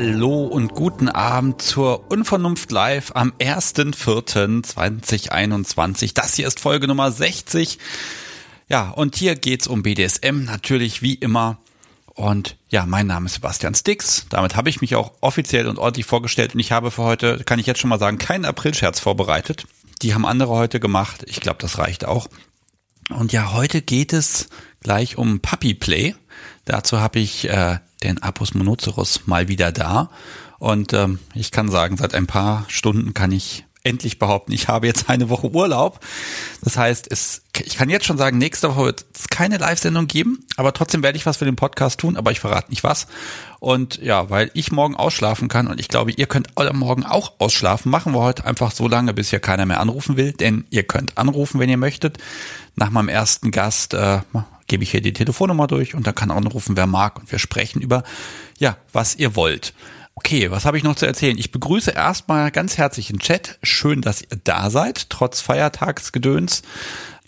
Hallo und guten Abend zur Unvernunft Live am 1.4.2021. Das hier ist Folge Nummer 60. Ja, und hier geht's um BDSM, natürlich wie immer. Und ja, mein Name ist Sebastian Stix. Damit habe ich mich auch offiziell und ordentlich vorgestellt. Und ich habe für heute, kann ich jetzt schon mal sagen, keinen Aprilscherz vorbereitet. Die haben andere heute gemacht. Ich glaube, das reicht auch. Und ja, heute geht es gleich um Puppy Play. Dazu habe ich den Apus Monoceros mal wieder da. Und ich kann sagen, seit ein paar Stunden kann ich endlich behaupten, ich habe jetzt eine Woche Urlaub. Das heißt, ich kann jetzt schon sagen, nächste Woche wird es keine Live-Sendung geben, aber trotzdem werde ich was für den Podcast tun, aber ich verrate nicht was. Und ja, weil ich morgen ausschlafen kann und ich glaube, ihr könnt alle morgen auch ausschlafen, machen wir heute einfach so lange, bis hier keiner mehr anrufen will, denn ihr könnt anrufen, wenn ihr möchtet. Nach meinem ersten Gast gebe ich hier die Telefonnummer durch und dann kann anrufen, wer mag, und wir sprechen über, ja, was ihr wollt. Okay, was habe ich noch zu erzählen? Ich begrüße erstmal ganz herzlich den Chat. Schön, dass ihr da seid, trotz Feiertagsgedöns.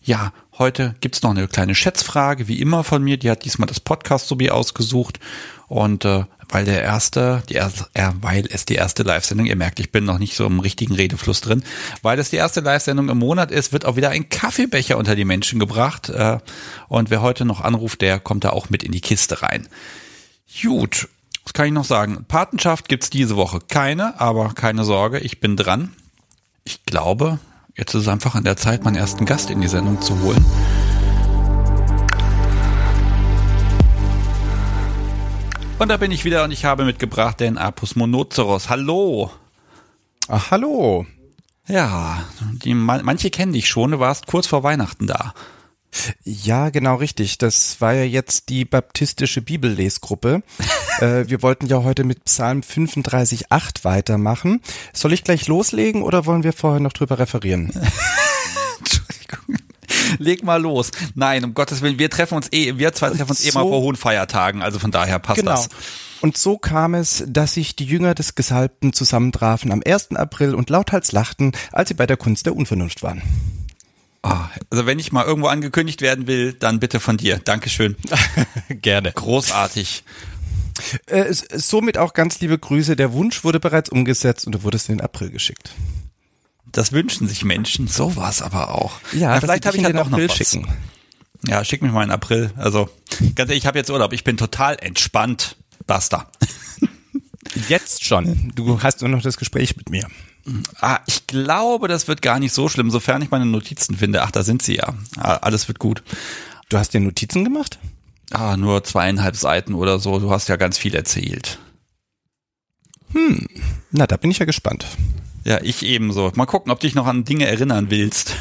Ja, heute gibt's noch eine kleine Schätzfrage, wie immer von mir. Die hat diesmal das Podcast-Subi ausgesucht. Und weil es die erste Live-Sendung, ihr merkt, ich bin noch nicht so im richtigen Redefluss drin, weil es die erste Live-Sendung im Monat ist, wird auch wieder ein Kaffeebecher unter die Menschen gebracht. Und wer heute noch anruft, der kommt da auch mit in die Kiste rein. Gut. Was kann ich noch sagen? Patenschaft gibt's diese Woche keine, aber keine Sorge, ich bin dran. Ich glaube, jetzt ist es einfach an der Zeit, meinen ersten Gast in die Sendung zu holen. Und da bin ich wieder und ich habe mitgebracht den Apus Monoceros. Hallo! Ach, hallo! Ja, manche kennen dich schon, du warst kurz vor Weihnachten da. Ja, genau richtig. Das war ja jetzt die baptistische Bibellesgruppe. Wir wollten ja heute mit Psalm 35,8 weitermachen. Soll ich gleich loslegen oder wollen wir vorher noch drüber referieren? Entschuldigung. Leg mal los. Nein, um Gottes Willen, wir zwei treffen uns mal vor hohen Feiertagen, also von daher passt das. Und so kam es, dass sich die Jünger des Gesalbten zusammentrafen am 1. April und lauthals lachten, als sie bei der Kunst der Unvernunft waren. Also wenn ich mal irgendwo angekündigt werden will, dann bitte von dir. Dankeschön. Gerne. Großartig. Somit auch ganz liebe Grüße. Der Wunsch wurde bereits umgesetzt und du wurdest in den April geschickt. Das wünschen sich Menschen. So war es aber auch. Ja, vielleicht habe ich ja doch noch was. Schicken. Ja, schick mich mal in April. Also ganz ehrlich, ich habe jetzt Urlaub. Ich bin total entspannt. Basta. Jetzt schon. Du hast nur noch das Gespräch mit mir. Ah, ich glaube, das wird gar nicht so schlimm, sofern ich meine Notizen finde. Ach, da sind sie ja. Alles wird gut. Du hast dir Notizen gemacht? Ah, nur 2,5 Seiten oder so. Du hast ja ganz viel erzählt. Na, da bin ich ja gespannt. Ja, ich ebenso. Mal gucken, ob du dich noch an Dinge erinnern willst.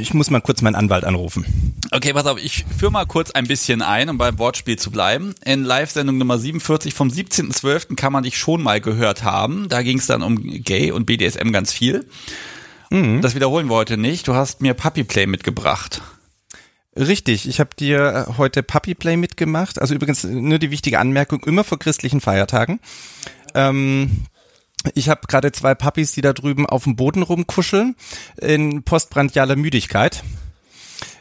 Ich muss mal kurz meinen Anwalt anrufen. Okay, pass auf, ich führe mal kurz ein bisschen ein, um beim Wortspiel zu bleiben. In Live-Sendung Nummer 47 vom 17.12. kann man dich schon mal gehört haben. Da ging es dann um Gay und BDSM ganz viel. Mhm. Das wiederholen wir heute nicht. Du hast mir Puppy Play mitgebracht. Richtig, ich habe dir heute Puppy Play mitgemacht. Also übrigens nur die wichtige Anmerkung, immer vor christlichen Feiertagen. Ich habe gerade zwei Puppies, die da drüben auf dem Boden rumkuscheln, in postprandialer Müdigkeit.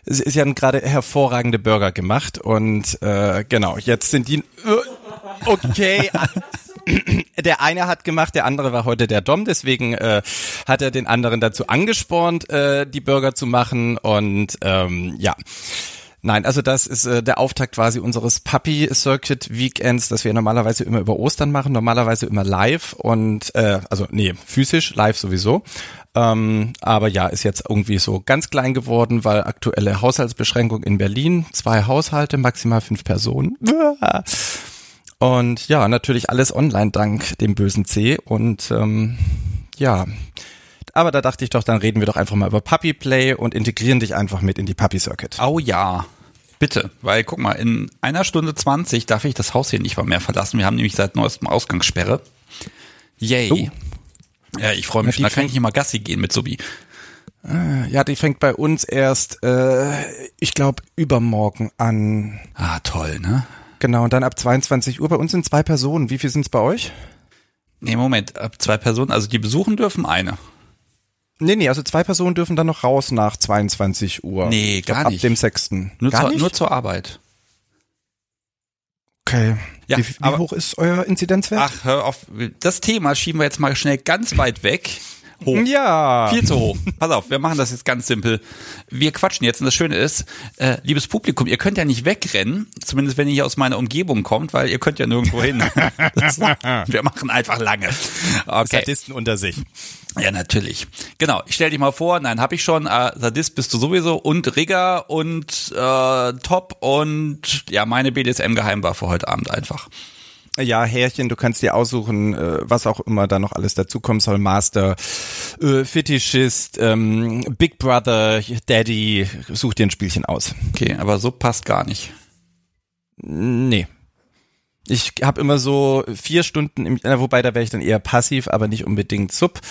Sie haben gerade hervorragende Burger gemacht und genau, jetzt sind die... Okay, der eine hat gemacht, der andere war heute der Dom, deswegen hat er den anderen dazu angespornt, die Burger zu machen und ja... Nein, also das ist der Auftakt quasi unseres Puppy Circuit Weekends, das wir normalerweise immer über Ostern machen, normalerweise immer live und physisch, live sowieso. Aber ja, ist jetzt irgendwie so ganz klein geworden, weil aktuelle Haushaltsbeschränkung in Berlin, 2 Haushalte, maximal 5 Personen. Und ja, natürlich alles online dank dem bösen C und ja. Aber da dachte ich doch, dann reden wir doch einfach mal über Puppy Play und integrieren dich einfach mit in die Puppy Circuit. Oh ja, bitte, weil guck mal, in 1 Stunde 20 darf ich das Haus hier nicht mehr verlassen. Wir haben nämlich seit neuestem Ausgangssperre. Yay. Oh. Ja, ich freue mich schon, da kann ich nicht mal Gassi gehen mit Subi. Ja, die fängt bei uns erst, ich glaube, übermorgen an. Ah, toll, ne? Genau, und dann ab 22 Uhr. Bei uns sind 2 Personen. Wie viel sind es bei euch? Nee, Moment, ab 2 Personen, also die besuchen dürfen eine. Nee, also 2 Personen dürfen dann noch raus nach 22 Uhr. Nee, gar nicht. Ab dem 6. Nur zur Arbeit. Okay. Ja, wie hoch ist euer Inzidenzwert? Ach, hör auf. Das Thema schieben wir jetzt mal schnell ganz weit weg. Hoch. Ja. Viel zu hoch. Pass auf, wir machen das jetzt ganz simpel. Wir quatschen jetzt und das Schöne ist, liebes Publikum, ihr könnt ja nicht wegrennen, zumindest wenn ihr hier aus meiner Umgebung kommt, weil ihr könnt ja nirgendwo hin. Wir machen einfach lange. Okay. Sadisten unter sich. Ja, natürlich. Genau, ich stell dich mal vor, nein, hab ich schon, Sadist bist du sowieso und Rigger und Top und ja, meine BDSM-Geheimwaffe heute Abend einfach. Ja, Härchen, du kannst dir aussuchen, was auch immer da noch alles dazukommen soll. Master, Fetischist, Big Brother, Daddy, such dir ein Spielchen aus. Okay, aber so passt gar nicht. Nee. Ich habe immer so 4 Stunden im Jahr, wobei da wäre ich dann eher passiv, aber nicht unbedingt sub.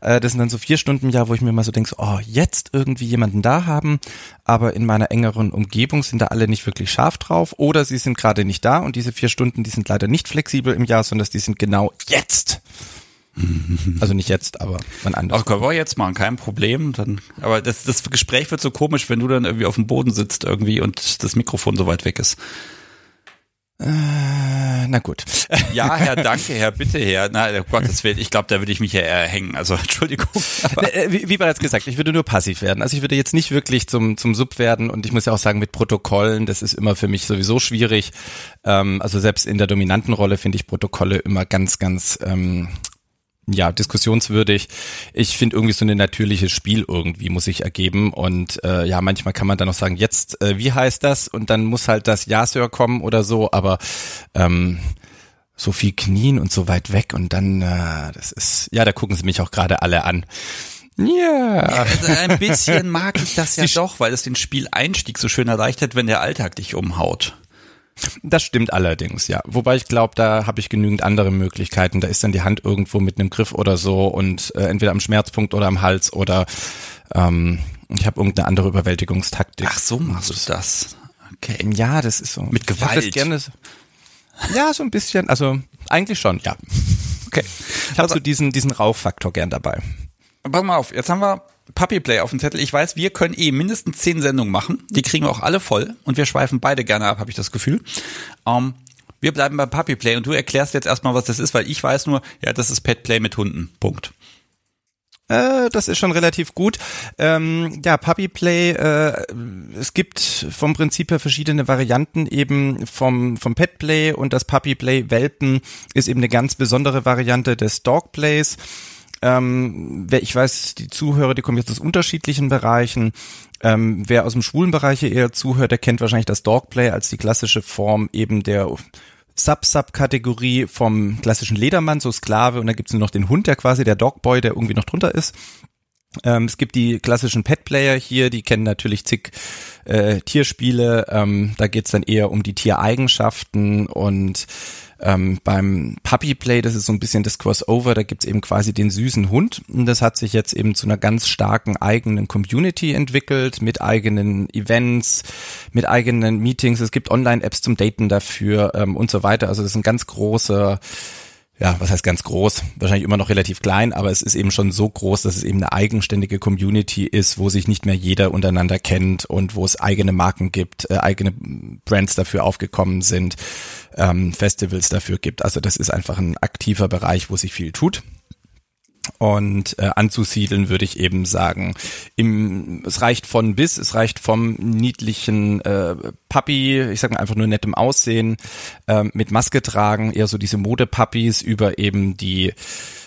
Das sind dann so 4 Stunden im Jahr, wo ich mir mal so denke, oh, jetzt irgendwie jemanden da haben, aber in meiner engeren Umgebung sind da alle nicht wirklich scharf drauf oder sie sind gerade nicht da und diese 4 Stunden, die sind leider nicht flexibel im Jahr, sondern die sind genau jetzt. Also nicht jetzt, aber wann anders. Auch können wir jetzt machen, kein Problem. Dann, aber das Gespräch wird so komisch, wenn du dann irgendwie auf dem Boden sitzt irgendwie und das Mikrofon so weit weg ist. Na gut. Ja, Herr, danke, Herr, bitte, Herr. Na, um Gottes Willen, ich glaube, da würde ich mich ja hängen. Also, Entschuldigung. Wie bereits gesagt, ich würde nur passiv werden. Also, ich würde jetzt nicht wirklich zum Sub werden. Und ich muss ja auch sagen, mit Protokollen, das ist immer für mich sowieso schwierig. Also, selbst in der dominanten Rolle finde ich Protokolle immer ganz, ganz diskussionswürdig. Ich finde irgendwie so ein natürliches Spiel irgendwie muss sich ergeben und manchmal kann man dann auch sagen, jetzt, wie heißt das? Und dann muss halt das Ja, Sir kommen oder so, aber so viel knien und so weit weg und dann, das ist, ja, da gucken sie mich auch gerade alle an. Ja, also ein bisschen mag ich das ja doch, weil es den Spieleinstieg so schön erleichtert, wenn der Alltag dich umhaut. Das stimmt allerdings, ja. Wobei ich glaube, da habe ich genügend andere Möglichkeiten. Da ist dann die Hand irgendwo mit einem Griff oder so und entweder am Schmerzpunkt oder am Hals oder ich habe irgendeine andere Überwältigungstaktik. Ach, so machst du das. Okay. Ja, das ist so. Mit Gewalt. Ich hab das gerne, ja, so ein bisschen. Also eigentlich schon, ja. Okay. Ich habe so diesen Rauchfaktor gern dabei. Pass mal auf, jetzt haben wir Puppy Play auf dem Zettel. Ich weiß, wir können mindestens 10 Sendungen machen. Die kriegen wir auch alle voll. Und wir schweifen beide gerne ab, habe ich das Gefühl. Wir bleiben bei Puppy Play. Und du erklärst jetzt erstmal, was das ist, weil ich weiß nur, ja, das ist Petplay mit Hunden. Punkt. Das ist schon relativ gut. Puppy Play, es gibt vom Prinzip her verschiedene Varianten eben vom Petplay. Und das Puppy Play Welpen ist eben eine ganz besondere Variante des Dog Plays. Ich weiß, die Zuhörer, die kommen jetzt aus unterschiedlichen Bereichen. Wer aus dem schwulen Bereich eher zuhört, der kennt wahrscheinlich das Dogplay als die klassische Form eben der Sub-Sub-Kategorie vom klassischen Ledermann, so Sklave. Und da gibt es nur noch den Hund, der quasi der Dogboy, der irgendwie noch drunter ist. Es gibt die klassischen Petplayer hier, die kennen natürlich zig Tierspiele. Da geht's dann eher um die Tiereigenschaften und beim Puppy Play, das ist so ein bisschen das Crossover, da gibt's eben quasi den süßen Hund und das hat sich jetzt eben zu einer ganz starken eigenen Community entwickelt, mit eigenen Events, mit eigenen Meetings, es gibt Online-Apps zum Daten dafür und so weiter, also das ist ein ganz großer, ja, was heißt ganz groß, wahrscheinlich immer noch relativ klein, aber es ist eben schon so groß, dass es eben eine eigenständige Community ist, wo sich nicht mehr jeder untereinander kennt und wo es eigene Marken gibt, eigene Brands dafür aufgekommen sind, Festivals dafür gibt. Also das ist einfach ein aktiver Bereich, wo sich viel tut. Und anzusiedeln würde ich eben sagen, es reicht von bis, es reicht vom niedlichen Puppy, ich sag mal einfach nur nettem Aussehen, mit Maske tragen, eher so diese Mode-Puppies über eben die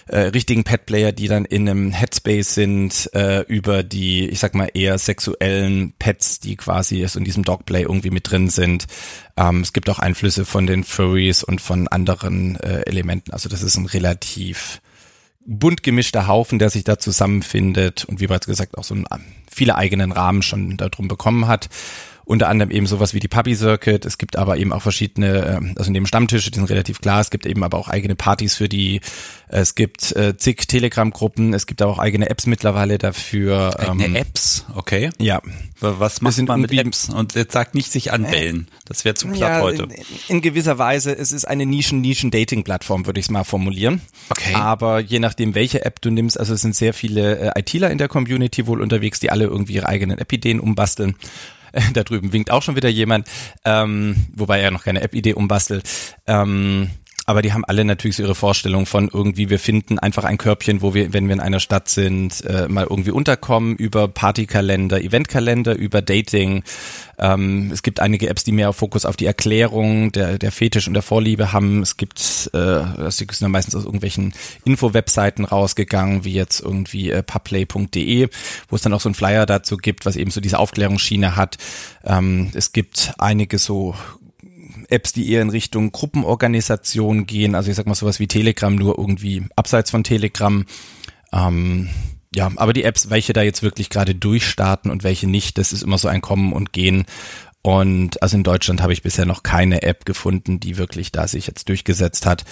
richtigen Petplayer, die dann in einem Headspace sind, über die, ich sag mal, eher sexuellen Pets, die quasi so in diesem Dogplay irgendwie mit drin sind. Es gibt auch Einflüsse von den Furries und von anderen Elementen, also das ist ein relativ bunt gemischter Haufen, der sich da zusammenfindet und wie bereits gesagt auch so viele eigenen Rahmen schon darum bekommen hat. Unter anderem eben sowas wie die Puppy Circuit. Es gibt aber eben auch verschiedene, also neben Stammtische, die sind relativ klar. Es gibt eben aber auch eigene Partys für die. Es gibt zig Telegram-Gruppen. Es gibt aber auch eigene Apps mittlerweile dafür. Eigene Apps, okay. Ja. Was macht man mit Apps? Und jetzt sagt nicht sich anbellen. Das wäre zu platt ja, heute. In gewisser Weise, es ist eine Nischen-Dating-Plattform, würde ich es mal formulieren. Okay. Aber je nachdem, welche App du nimmst, also es sind sehr viele ITler in der Community wohl unterwegs, die alle irgendwie ihre eigenen App-Ideen umbasteln. Da drüben winkt auch schon wieder jemand, wobei er noch keine App-Idee umbastelt. Aber die haben alle natürlich so ihre Vorstellung von irgendwie, wir finden einfach ein Körbchen, wo wir, wenn wir in einer Stadt sind, mal irgendwie unterkommen über Partykalender, Eventkalender, über Dating. Es gibt einige Apps, die mehr Fokus auf die Erklärung der Fetisch und der Vorliebe haben. Es gibt, das sind ja meistens aus irgendwelchen Info-Webseiten rausgegangen, wie jetzt irgendwie pupplay.de, wo es dann auch so einen Flyer dazu gibt, was eben so diese Aufklärungsschiene hat. Es gibt einige so Apps, die eher in Richtung Gruppenorganisation gehen, also ich sag mal sowas wie Telegram, nur irgendwie abseits von Telegram. Ja, aber die Apps, welche da jetzt wirklich gerade durchstarten und welche nicht, das ist immer so ein Kommen und Gehen. Und also in Deutschland habe ich bisher noch keine App gefunden, die wirklich da sich jetzt durchgesetzt hat.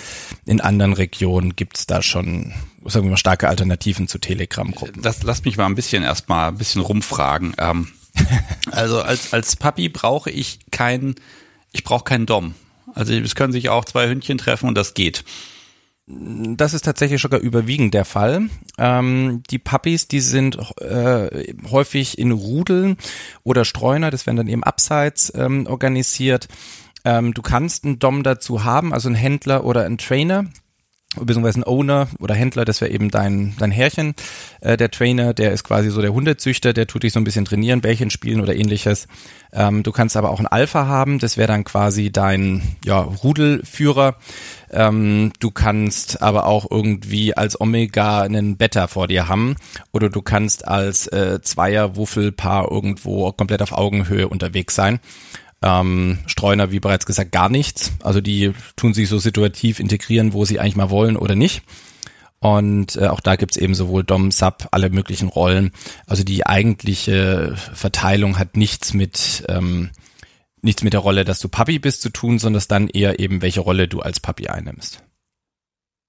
In anderen Regionen gibt's da schon, sagen wir mal, starke Alternativen zu Telegram-Gruppen. Lass mich mal ein bisschen rumfragen. Also als Papi brauche ich keinen Dom. Also es können sich auch zwei Hündchen treffen und das geht. Das ist tatsächlich sogar überwiegend der Fall. Die Puppies, die sind häufig in Rudeln oder Streuner, das werden dann eben abseits organisiert. Du kannst einen Dom dazu haben, also einen Händler oder einen Trainer, beziehungsweise ein Owner oder Händler, das wäre eben dein Herrchen. Der Trainer, der ist quasi so der Hundezüchter, der tut dich so ein bisschen trainieren, Bällchen spielen oder ähnliches. Du kannst aber auch einen Alpha haben, das wäre dann quasi dein Rudelführer. Du kannst aber auch irgendwie als Omega einen Beta vor dir haben oder du kannst als Zweier-Wuffelpaar irgendwo komplett auf Augenhöhe unterwegs sein. Streuner, wie bereits gesagt, gar nichts. Also die tun sich so situativ integrieren, wo sie eigentlich mal wollen oder nicht. Und auch da gibt's eben sowohl Dom, Sub, alle möglichen Rollen. Also die eigentliche Verteilung hat nichts mit der Rolle, dass du Papi bist, zu tun, sondern dass dann eher eben, welche Rolle du als Papi einnimmst.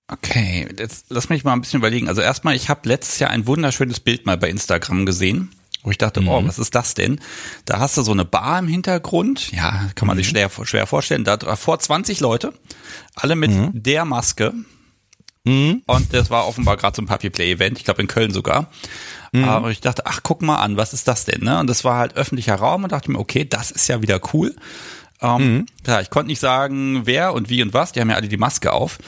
Okay, jetzt lass mich mal ein bisschen überlegen. Also erstmal, ich habe letztes Jahr ein wunderschönes Bild mal bei Instagram gesehen, wo ich dachte, boah, was ist das denn? Da hast du so eine Bar im Hintergrund, ja, kann man sich schwer vorstellen, da vor 20 Leute, alle mit der Maske und das war offenbar gerade so ein Puppy Play Event, ich glaube in Köln sogar. Aber ich dachte, ach, guck mal an, was ist das denn? Ne? Und das war halt öffentlicher Raum und dachte mir, okay, das ist ja wieder cool. Klar, ich konnte nicht sagen, wer und wie und was, die haben ja alle die Maske auf.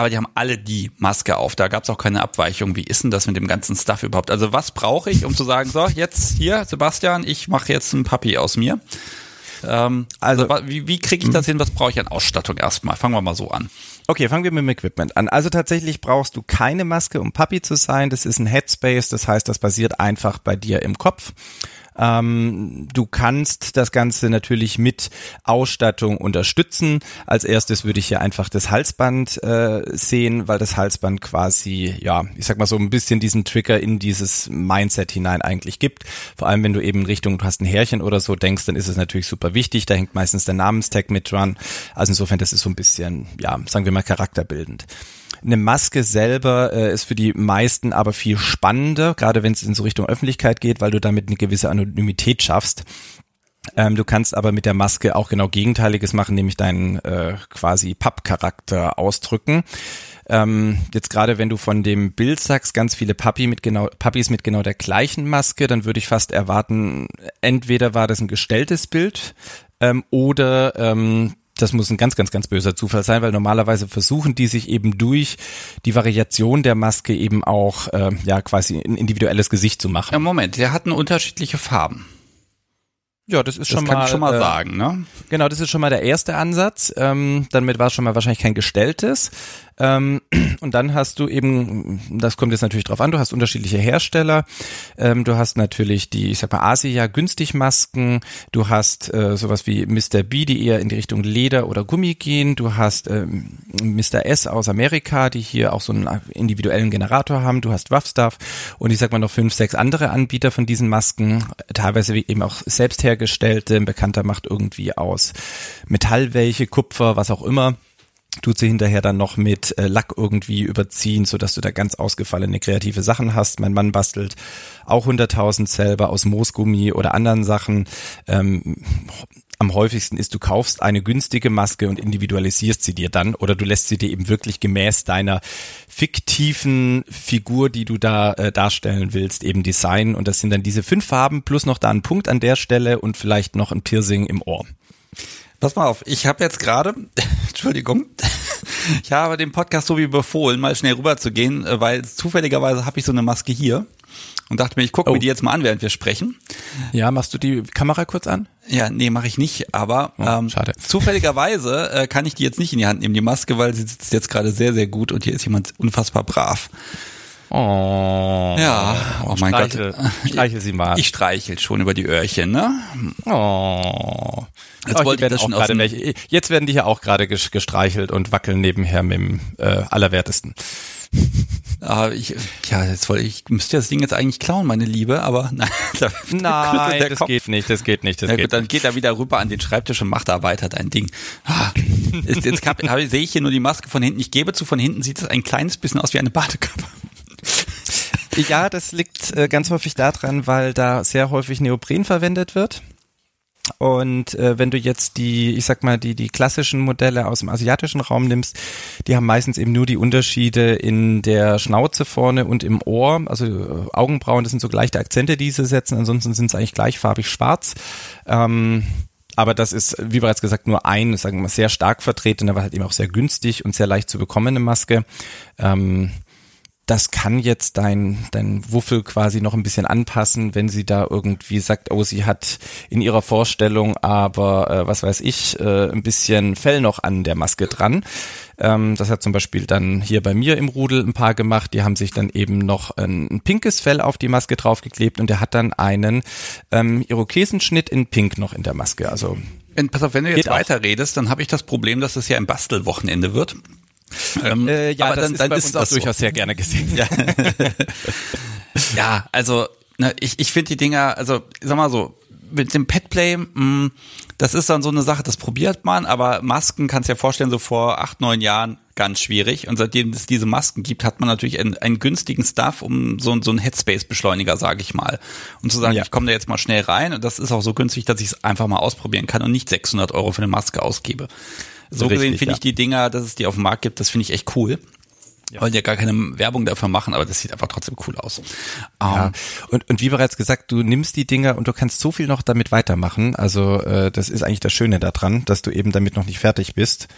Aber die haben alle die Maske auf. Da gab es auch keine Abweichung. Wie ist denn das mit dem ganzen Stuff überhaupt? Also was brauche ich, um zu sagen, so jetzt hier, Sebastian, ich mache jetzt einen Papi aus mir. Wie kriege ich das hin? Was brauche ich an Ausstattung erstmal? Fangen wir mal so an. Okay, fangen wir mit dem Equipment an. Also tatsächlich brauchst du keine Maske, um Papi zu sein. Das ist ein Headspace. Das heißt, das basiert einfach bei dir im Kopf. Du kannst das Ganze natürlich mit Ausstattung unterstützen. Als erstes würde ich hier einfach das Halsband sehen, weil das Halsband quasi, ich sag mal so ein bisschen diesen Trigger in dieses Mindset hinein eigentlich gibt. Vor allem, wenn du eben in Richtung, du hast ein Härchen oder so denkst, dann ist es natürlich super wichtig. Da hängt meistens der Namenstag mit dran. Also insofern, das ist so ein bisschen, sagen wir mal charakterbildend. Eine Maske selber ist für die meisten aber viel spannender, gerade wenn es in so Richtung Öffentlichkeit geht, weil du damit eine gewisse Anonymität schaffst. Du kannst aber mit der Maske auch genau Gegenteiliges machen, nämlich deinen quasi Papp-Charakter ausdrücken. Jetzt gerade, wenn du von dem Bild sagst, ganz viele Puppies mit genau der gleichen Maske, dann würde ich fast erwarten, entweder war das ein gestelltes Bild oder das muss ein ganz, ganz, ganz böser Zufall sein, weil normalerweise versuchen die sich eben durch die Variation der Maske eben auch quasi ein individuelles Gesicht zu machen. Ja, Moment, der hatten unterschiedliche Farben. Ja, das ist schon mal. Das kann ich schon mal sagen, ne? Genau, das ist schon mal der erste Ansatz. Damit war es schon mal wahrscheinlich kein gestelltes. Und dann hast du eben, das kommt jetzt natürlich drauf an, du hast unterschiedliche Hersteller. Du hast natürlich die, ich sag mal, Asia-Günstig-Masken. Du hast sowas wie Mr. B, die eher in die Richtung Leder oder Gummi gehen. Du hast Mr. S aus Amerika, die hier auch so einen individuellen Generator haben. Du hast Waffstuff und ich sag mal noch 5, 6 andere Anbieter von diesen Masken. Teilweise eben auch selbst hergestellt. Ein Bekannter macht irgendwie aus Metall welche, Kupfer, was auch immer, tut sie hinterher dann noch mit Lack irgendwie überziehen, sodass du da ganz ausgefallene kreative Sachen hast. Mein Mann bastelt auch 100.000 selber aus Moosgummi oder anderen Sachen. am häufigsten ist, du kaufst eine günstige Maske und individualisierst sie dir dann oder du lässt sie dir eben wirklich gemäß deiner fiktiven Figur, die du da darstellen willst, eben designen. Und das sind dann diese 5 Farben plus noch da ein Punkt an der Stelle und vielleicht noch ein Piercing im Ohr. Pass mal auf, ich habe jetzt gerade, Entschuldigung, ich habe den Podcast so wie befohlen, mal schnell rüber zu gehen, weil zufälligerweise habe ich so eine Maske hier und dachte mir, ich gucke mir die jetzt mal an, während wir sprechen. Ja, machst du die Kamera kurz an? Ja, nee, mache ich nicht, aber schade. Zufälligerweise kann ich die jetzt nicht in die Hand nehmen, die Maske, weil sie sitzt jetzt gerade sehr, sehr gut und hier ist jemand unfassbar brav. Oh, ja. Oh mein Gott. Streichel sie mal. Ich streichel schon über die Öhrchen, ne? Oh. Jetzt, wollte ich das schon jetzt werden die hier auch gerade gestreichelt und wackeln nebenher mit dem Allerwertesten. Ich müsste das Ding jetzt eigentlich klauen, meine Liebe, aber nein, das geht nicht. Dann geht er wieder rüber an den Schreibtisch und macht da weiter dein Ding. Jetzt sehe ich hier nur die Maske von hinten. Ich gebe zu, von hinten sieht es ein kleines bisschen aus wie eine Badekappe. Ja, das liegt ganz häufig daran, weil da sehr häufig Neopren verwendet wird. Und wenn du jetzt die klassischen Modelle aus dem asiatischen Raum nimmst, die haben meistens eben nur die Unterschiede in der Schnauze vorne und im Ohr, also Augenbrauen, das sind so leichte Akzente, die sie setzen, ansonsten sind es eigentlich gleichfarbig schwarz. Aber das ist, wie bereits gesagt, nur ein, sagen wir mal, sehr stark vertretene, aber halt eben auch sehr günstig und sehr leicht zu bekommene Maske. Das kann jetzt dein Wuffel quasi noch ein bisschen anpassen, wenn sie da irgendwie sagt, oh, sie hat in ihrer Vorstellung aber, ein bisschen Fell noch an der Maske dran. Das hat zum Beispiel dann hier bei mir im Rudel ein paar gemacht, die haben sich dann eben noch ein pinkes Fell auf die Maske draufgeklebt und der hat dann einen Irokesenschnitt in Pink noch in der Maske. Also pass auf, wenn du jetzt weiterredest, dann habe ich das Problem, dass das ja ein Bastelwochenende wird. Aber das ist bei uns auch durchaus sehr gerne gesehen. Ja, ja, also ich finde die Dinger, also sag mal so, mit dem Petplay, das ist dann so eine Sache, das probiert man, aber Masken kannst du dir vorstellen, so vor 8-9 Jahren ganz schwierig und seitdem es diese Masken gibt, hat man natürlich einen günstigen Stuff, um so einen Headspace-Beschleuniger, sage ich mal, um zu sagen, ja, ich komme da jetzt mal schnell rein und das ist auch so günstig, dass ich es einfach mal ausprobieren kann und nicht 600 Euro für eine Maske ausgebe. So gesehen finde ich die Dinger, dass es die auf dem Markt gibt, das finde ich echt cool. Ja. Wollen ja gar keine Werbung dafür machen, aber das sieht einfach trotzdem cool aus. Ja. Und wie bereits gesagt, du nimmst die Dinger und du kannst so viel noch damit weitermachen. Also das ist eigentlich das Schöne daran, dass du eben damit noch nicht fertig bist.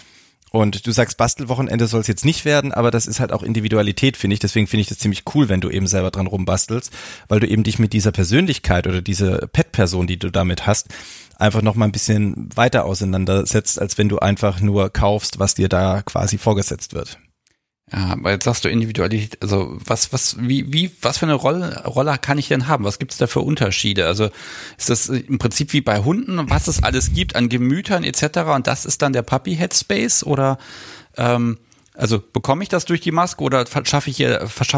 Und du sagst, Bastelwochenende soll es jetzt nicht werden, aber das ist halt auch Individualität, finde ich. Deswegen finde ich das ziemlich cool, wenn du eben selber dran rumbastelst, weil du eben dich mit dieser Persönlichkeit oder diese Pet-Person, die du damit hast, einfach nochmal ein bisschen weiter auseinandersetzt, als wenn du einfach nur kaufst, was dir da quasi vorgesetzt wird. Ja, aber jetzt sagst du Individualität, also was für eine Rolle kann ich denn haben? Was gibt's da für Unterschiede? Also ist das im Prinzip wie bei Hunden, was es alles gibt an Gemütern etc. und das ist dann der Puppy-Headspace oder also bekomme ich das durch die Maske oder verschaffe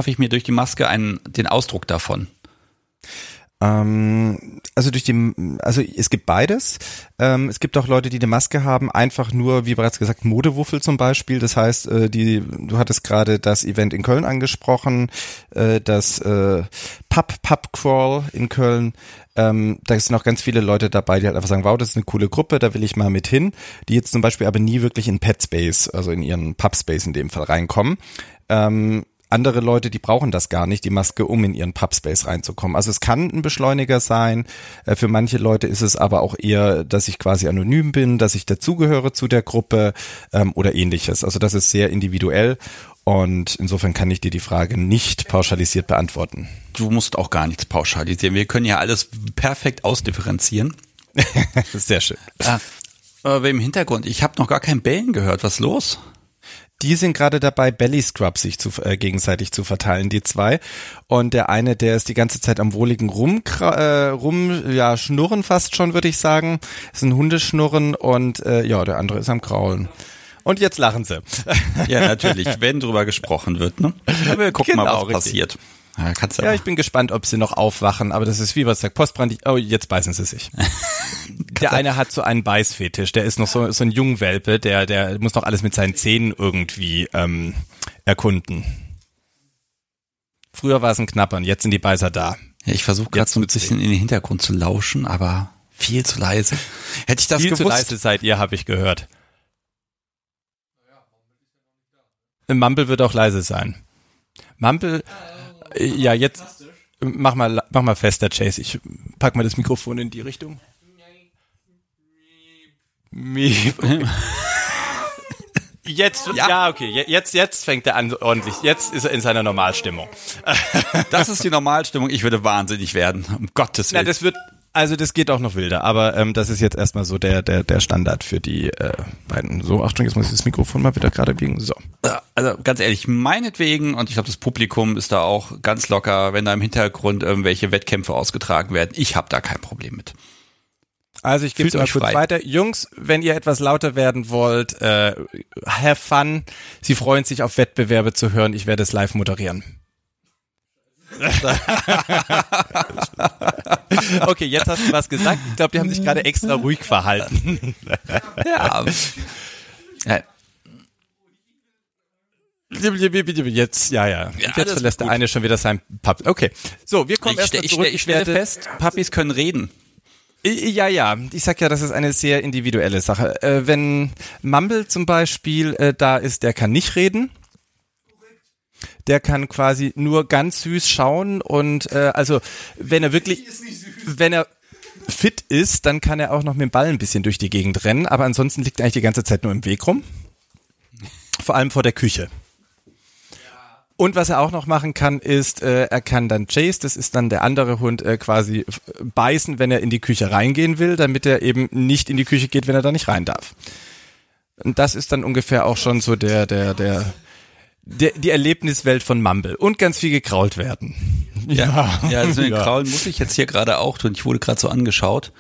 ich mir durch die Maske den Ausdruck davon? Also es gibt beides. Es gibt auch Leute, die eine Maske haben, einfach nur, wie bereits gesagt, Modewuffel zum Beispiel. Das heißt, du hattest gerade das Event in Köln angesprochen, das Pup-Pup-Crawl in Köln. Da sind auch ganz viele Leute dabei, die halt einfach sagen, wow, das ist eine coole Gruppe, da will ich mal mit hin, die jetzt zum Beispiel aber nie wirklich in Pet-Space, also in ihren Pup-Space in dem Fall reinkommen. Andere Leute, die brauchen das gar nicht, die Maske, um in ihren Pup-Space reinzukommen. Also es kann ein Beschleuniger sein. Für manche Leute ist es aber auch eher, dass ich quasi anonym bin, dass ich dazugehöre zu der Gruppe oder ähnliches. Also das ist sehr individuell und insofern kann ich dir die Frage nicht pauschalisiert beantworten. Du musst auch gar nichts pauschalisieren. Wir können ja alles perfekt ausdifferenzieren. Das ist sehr schön. Aber im Hintergrund, ich habe noch gar kein Bellen gehört. Was ist los? Die sind gerade dabei, Belly Scrubs sich gegenseitig zu verteilen, die zwei. Und der eine, der ist die ganze Zeit am wohligen Schnurren fast schon, würde ich sagen. Das ist ein Hundeschnurren und der andere ist am Kraulen. Und jetzt lachen sie. Ja, natürlich, wenn drüber gesprochen wird, ne? Wir gucken mal, was passiert. Ja, ich bin gespannt, ob sie noch aufwachen, aber das ist wie was sagt Postbrand. Oh, jetzt beißen sie sich. Der eine hat so einen Beißfetisch, der ist noch so ein Jungwelpe, der muss noch alles mit seinen Zähnen irgendwie erkunden. Früher war es ein Knappern, jetzt sind die Beißer da. Ja, ich versuche gerade so ein bisschen in den Hintergrund zu lauschen, aber Viel zu leise. Hätte ich das gewusst. Viel zu leise seid ihr, habe ich gehört. Mumble wird auch leise sein. Mumble, ja, jetzt mach mal fester, Chase. Ich pack mal das Mikrofon in die Richtung. Jetzt, ja, okay. Jetzt fängt er an ordentlich. Jetzt ist er in seiner Normalstimmung. Das ist die Normalstimmung. Ich würde wahnsinnig werden. Um Gottes Willen. Na, das geht auch noch wilder. Aber das ist jetzt erstmal so der Standard für die beiden. So, Achtung, jetzt muss ich das Mikrofon mal wieder gerade biegen. So. Also ganz ehrlich, meinetwegen, und ich glaube, das Publikum ist da auch ganz locker, wenn da im Hintergrund irgendwelche Wettkämpfe ausgetragen werden. Ich habe da kein Problem mit. Also ich gebe es mal kurz weiter. Jungs, wenn ihr etwas lauter werden wollt, have fun. Sie freuen sich auf Wettbewerbe zu hören. Ich werde es live moderieren. Okay, jetzt hast du was gesagt. Ich glaube, die haben sich gerade extra ruhig verhalten. Ja. Jetzt verlässt der eine schon wieder sein Puppy. Okay, so, wir kommen erstmal zurück. Ich stelle fest, Puppies können reden. Ja, ich sag ja, das ist eine sehr individuelle Sache. Wenn Mumble zum Beispiel da ist, der kann nicht reden. Der kann quasi nur ganz süß schauen und also wenn er fit ist, dann kann er auch noch mit dem Ball ein bisschen durch die Gegend rennen, aber ansonsten liegt er eigentlich die ganze Zeit nur im Weg rum. Vor allem vor der Küche. Und was er auch noch machen kann, ist, er kann dann Chase, das ist dann der andere Hund, quasi beißen, wenn er in die Küche reingehen will, damit er eben nicht in die Küche geht, wenn er da nicht rein darf. Und das ist dann ungefähr auch schon so die Erlebniswelt von Mumble. Und ganz viel gekrault werden. Ja, also den Kraulen muss ich jetzt hier gerade auch tun. Ich wurde gerade so angeschaut.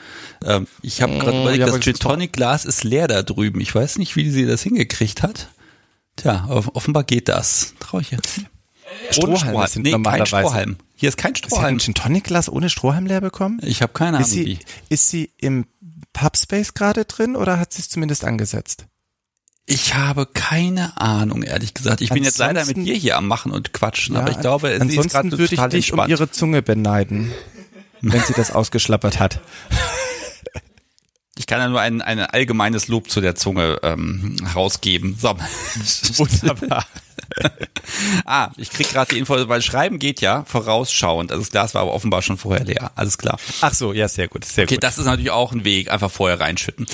Ich habe gerade überlegt, das Gin Tonic Glas ist leer da drüben. Ich weiß nicht, wie sie das hingekriegt hat. Tja, offenbar geht das. Trau ich jetzt. Strohhalme sind normalerweise. Kein Strohhalm. Hier ist kein Strohhalm. Ist sie ein Gin Tonic Glas ohne Strohhalm leer bekommen? Ich habe keine Ahnung. Ist sie im Pub-Space gerade drin oder hat sie es zumindest angesetzt? Ich habe keine Ahnung, ehrlich gesagt. Ich bin jetzt leider mit dir hier am Machen und Quatschen, aber ich glaube, es ist gerade total entspannt. Ansonsten würde ich dich um ihre Zunge beneiden, wenn sie das ausgeschlappert hat. Ich kann ja nur ein allgemeines Lob zu der Zunge rausgeben. So. Wunderbar. Ich krieg gerade die Info, weil Schreiben geht ja vorausschauend. Also das Glas war aber offenbar schon vorher leer. Alles klar. Ach so, ja, sehr gut. Sehr okay, gut. Das ist natürlich auch ein Weg, einfach vorher reinschütten.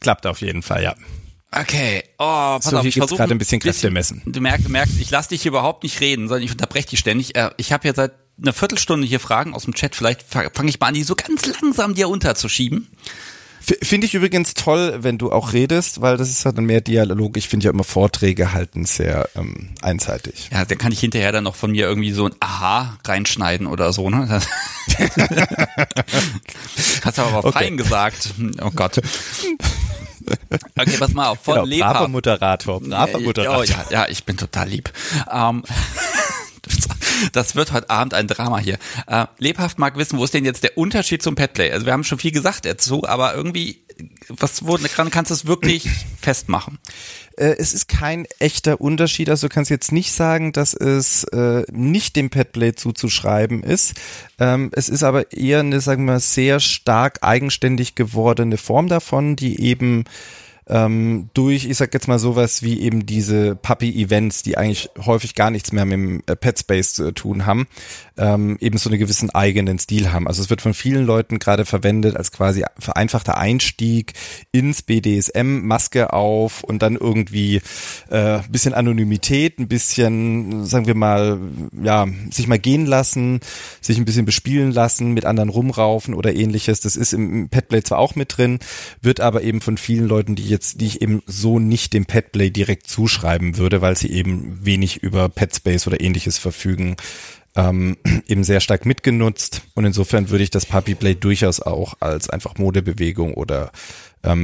Klappt auf jeden Fall, ja. Okay. Oh, pass auf, ich versuche gerade ein bisschen Kräfte messen. Du merkst, ich lasse dich hier überhaupt nicht reden, sondern ich unterbreche dich ständig. Ich habe ja seit einer Viertelstunde hier Fragen aus dem Chat. Vielleicht fange ich mal an, die so ganz langsam dir unterzuschieben. Finde ich übrigens toll, wenn du auch redest, weil das ist halt mehr Dialog. Ich finde ja immer Vorträge halten sehr einseitig. Ja, dann kann ich hinterher dann noch von mir irgendwie so ein Aha reinschneiden oder so, ne? Hast du aber fein gesagt. Oh Gott. Okay, pass mal auf. Von Lebhaft. Aber Moderator. Ja, ich bin total lieb. Das wird heute Abend ein Drama hier. Lebhaft mag wissen, wo ist denn jetzt der Unterschied zum Petplay? Also wir haben schon viel gesagt dazu, aber irgendwie, kannst du es wirklich festmachen? Es ist kein echter Unterschied, also du kannst jetzt nicht sagen, dass es nicht dem Petplay zuzuschreiben ist. Es ist aber eher eine, sagen wir mal, sehr stark eigenständig gewordene Form davon, die eben durch, ich sag jetzt mal sowas wie eben diese Puppy-Events, die eigentlich häufig gar nichts mehr mit dem Pet-Space zu tun haben, eben so einen gewissen eigenen Stil haben. Also es wird von vielen Leuten gerade verwendet als quasi vereinfachter Einstieg ins BDSM, Maske auf und dann irgendwie ein bisschen Anonymität, ein bisschen, sagen wir mal, ja, sich mal gehen lassen, sich ein bisschen bespielen lassen, mit anderen rumraufen oder ähnliches. Das ist im Petplay zwar auch mit drin, wird aber eben von vielen Leuten, die ich eben so nicht dem Petplay direkt zuschreiben würde, weil sie eben wenig über Petspace oder ähnliches verfügen, eben sehr stark mitgenutzt. Und insofern würde ich das Puppy Play durchaus auch als einfach Modebewegung oder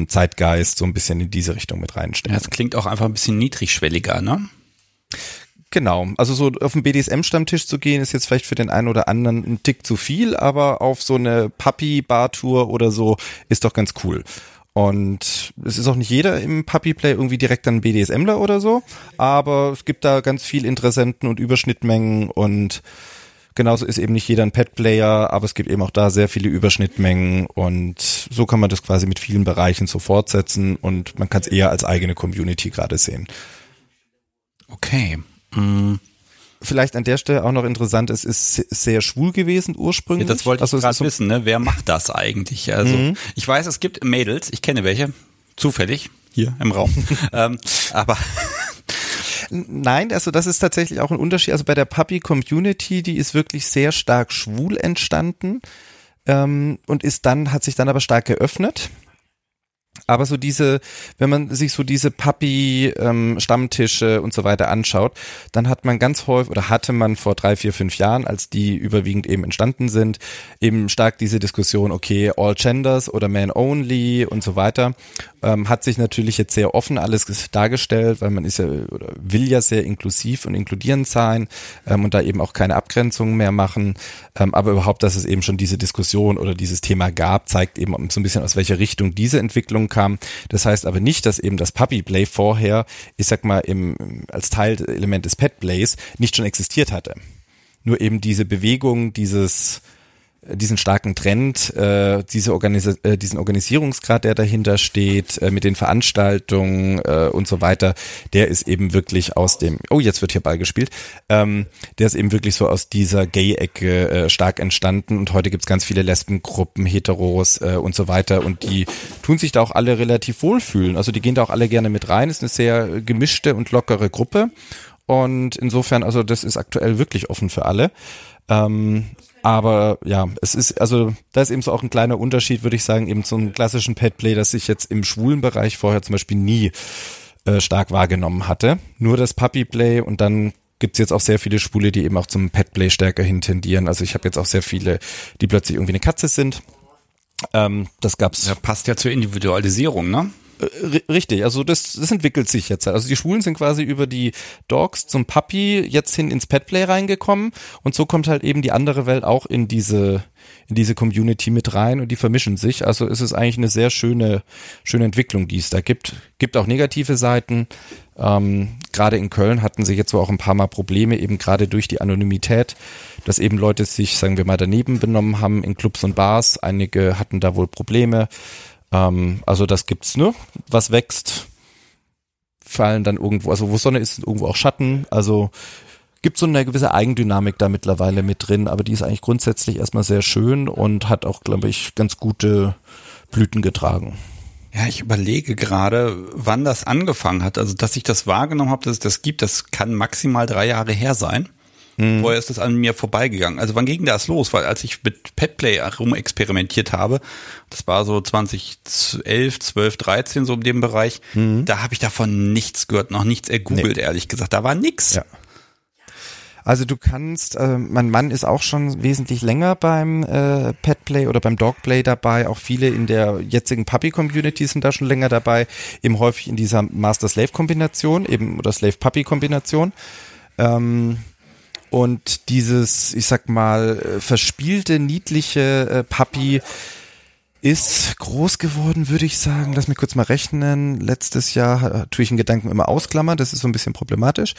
Zeitgeist so ein bisschen in diese Richtung mit reinstellen. Ja, das klingt auch einfach ein bisschen niedrigschwelliger, ne? Genau, also so auf den BDSM-Stammtisch zu gehen, ist jetzt vielleicht für den einen oder anderen ein Tick zu viel, aber auf so eine Puppy-Bar-Tour oder so ist doch ganz cool. Und es ist auch nicht jeder im Puppy Play irgendwie direkt dann BDSMler oder so, aber es gibt da ganz viel Interessenten und Überschnittmengen und Genauso ist eben nicht jeder ein Petplayer, aber es gibt eben auch da sehr viele Überschnittmengen und so kann man das quasi mit vielen Bereichen so fortsetzen und man kann es eher als eigene Community gerade sehen. Okay. Vielleicht an der Stelle auch noch interessant, es ist sehr schwul gewesen ursprünglich. Ja, das wollte ich also gerade wissen, ne? Wer macht das eigentlich? Also ich weiß, es gibt Mädels, ich kenne welche, zufällig, hier im Raum, aber... Nein, also das ist tatsächlich auch ein Unterschied. Also bei der Puppy-Community, die ist wirklich sehr stark schwul entstanden und hat sich dann aber stark geöffnet. Aber so diese, wenn man sich so diese Puppy-Stammtische und so weiter anschaut, dann hat man ganz häufig oder hatte man vor 3, 4, 5 Jahren, als die überwiegend eben entstanden sind, eben stark diese Diskussion, okay, all genders oder man only und so weiter, hat sich natürlich jetzt sehr offen alles dargestellt, weil man ist ja oder will ja sehr inklusiv und inkludierend sein und da eben auch keine Abgrenzungen mehr machen. Aber überhaupt, dass es eben schon diese Diskussion oder dieses Thema gab, zeigt eben so ein bisschen, aus welcher Richtung diese Entwicklung kam. Das heißt aber nicht, dass eben das Puppy Play vorher, ich sag mal, als Teilelement des Pet Plays nicht schon existiert hatte. Nur eben diese Bewegung, diesen starken Trend, diesen Organisierungsgrad, der dahinter steht, mit den Veranstaltungen und so weiter, der ist eben wirklich aus dem, oh, jetzt wird hier Ball gespielt, der ist eben wirklich so aus dieser Gay-Ecke stark entstanden und heute gibt's ganz viele Lesbengruppen, Heteros und so weiter und die tun sich da auch alle relativ wohlfühlen, also die gehen da auch alle gerne mit rein, ist eine sehr gemischte und lockere Gruppe und insofern, also das ist aktuell wirklich offen für alle. Aber ja, es ist, also da ist eben so auch ein kleiner Unterschied, würde ich sagen, eben zum klassischen Petplay, das ich jetzt im schwulen Bereich vorher zum Beispiel nie stark wahrgenommen hatte. Nur das Puppy Play und dann gibt's jetzt auch sehr viele Schwule, die eben auch zum Petplay stärker hin tendieren. Also ich habe jetzt auch sehr viele, die plötzlich irgendwie eine Katze sind. Das gab's. Ja, passt ja zur Individualisierung, ne? Richtig, also das entwickelt sich jetzt. Also die Schwulen sind quasi über die Dogs zum Puppy jetzt hin ins Petplay reingekommen und so kommt halt eben die andere Welt auch in diese Community mit rein und die vermischen sich. Also es ist eigentlich eine sehr schöne Entwicklung, die es da gibt. Gibt auch negative Seiten. Gerade in Köln hatten sie jetzt so auch ein paar Mal Probleme, eben gerade durch die Anonymität, dass eben Leute sich, sagen wir mal, daneben benommen haben in Clubs und Bars. Einige hatten da wohl Probleme. Also das gibt's, ne? Was wächst, fallen dann irgendwo, also wo Sonne ist, irgendwo auch Schatten, also gibt so eine gewisse Eigendynamik da mittlerweile mit drin, aber die ist eigentlich grundsätzlich erstmal sehr schön und hat auch, glaube ich, ganz gute Blüten getragen. Ja, ich überlege gerade, wann das angefangen hat, also dass ich das wahrgenommen habe, dass es das gibt, das kann maximal 3 Jahre her sein. Vorher ist das an mir vorbeigegangen. Also wann ging das los? Weil als ich mit Petplay rumexperimentiert habe, das war so 2011, 12, 13, so in dem Bereich, da habe ich davon nichts gehört, noch nichts ergoogelt, ehrlich gesagt. Da war nix. Ja. Also du kannst, mein Mann ist auch schon wesentlich länger beim Petplay oder beim Dogplay dabei, auch viele in der jetzigen Puppy-Community sind da schon länger dabei, eben häufig in dieser Master-Slave-Kombination, eben oder Slave-Puppy-Kombination. Und dieses, ich sag mal, verspielte, niedliche Puppy ist groß geworden, würde ich sagen. Lass mich kurz mal rechnen. Letztes Jahr tue ich einen Gedanken immer ausklammern. Das ist so ein bisschen problematisch.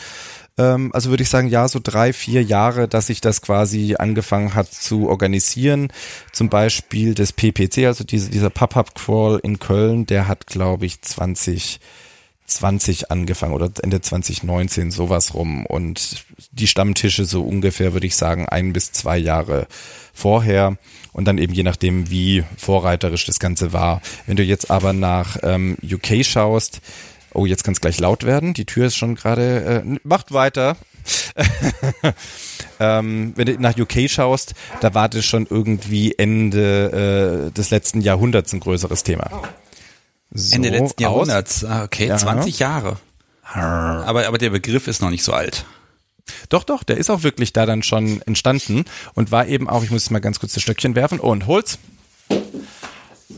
Also würde ich sagen, ja, so 3, 4 Jahre, dass sich das quasi angefangen hat zu organisieren. Zum Beispiel das PPC, also dieser Pup-Pup-Crawl in Köln, der hat, glaube ich, 2020 angefangen oder Ende 2019 sowas rum und die Stammtische so ungefähr, würde ich sagen, 1 bis 2 Jahre vorher und dann eben je nachdem, wie vorreiterisch das Ganze war. Wenn du jetzt aber nach UK schaust, oh, jetzt kann es gleich laut werden, die Tür ist schon gerade, macht weiter. Wenn du nach UK schaust, da war das schon irgendwie Ende des letzten Jahrhunderts ein größeres Thema. So Ende letzten Jahrhunderts, okay, ja. 20 Jahre. Aber der Begriff ist noch nicht so alt. Doch, der ist auch wirklich da dann schon entstanden und war eben auch, ich muss mal ganz kurz das Stöckchen werfen und hol's.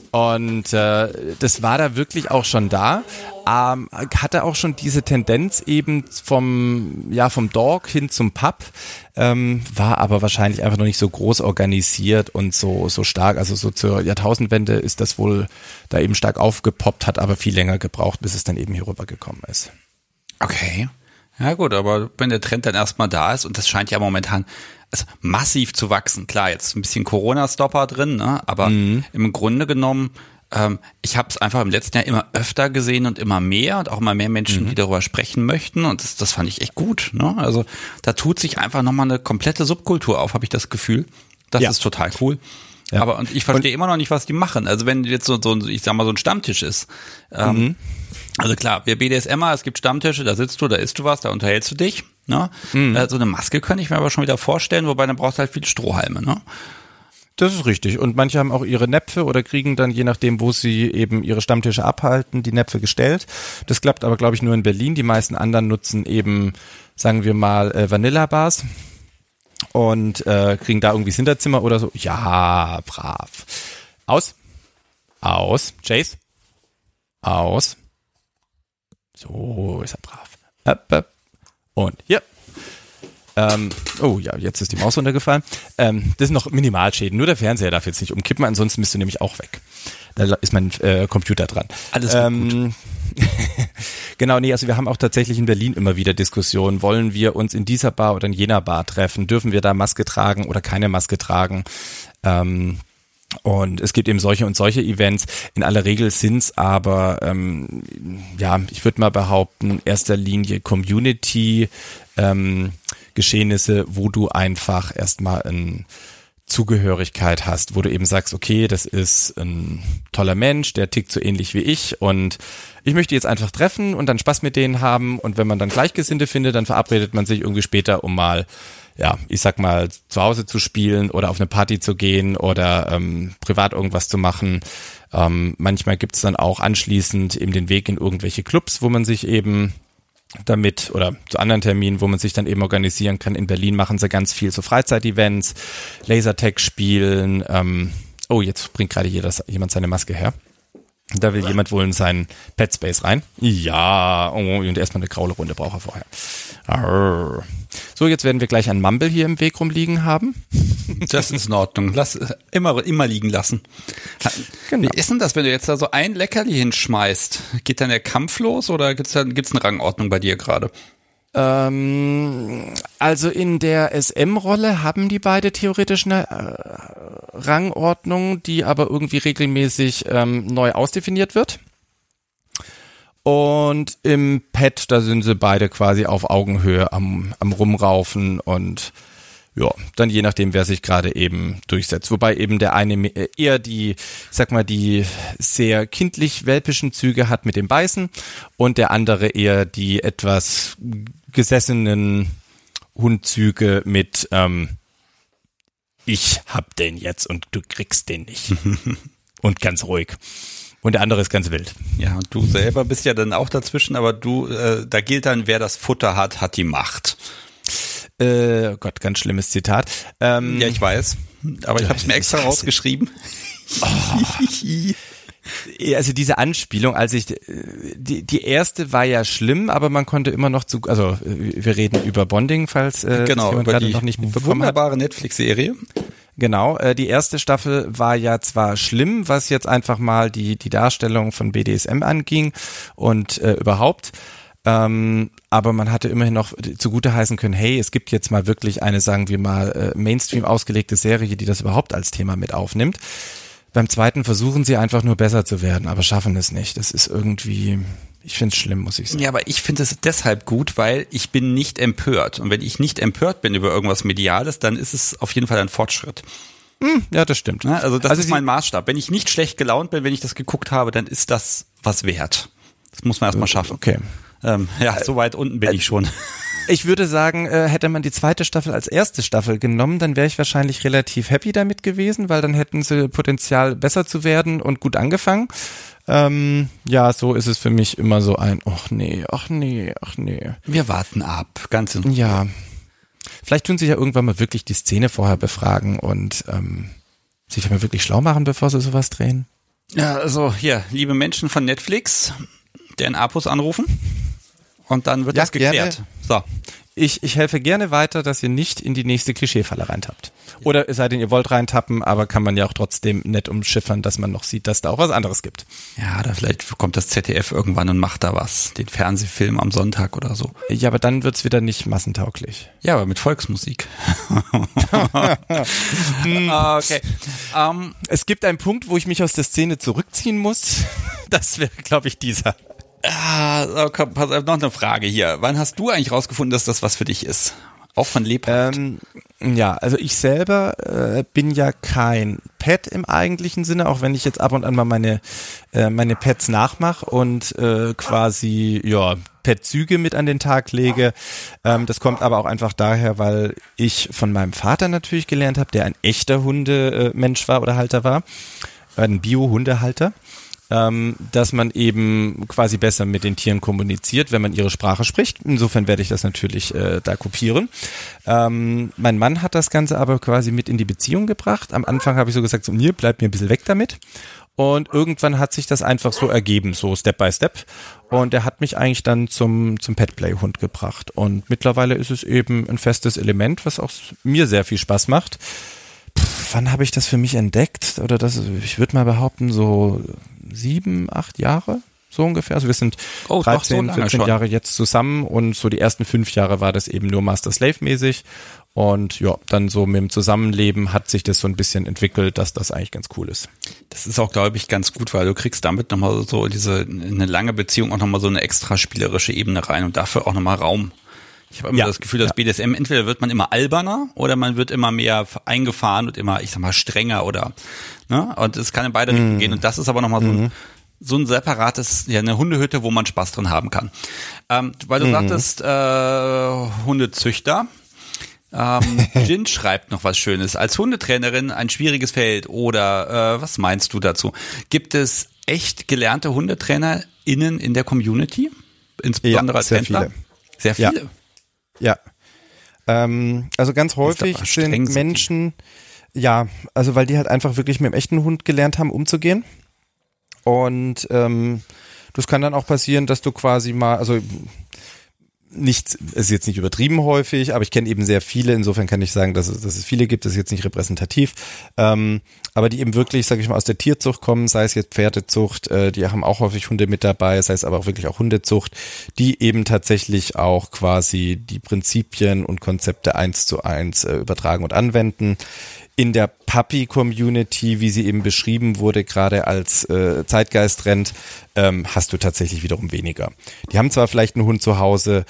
Und das war da wirklich auch schon da, hatte auch schon diese Tendenz eben vom Dog hin zum Pup, war aber wahrscheinlich einfach noch nicht so groß organisiert und so stark, also so zur Jahrtausendwende ist das wohl da eben stark aufgepoppt, hat aber viel länger gebraucht, bis es dann eben hier rübergekommen ist. Okay. Ja gut, aber wenn der Trend dann erstmal da ist, und das scheint ja momentan massiv zu wachsen, klar, jetzt ein bisschen Corona-Stopper drin, ne? Aber im Grunde genommen, ich habe es einfach im letzten Jahr immer öfter gesehen und immer mehr und auch immer mehr Menschen, die darüber sprechen möchten, und das fand ich echt gut, ne? Also da tut sich einfach nochmal eine komplette Subkultur auf, habe ich das Gefühl. Das ist total cool. Ja. Aber und ich verstehe immer noch nicht, was die machen. Also wenn jetzt so ein Stammtisch ist. Also klar, wir BDSMer, es gibt Stammtische, da sitzt du, da isst du was, da unterhältst du dich. Ne? So eine Maske könnte ich mir aber schon wieder vorstellen, wobei dann brauchst du halt viele Strohhalme. Ne? Das ist richtig. Und manche haben auch ihre Näpfe oder kriegen dann, je nachdem, wo sie eben ihre Stammtische abhalten, die Näpfe gestellt. Das klappt aber, glaube ich, nur in Berlin. Die meisten anderen nutzen eben, sagen wir mal, Vanilla-Bars. Und kriegen da irgendwie das Hinterzimmer oder so. Ja, brav. Aus. Chase. Aus. So, ist er brav. Up. Und hier. Oh ja, jetzt ist die Maus runtergefallen. Das sind noch Minimalschäden. Nur der Fernseher darf jetzt nicht umkippen, ansonsten bist du nämlich auch weg. Da ist mein Computer dran. Alles gut. Genau, nee, also wir haben auch tatsächlich in Berlin immer wieder Diskussionen. Wollen wir uns in dieser Bar oder in jener Bar treffen? Dürfen wir da Maske tragen oder keine Maske tragen? Und es gibt eben solche und solche Events. In aller Regel sind's aber, ja, ich würde mal behaupten, in erster Linie Community-Geschehnisse, wo du einfach erstmal ein Zugehörigkeit hast, wo du eben sagst, okay, das ist ein toller Mensch, der tickt so ähnlich wie ich und ich möchte jetzt einfach treffen und dann Spaß mit denen haben, und wenn man dann Gleichgesinnte findet, dann verabredet man sich irgendwie später, um mal, ja, ich sag mal, zu Hause zu spielen oder auf eine Party zu gehen oder privat irgendwas zu machen. Manchmal gibt's dann auch anschließend eben den Weg in irgendwelche Clubs, wo man sich eben damit, oder zu anderen Terminen, wo man sich dann eben organisieren kann. In Berlin machen sie ganz viel so Freizeitevents, Lasertag spielen. Oh, jetzt bringt gerade jemand seine Maske her. Da will jemand wohl in seinen Pet Space rein. Ja, oh, und erstmal eine graue Runde braucht er vorher. Arr. So, jetzt werden wir gleich einen Mumble hier im Weg rumliegen haben. Das ist in Ordnung. Lass immer liegen lassen. Genau. Wie ist denn das, wenn du jetzt da so ein Leckerli hinschmeißt? Geht dann der Kampf los oder gibt's eine Rangordnung bei dir gerade? Also in der SM-Rolle haben die beide theoretisch eine Rangordnung, die aber irgendwie regelmäßig neu ausdefiniert wird. Und im Pet, da sind sie beide quasi auf Augenhöhe am Rumraufen und ja, dann je nachdem, wer sich gerade eben durchsetzt. Wobei eben der eine eher die sehr kindlich-welpischen Züge hat mit dem Beißen und der andere eher die etwas gesessenen Hundzüge mit ich hab den jetzt und du kriegst den nicht. Und ganz ruhig. Und der andere ist ganz wild. Ja, und du selber bist ja dann auch dazwischen, aber du, da gilt dann, wer das Futter hat, hat die Macht. Oh Gott, ganz schlimmes Zitat. Ja, ich weiß, aber ich habe es mir extra rausgeschrieben. Oh. Also diese Anspielung, die erste war ja schlimm, aber man konnte immer noch also wir reden über Bonding, falls jemand gerade noch nicht mitbekommen hat. Wunderbare Netflix-Serie. Genau, die erste Staffel war ja zwar schlimm, was jetzt einfach mal die Darstellung von BDSM anging und überhaupt. Aber man hatte immerhin noch zugute heißen können, hey, es gibt jetzt mal wirklich eine, sagen wir mal, Mainstream ausgelegte Serie, die das überhaupt als Thema mit aufnimmt. Beim zweiten versuchen sie einfach nur besser zu werden, aber schaffen es nicht. Das ist irgendwie, ich finde es schlimm, muss ich sagen. Ja, aber ich finde es deshalb gut, weil ich bin nicht empört. Und wenn ich nicht empört bin über irgendwas Mediales, dann ist es auf jeden Fall ein Fortschritt. Ja, das stimmt. Also das ist mein Maßstab. Wenn ich nicht schlecht gelaunt bin, wenn ich das geguckt habe, dann ist das was wert. Das muss man erstmal schaffen. Okay. Ja, so weit unten bin ich schon. Ich würde sagen, hätte man die zweite Staffel als erste Staffel genommen, dann wäre ich wahrscheinlich relativ happy damit gewesen, weil dann hätten sie Potenzial, besser zu werden und gut angefangen. Ja, so ist es für mich immer so ein, ach nee. Wir warten ab, ganz in Ruhe. Ja, vielleicht tun sie ja irgendwann mal wirklich die Szene vorher befragen und sich mal wirklich schlau machen, bevor sie sowas drehen. Ja, also hier, liebe Menschen von Netflix, den Apus anrufen. Und dann wird das geklärt. Gerne. So. Ich helfe gerne weiter, dass ihr nicht in die nächste Klischeefalle reintappt. Oder es sei denn, ihr wollt reintappen, aber kann man ja auch trotzdem nett umschiffern, dass man noch sieht, dass da auch was anderes gibt. Ja, da vielleicht kommt das ZDF irgendwann und macht da was. Den Fernsehfilm am Sonntag oder so. Ja, aber dann wird's wieder nicht massentauglich. Ja, aber mit Volksmusik. Okay. Es gibt einen Punkt, wo ich mich aus der Szene zurückziehen muss. Das wäre, glaube ich, dieser. Komm, pass auf, noch eine Frage hier. Wann hast du eigentlich rausgefunden, dass das was für dich ist? Auch von Lebhaft? Ja, also ich selber bin ja kein Pet im eigentlichen Sinne, auch wenn ich jetzt ab und an mal meine Pets nachmache und quasi ja Petzüge mit an den Tag lege. Das kommt aber auch einfach daher, weil ich von meinem Vater natürlich gelernt habe, der ein echter Hundemensch war oder Halter war, ein Bio-Hundehalter. Dass man eben quasi besser mit den Tieren kommuniziert, wenn man ihre Sprache spricht. Insofern werde ich das natürlich da kopieren. Mein Mann hat das Ganze aber quasi mit in die Beziehung gebracht. Am Anfang habe ich so gesagt, so, nee, bleib mir ein bisschen weg damit. Und irgendwann hat sich das einfach so ergeben, so Step by Step. Und er hat mich eigentlich dann zum Petplay-Hund gebracht. Und mittlerweile ist es eben ein festes Element, was auch mir sehr viel Spaß macht. Wann habe ich das für mich entdeckt? Oder das, ich würde mal behaupten, so 7, 8 Jahre, so ungefähr. Also wir sind 13, 14 Jahre jetzt zusammen und so die ersten 5 Jahre war das eben nur Master-Slave-mäßig und ja, dann so mit dem Zusammenleben hat sich das so ein bisschen entwickelt, dass das eigentlich ganz cool ist. Das ist auch, glaube ich, ganz gut, weil du kriegst damit nochmal so eine lange Beziehung auch nochmal so eine extra spielerische Ebene rein und dafür auch nochmal Raum. Ich habe immer das Gefühl, dass BDSM, entweder wird man immer alberner oder man wird immer mehr eingefahren und immer, ich sag mal, strenger oder, ne? Und es kann in beide Richtungen gehen. Und das ist aber nochmal so ein separates, ja, eine Hundehütte, wo man Spaß drin haben kann. Weil du sagtest, Hundezüchter. Jin schreibt noch was Schönes. Als Hundetrainerin ein schwieriges Feld oder, was meinst du dazu? Gibt es echt gelernte HundetrainerInnen in der Community? Insbesondere als Händler? Sehr viele. Ja, also ganz häufig sind Menschen, ja, also weil die halt einfach wirklich mit dem echten Hund gelernt haben, umzugehen. Und das kann dann auch passieren, dass du quasi mal, also nicht, ist jetzt nicht übertrieben häufig, aber ich kenne eben sehr viele, insofern kann ich sagen, dass es viele gibt, das ist jetzt nicht repräsentativ, aber die eben wirklich, sage ich mal, aus der Tierzucht kommen, sei es jetzt Pferdezucht, die haben auch häufig Hunde mit dabei, sei es aber auch wirklich auch Hundezucht, die eben tatsächlich auch quasi die Prinzipien und Konzepte 1:1 übertragen und anwenden. In der Puppy-Community, wie sie eben beschrieben wurde, gerade als Zeitgeist-Trend, hast du tatsächlich wiederum weniger. Die haben zwar vielleicht einen Hund zu Hause,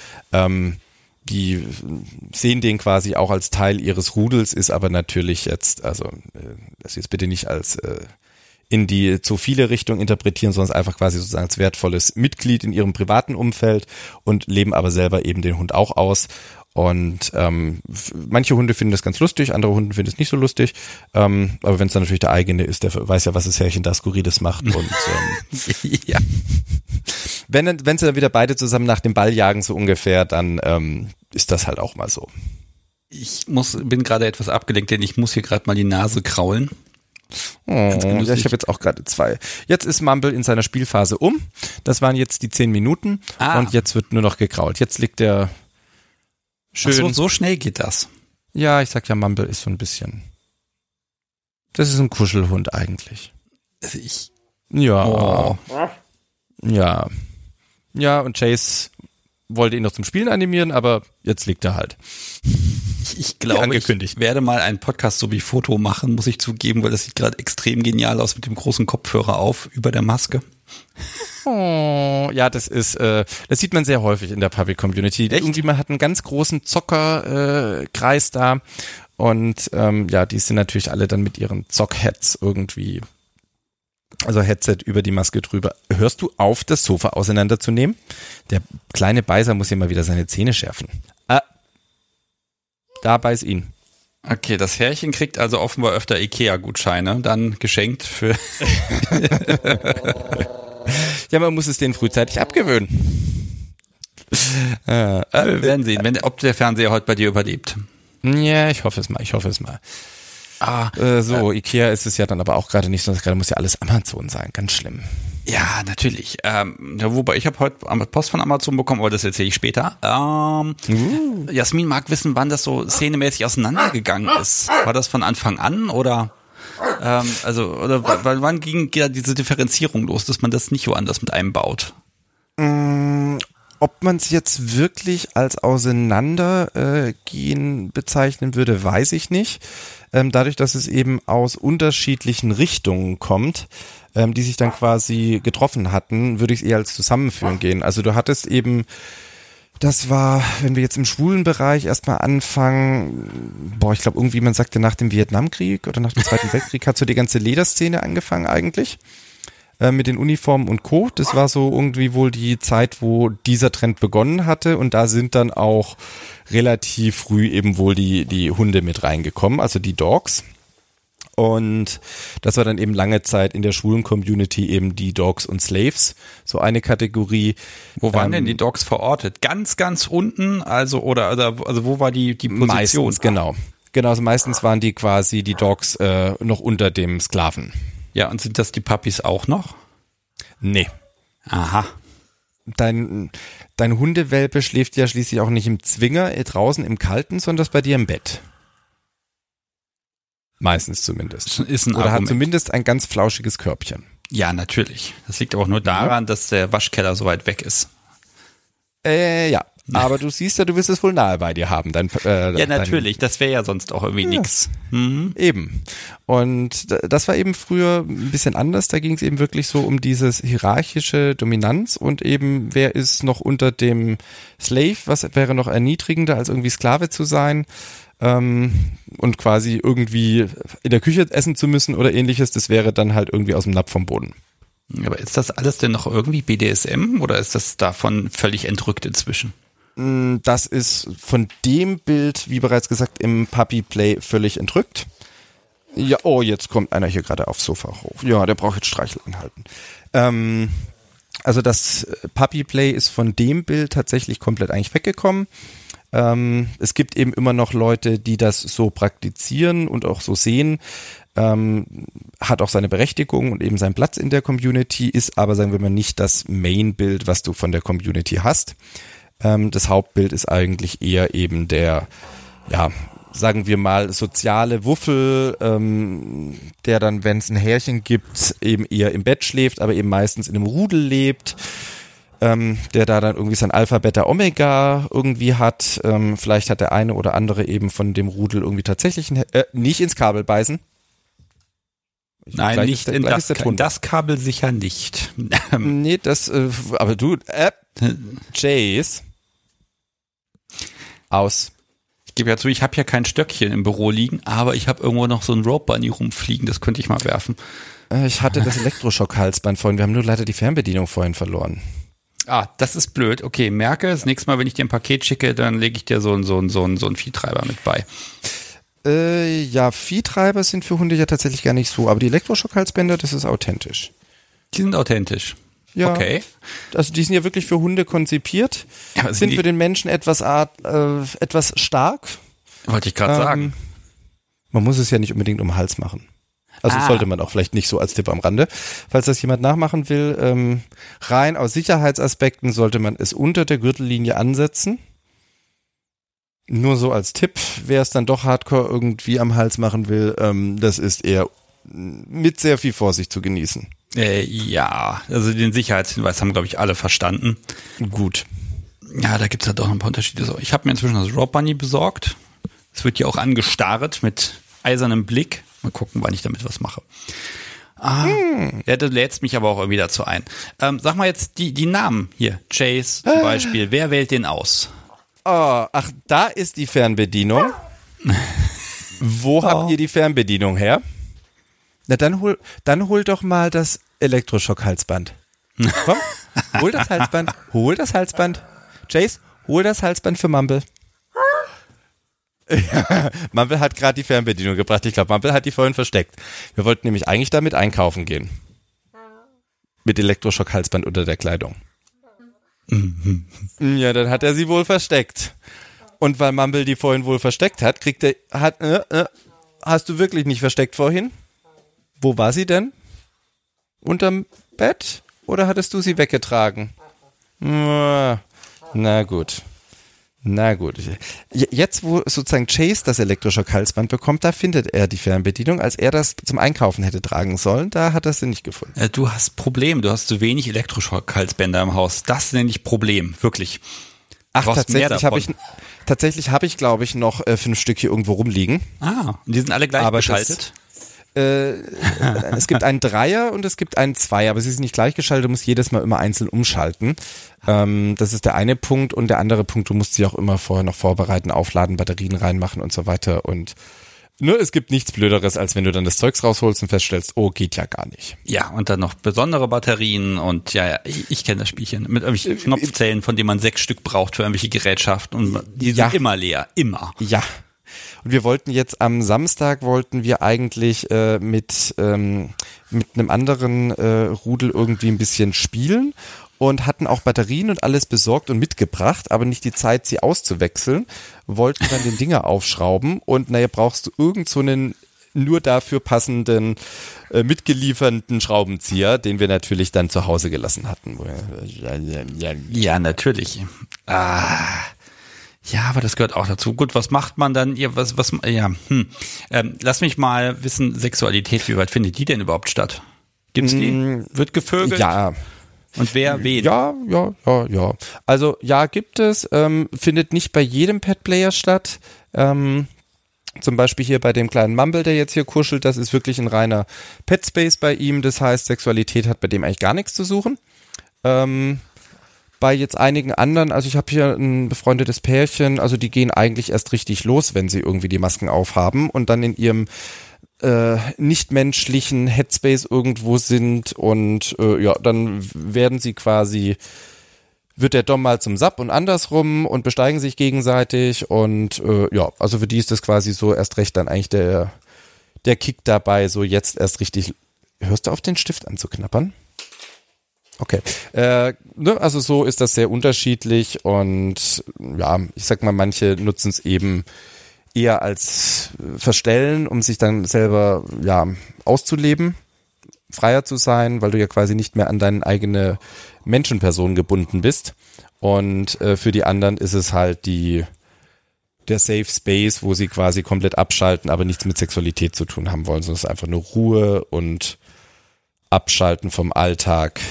die sehen den quasi auch als Teil ihres Rudels, ist aber natürlich jetzt, also das jetzt bitte nicht als in die zu viele Richtung interpretieren, sondern einfach quasi sozusagen als wertvolles Mitglied in ihrem privaten Umfeld und leben aber selber eben den Hund auch aus. Und manche Hunde finden das ganz lustig, andere Hunde finden es nicht so lustig. Aber wenn es dann natürlich der eigene ist, der weiß ja, was das Herrchen da Skurriles macht. Und ja. Wenn sie dann wieder beide zusammen nach dem Ball jagen, so ungefähr, dann ist das halt auch mal so. Ich bin gerade etwas abgelenkt, denn ich muss hier gerade mal die Nase kraulen. Ja, ich habe jetzt auch gerade 2. Jetzt ist Mumble in seiner Spielphase um. Das waren jetzt die 10 Minuten. Und jetzt wird nur noch gekrault. Jetzt liegt der... Schön. So schnell geht das. Ja, ich sag ja, Mumble ist so ein bisschen. Das ist ein Kuschelhund eigentlich. Also ich. Ja. Oh. Ja. Ja, und Chase wollte ihn noch zum Spielen animieren, aber jetzt liegt er halt. Ich glaube, ich werde mal einen Podcast so wie Foto machen, muss ich zugeben, weil das sieht gerade extrem genial aus mit dem großen Kopfhörer auf über der Maske. Oh, ja, das ist, das sieht man sehr häufig in der Puppy-Community. Irgendwie, man hat einen ganz großen Zockerkreis da und ja, die sind natürlich alle dann mit ihren Zock-Heads irgendwie, also Headset über die Maske drüber. Hörst du auf, das Sofa auseinanderzunehmen? Der kleine Beißer muss ja mal wieder seine Zähne schärfen. Da beiß ihn. Okay, das Herrchen kriegt also offenbar öfter IKEA-Gutscheine, dann geschenkt für... Ja, man muss es denen frühzeitig abgewöhnen. Wir werden sehen, ob der Fernseher heute bei dir überlebt. Ja, ich hoffe es mal. IKEA ist es ja dann aber auch gerade nicht, sondern gerade muss ja alles Amazon sein, ganz schlimm. Ja, natürlich. Ja, wobei, ich habe heute Post von Amazon bekommen, aber das erzähle ich später. Jasmin mag wissen, wann das so szenemäßig auseinandergegangen ist. War das von Anfang an oder? Wann ging ja diese Differenzierung los, dass man das nicht woanders mit einbaut? Ob man es jetzt wirklich als Auseinandergehen bezeichnen würde, weiß ich nicht. Dadurch, dass es eben aus unterschiedlichen Richtungen kommt, die sich dann quasi getroffen hatten, würde ich es eher als Zusammenführen gehen. Also du hattest eben, das war, wenn wir jetzt im schwulen Bereich erstmal anfangen, ich glaube irgendwie, man sagte nach dem Vietnamkrieg oder nach dem Zweiten Weltkrieg hat so die ganze Lederszene angefangen eigentlich. Mit den Uniformen und Co. Das war so irgendwie wohl die Zeit, wo dieser Trend begonnen hatte. Und da sind dann auch relativ früh eben wohl die Hunde mit reingekommen, also die Dogs. Und das war dann eben lange Zeit in der schwulen Community eben die Dogs und Slaves, so eine Kategorie. Wo waren denn die Dogs verortet? Ganz, ganz unten? Also wo war die Position? Meistens, genau. Genau, also meistens waren die quasi die Dogs noch unter dem Sklaven. Ja, und sind das die Puppies auch noch? Nee. Aha. Dein Hundewelpe schläft ja schließlich auch nicht im Zwinger draußen im Kalten, sondern das bei dir im Bett. Meistens zumindest. Ist ein Argument. Oder hat zumindest ein ganz flauschiges Körbchen. Ja, natürlich. Das liegt aber auch nur daran, dass der Waschkeller so weit weg ist. Ja. Aber du siehst ja, du willst es wohl nahe bei dir haben. Ja, natürlich. Das wäre ja sonst auch irgendwie nix. Mhm. Eben. Und das war eben früher ein bisschen anders. Da ging es eben wirklich so um dieses hierarchische Dominanz und eben, wer ist noch unter dem Slave? Was wäre noch erniedrigender, als irgendwie Sklave zu sein? Und quasi irgendwie in der Küche essen zu müssen oder ähnliches. Das wäre dann halt irgendwie aus dem Napf vom Boden. Aber ist das alles denn noch irgendwie BDSM oder ist das davon völlig entrückt inzwischen? Das ist von dem Bild, wie bereits gesagt, im Puppy Play völlig entrückt. Ja, oh, jetzt kommt einer hier gerade aufs Sofa hoch. Ja, der braucht jetzt Streichel anhalten. Also das Puppy Play ist von dem Bild tatsächlich komplett eigentlich weggekommen. Es gibt eben immer noch Leute, die das so praktizieren und auch so sehen. Hat auch seine Berechtigung und eben seinen Platz in der Community, ist aber, sagen wir mal, nicht das Main-Bild, was du von der Community hast. Das Hauptbild ist eigentlich eher eben der, ja, sagen wir mal, soziale Wuffel, der dann, wenn es ein Härchen gibt, eben eher im Bett schläft, aber eben meistens in einem Rudel lebt, der da dann irgendwie sein Alpha, Beta, Omega irgendwie hat. Vielleicht hat der eine oder andere eben von dem Rudel irgendwie tatsächlich nicht ins Kabel beißen. Nein, nicht in das Kabel sicher nicht. Nee, das, aber du, Chase. Aus. Ich gebe ja zu, ich habe ja kein Stöckchen im Büro liegen, aber ich habe irgendwo noch so ein Rope Bunny rumfliegen, das könnte ich mal werfen. Ich hatte das Elektroschock-Halsband vorhin, wir haben nur leider die Fernbedienung vorhin verloren. Ah, das ist blöd. Okay, merke, das nächste Mal, wenn ich dir ein Paket schicke, dann lege ich dir so einen Viehtreiber mit bei. Ja, Viehtreiber sind für Hunde ja tatsächlich gar nicht so, aber die Elektroschock-Halsbänder, das ist authentisch. Die sind authentisch? Ja, okay. Also die sind ja wirklich für Hunde konzipiert, ja, sind für den Menschen etwas stark. Wollte ich gerade sagen. Man muss es ja nicht unbedingt um den Hals machen. Also das sollte man auch vielleicht nicht so als Tipp am Rande. Falls das jemand nachmachen will, rein aus Sicherheitsaspekten sollte man es unter der Gürtellinie ansetzen. Nur so als Tipp, wer es dann doch hardcore irgendwie am Hals machen will, das ist eher mit sehr viel Vorsicht zu genießen. Ja, also den Sicherheitshinweis haben, glaube ich, alle verstanden. Gut. Ja, da gibt es halt auch ein paar Unterschiede. So, ich habe mir inzwischen das Rope Bunny besorgt. Es wird ja auch angestarrt mit eisernem Blick. Mal gucken, wann ich damit was mache. Ja, du lädst mich aber auch irgendwie dazu ein. Sag mal jetzt die Namen hier. Chase zum Beispiel. Wer wählt den aus? Oh, ach, da ist die Fernbedienung. Wo habt ihr die Fernbedienung her? Na, dann hol doch mal das Elektroschock-Halsband. Komm, hol das Halsband. Chase, hol das Halsband für Mumble. Ja, Mumble hat gerade die Fernbedienung gebracht. Ich glaube, Mumble hat die vorhin versteckt. Wir wollten nämlich eigentlich damit einkaufen gehen. Mit Elektroschock-Halsband unter der Kleidung. Ja, dann hat er sie wohl versteckt. Und weil Mumble die vorhin wohl versteckt hat, hast du wirklich nicht versteckt vorhin? Wo war sie denn? Unterm Bett? Oder hattest du sie weggetragen? Na gut. Na gut. Jetzt, wo sozusagen Chase das elektrische Halsband bekommt, da findet er die Fernbedienung. Als er das zum Einkaufen hätte tragen sollen, da hat er sie nicht gefunden. Du hast Problem. Du hast zu wenig elektrische Halsbänder im Haus. Das nenne ich Problem. Wirklich. Ach, tatsächlich habe ich, glaube ich, noch 5 Stück hier irgendwo rumliegen. Ah, und die sind alle gleich geschaltet? Es gibt einen 3er und es gibt einen 2er, aber sie sind nicht gleichgeschaltet, du musst jedes Mal immer einzeln umschalten. Das ist der eine Punkt und der andere Punkt, du musst sie auch immer vorher noch vorbereiten, aufladen, Batterien reinmachen und so weiter und nur es gibt nichts Blöderes, als wenn du dann das Zeugs rausholst und feststellst, oh, geht ja gar nicht. Ja, und dann noch besondere Batterien und ja, ich kenne das Spielchen mit irgendwelchen Knopfzellen, von denen man 6 Stück braucht für irgendwelche Gerätschaften und die sind immer leer, immer. Ja. Und wir wollten jetzt am Samstag, eigentlich mit einem anderen Rudel irgendwie ein bisschen spielen und hatten auch Batterien und alles besorgt und mitgebracht, aber nicht die Zeit, sie auszuwechseln, wollten dann den Dinger aufschrauben und naja, brauchst du irgend so einen nur dafür passenden, mitgelieferten Schraubenzieher, den wir natürlich dann zu Hause gelassen hatten. Ja, natürlich. Ja, aber das gehört auch dazu. Gut, was macht man dann? Lass mich mal wissen, Sexualität, wie weit findet die denn überhaupt statt? Gibt's die? Wird gevögelt? Ja. Und wer wen? Ja. Also, ja, gibt es. Findet nicht bei jedem Petplayer statt. Zum Beispiel hier bei dem kleinen Mumble, der jetzt hier kuschelt. Das ist wirklich ein reiner Petspace bei ihm. Das heißt, Sexualität hat bei dem eigentlich gar nichts zu suchen. Bei jetzt einigen anderen, also ich habe hier ein befreundetes Pärchen, also die gehen eigentlich erst richtig los, wenn sie irgendwie die Masken aufhaben und dann in ihrem nichtmenschlichen Headspace irgendwo sind und dann werden sie quasi, wird der Dom mal zum Sap und andersrum und besteigen sich gegenseitig und also für die ist das quasi so erst recht dann eigentlich der Kick dabei, so jetzt erst richtig. Hörst du auf, den Stift anzuknappern? Okay, also so ist das sehr unterschiedlich und ja, ich sag mal, manche nutzen es eben eher als Verstellen, um sich dann selber ja auszuleben, freier zu sein, weil du ja quasi nicht mehr an deine eigene Menschenperson gebunden bist und für die anderen ist es halt der Safe Space, wo sie quasi komplett abschalten, aber nichts mit Sexualität zu tun haben wollen, sondern es ist einfach nur Ruhe und Abschalten vom Alltag,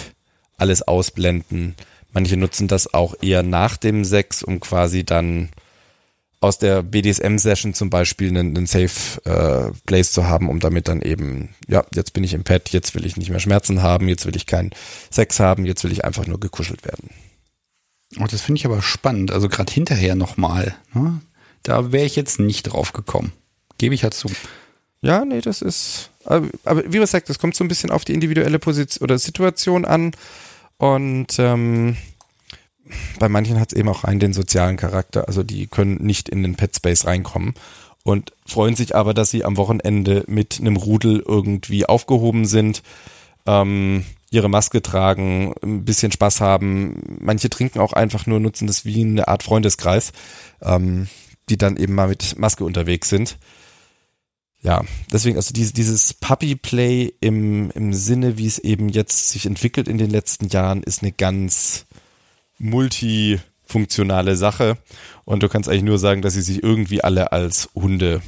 alles ausblenden. Manche nutzen das auch eher nach dem Sex, um quasi dann aus der BDSM-Session zum Beispiel einen Safe Place zu haben, um damit dann eben, ja, jetzt bin ich im Pad, jetzt will ich nicht mehr Schmerzen haben, jetzt will ich keinen Sex haben, jetzt will ich einfach nur gekuschelt werden. Oh, das finde ich aber spannend, also gerade hinterher nochmal, ne? Da wäre ich jetzt nicht drauf gekommen, gebe ich ja zu. Ja, nee, das ist, aber wie gesagt, das kommt so ein bisschen auf die individuelle Position oder Situation an und bei manchen hat es eben auch rein den sozialen Charakter, also die können nicht in den Petspace reinkommen und freuen sich aber, dass sie am Wochenende mit einem Rudel irgendwie aufgehoben sind, ihre Maske tragen, ein bisschen Spaß haben, manche trinken auch einfach nur, nutzen das wie eine Art Freundeskreis, die dann eben mal mit Maske unterwegs sind. Ja, deswegen, also dieses Puppy Play im Sinne, wie es eben jetzt sich entwickelt in den letzten Jahren, ist eine ganz multifunktionale Sache. Und du kannst eigentlich nur sagen, dass sie sich irgendwie alle als Hunde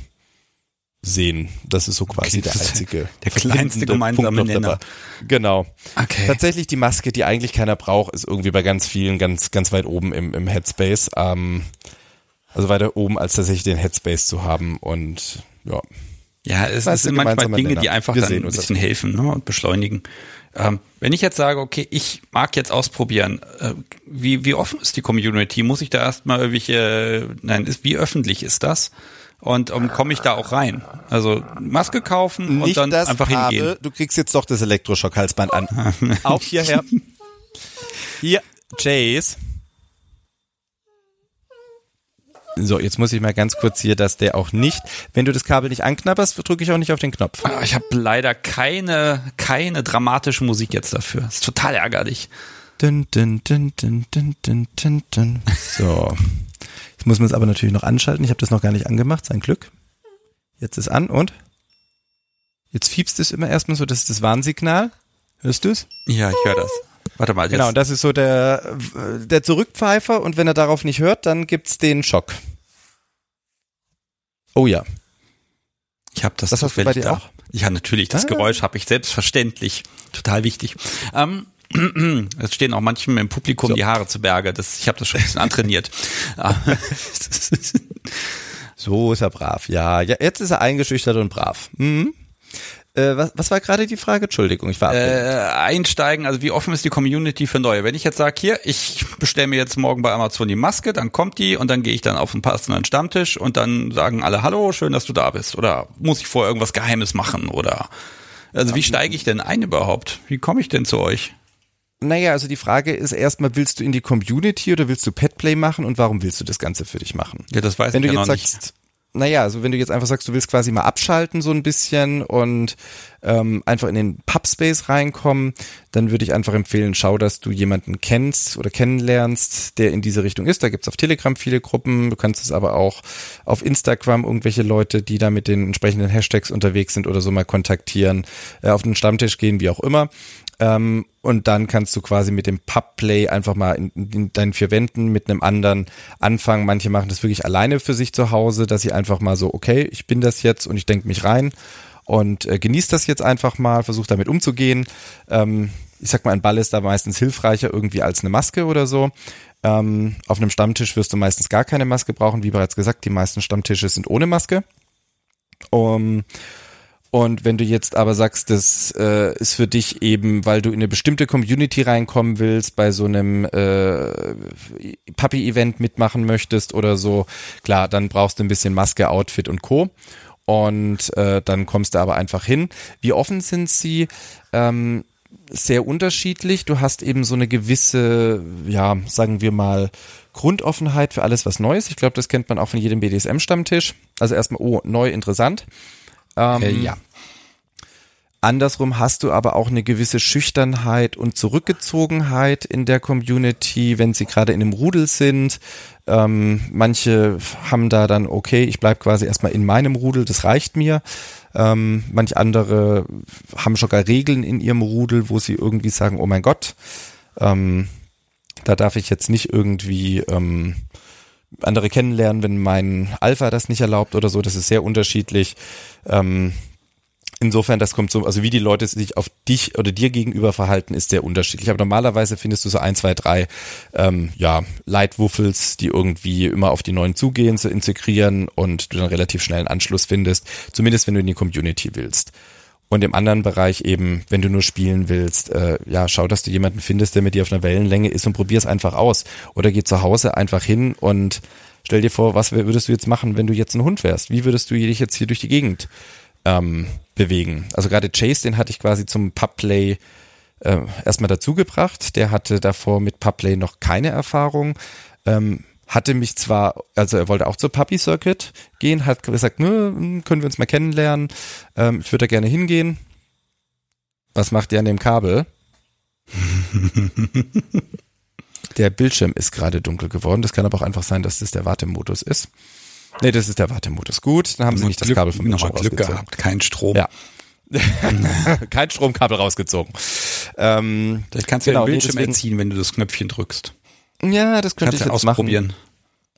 sehen. Das ist so quasi okay, der einzige. Der kleinste gemeinsame Nenner. Genau. Okay. Tatsächlich die Maske, die eigentlich keiner braucht, ist irgendwie bei ganz vielen ganz, ganz weit oben im Headspace. Also weiter oben als tatsächlich den Headspace zu haben und ja. Ja, es sind manchmal Dinge, die einfach dann ein bisschen helfen, ne, und beschleunigen. Wenn ich jetzt sage, okay, ich mag jetzt ausprobieren, wie offen ist die Community? Muss ich da erstmal wie öffentlich ist das? Und komme ich da auch rein? Also Maske kaufen und nicht dann einfach hingehen. Du kriegst jetzt doch das Elektroschock-Halsband an. Auch hierher. Hier, Chase. So, jetzt muss ich mal ganz kurz hier, dass der auch nicht, wenn du das Kabel nicht anknabberst, drücke ich auch nicht auf den Knopf. Ich habe leider keine dramatische Musik jetzt dafür. Das ist total ärgerlich. Dun, dun, dun, dun, dun, dun, dun, dun. So. Jetzt muss man es aber natürlich noch anschalten. Ich habe das noch gar nicht angemacht, sein Glück. Jetzt ist an und? Jetzt fiepst es immer erstmal so, das ist das Warnsignal. Hörst du es? Ja, ich höre das. Warte mal. Jetzt. Genau, das ist so der Zurückpfeifer, und wenn er darauf nicht hört, dann gibt's den Schock. Oh ja. Ich habe das hast du bei dir da auch? Ja, natürlich. Das Geräusch habe ich selbstverständlich. Total wichtig. Es stehen auch manchem im Publikum die Haare zu Berge. Ich habe das schon ein bisschen antrainiert. So ist er brav. Ja, jetzt ist er eingeschüchtert und brav. Mhm. Was war gerade die Frage? Entschuldigung, ich war einsteigen, also wie offen ist die Community für neue? Wenn ich jetzt sage, hier, ich bestelle mir jetzt morgen bei Amazon die Maske, dann kommt die und dann gehe ich dann auf den passenden Stammtisch und dann sagen alle, hallo, schön, dass du da bist. Oder muss ich vorher irgendwas Geheimes machen? Oder also wie steige ich denn ein überhaupt? Wie komme ich denn zu euch? Naja, also die Frage ist erstmal, willst du in die Community oder willst du Petplay machen, und warum willst du das Ganze für dich machen? Ja, das weiß ich ja noch nicht. Naja, also wenn du jetzt einfach sagst, du willst quasi mal abschalten so ein bisschen und einfach in den Pub-Space reinkommen, dann würde ich einfach empfehlen, schau, dass du jemanden kennst oder kennenlernst, der in diese Richtung ist. Da gibt's auf Telegram viele Gruppen, du kannst es aber auch auf Instagram irgendwelche Leute, die da mit den entsprechenden Hashtags unterwegs sind oder so, mal kontaktieren, auf den Stammtisch gehen, wie auch immer. Und dann kannst du quasi mit dem Pup-Play einfach mal in deinen vier Wänden mit einem anderen anfangen. Manche machen das wirklich alleine für sich zu Hause, dass sie einfach mal so, okay, ich bin das jetzt und ich denke mich rein und genieße das jetzt einfach mal, versuche damit umzugehen. Ich sag mal, ein Ball ist da meistens hilfreicher irgendwie als eine Maske oder so. Auf einem Stammtisch wirst du meistens gar keine Maske brauchen. Wie bereits gesagt, die meisten Stammtische sind ohne Maske. Und wenn du jetzt aber sagst, das ist für dich eben, weil du in eine bestimmte Community reinkommen willst, bei so einem Puppy-Event mitmachen möchtest oder so, klar, dann brauchst du ein bisschen Maske, Outfit und Co. Und dann kommst du aber einfach hin. Wie offen sind sie? Sehr unterschiedlich. Du hast eben so eine gewisse, ja, sagen wir mal, Grundoffenheit für alles, was neu ist. Ich glaube, das kennt man auch von jedem BDSM-Stammtisch. Also erstmal, oh, neu, interessant. Ja. Andersrum hast du aber auch eine gewisse Schüchternheit und Zurückgezogenheit in der Community, wenn sie gerade in einem Rudel sind. Manche haben da dann, okay, ich bleib quasi erstmal in meinem Rudel, das reicht mir. Manch andere haben schon gar Regeln in ihrem Rudel, wo sie irgendwie sagen, oh mein Gott, da darf ich jetzt nicht irgendwie andere kennenlernen, wenn mein Alpha das nicht erlaubt oder so. Das ist sehr unterschiedlich. Insofern, das kommt so, also wie die Leute sich auf dich oder dir gegenüber verhalten, ist sehr unterschiedlich. Aber normalerweise findest du so 1, 2, 3 Leitwuffels, die irgendwie immer auf die Neuen zugehen, zu integrieren, und du dann relativ schnell einen Anschluss findest, zumindest wenn du in die Community willst. Und im anderen Bereich eben, wenn du nur spielen willst, ja, schau, dass du jemanden findest, der mit dir auf einer Wellenlänge ist, und probier es einfach aus. Oder geh zu Hause einfach hin und stell dir vor, was würdest du jetzt machen, wenn du jetzt ein Hund wärst? Wie würdest du dich jetzt hier durch die Gegend bewegen? Also gerade Chase, den hatte ich quasi zum Pup-Play erstmal dazu gebracht. Der hatte davor mit Pup-Play noch keine Erfahrung. Hatte mich zwar, also er wollte auch zur Puppy Circuit gehen, hat gesagt, nö, können wir uns mal kennenlernen, ich würde da gerne hingehen. Was macht ihr an dem Kabel? Der Bildschirm ist gerade dunkel geworden, das kann aber auch einfach sein, dass das der Wartemodus ist. Nee, das ist der Wartemodus, gut, dann haben sie nicht das Kabel vom Bildschirm rausgezogen. Glück gehabt, kein Strom. Ja. Kein Stromkabel rausgezogen. Vielleicht kannst du den Bildschirm entziehen, wenn du das Knöpfchen drückst. Ja, das könnte ich jetzt ausprobieren.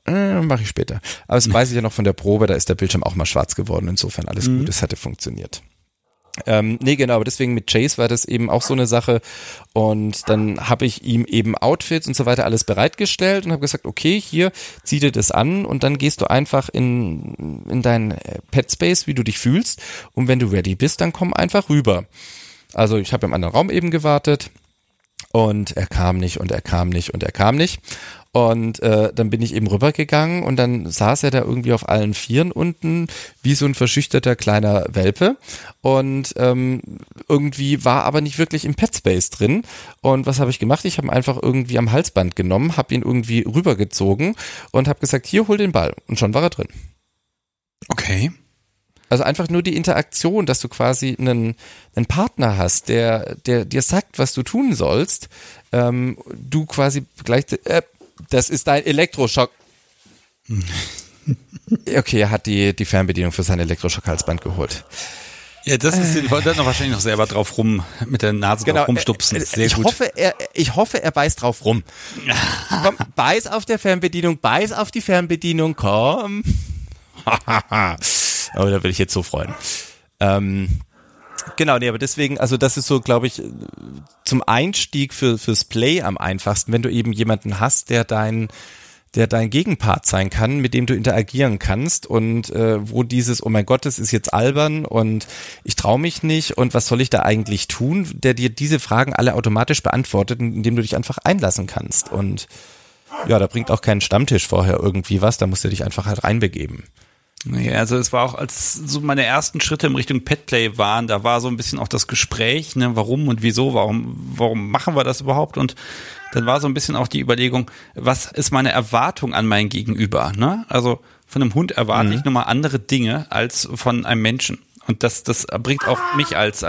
Mache ich später. Aber das weiß ich ja noch von der Probe, da ist der Bildschirm auch mal schwarz geworden. Insofern alles gut, das hatte funktioniert. Nee, genau, aber deswegen mit Chase war das eben auch so eine Sache. Und dann habe ich ihm eben Outfits und so weiter alles bereitgestellt und habe gesagt, okay, hier, zieh dir das an und dann gehst du einfach in deinen Petspace, wie du dich fühlst. Und wenn du ready bist, dann komm einfach rüber. Also ich habe im anderen Raum eben gewartet. Und er kam nicht und er kam nicht und er kam nicht. Und dann bin ich eben rübergegangen und dann saß er da irgendwie auf allen Vieren unten wie so ein verschüchterter kleiner Welpe. Und irgendwie war aber nicht wirklich im Petspace drin. Und was habe ich gemacht? Ich habe ihn einfach irgendwie am Halsband genommen, habe ihn irgendwie rübergezogen und habe gesagt, hier, hol den Ball. Und schon war er drin. Okay. Also einfach nur die Interaktion, dass du quasi einen Partner hast, der dir sagt, was du tun sollst. Du quasi gleich, das ist dein Elektroschock. Okay, er hat die Fernbedienung für sein Elektroschock-Halsband geholt. Ja, das ist den wollte er wahrscheinlich noch selber drauf rum, mit der Nase drauf rumstupsen. Sehr gut. Ich hoffe, er beißt drauf rum. Komm, beiß auf der Fernbedienung, beiß auf die Fernbedienung, komm. Aber da würde ich jetzt so freuen. Genau, nee, aber deswegen, also das ist so, glaube ich, zum Einstieg fürs Play am einfachsten, wenn du eben jemanden hast, der dein Gegenpart sein kann, mit dem du interagieren kannst und wo dieses, oh mein Gott, das ist jetzt albern und ich traue mich nicht und was soll ich da eigentlich tun, der dir diese Fragen alle automatisch beantwortet, indem du dich einfach einlassen kannst. Und ja, da bringt auch kein Stammtisch vorher irgendwie was, da musst du dich einfach halt reinbegeben. Ja, also es war auch, als so meine ersten Schritte in Richtung Petplay waren, da war so ein bisschen auch das Gespräch, ne, warum und wieso, warum machen wir das überhaupt? Und dann war so ein bisschen auch die Überlegung, was ist meine Erwartung an mein Gegenüber? Ne? Also von einem Hund erwarte ich nochmal andere Dinge als von einem Menschen. Und das bringt auch mich als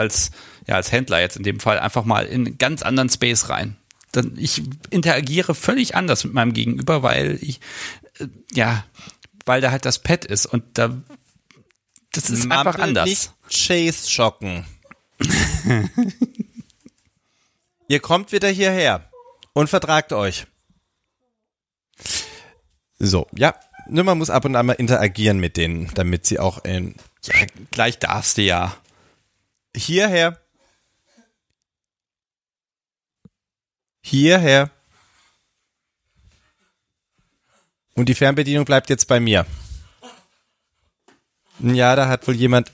Händler jetzt in dem Fall einfach mal in einen ganz anderen Space rein. Ich interagiere völlig anders mit meinem Gegenüber, weil da halt das Pet ist und das ist Mumble einfach anders. Nicht Chase schocken. Ihr kommt wieder hierher und vertragt euch. So, ja, nur man muss ab und an mal interagieren mit denen, damit sie auch gleich darfst du ja. Hierher. Hierher. Und die Fernbedienung bleibt jetzt bei mir. Ja, da hat wohl jemand...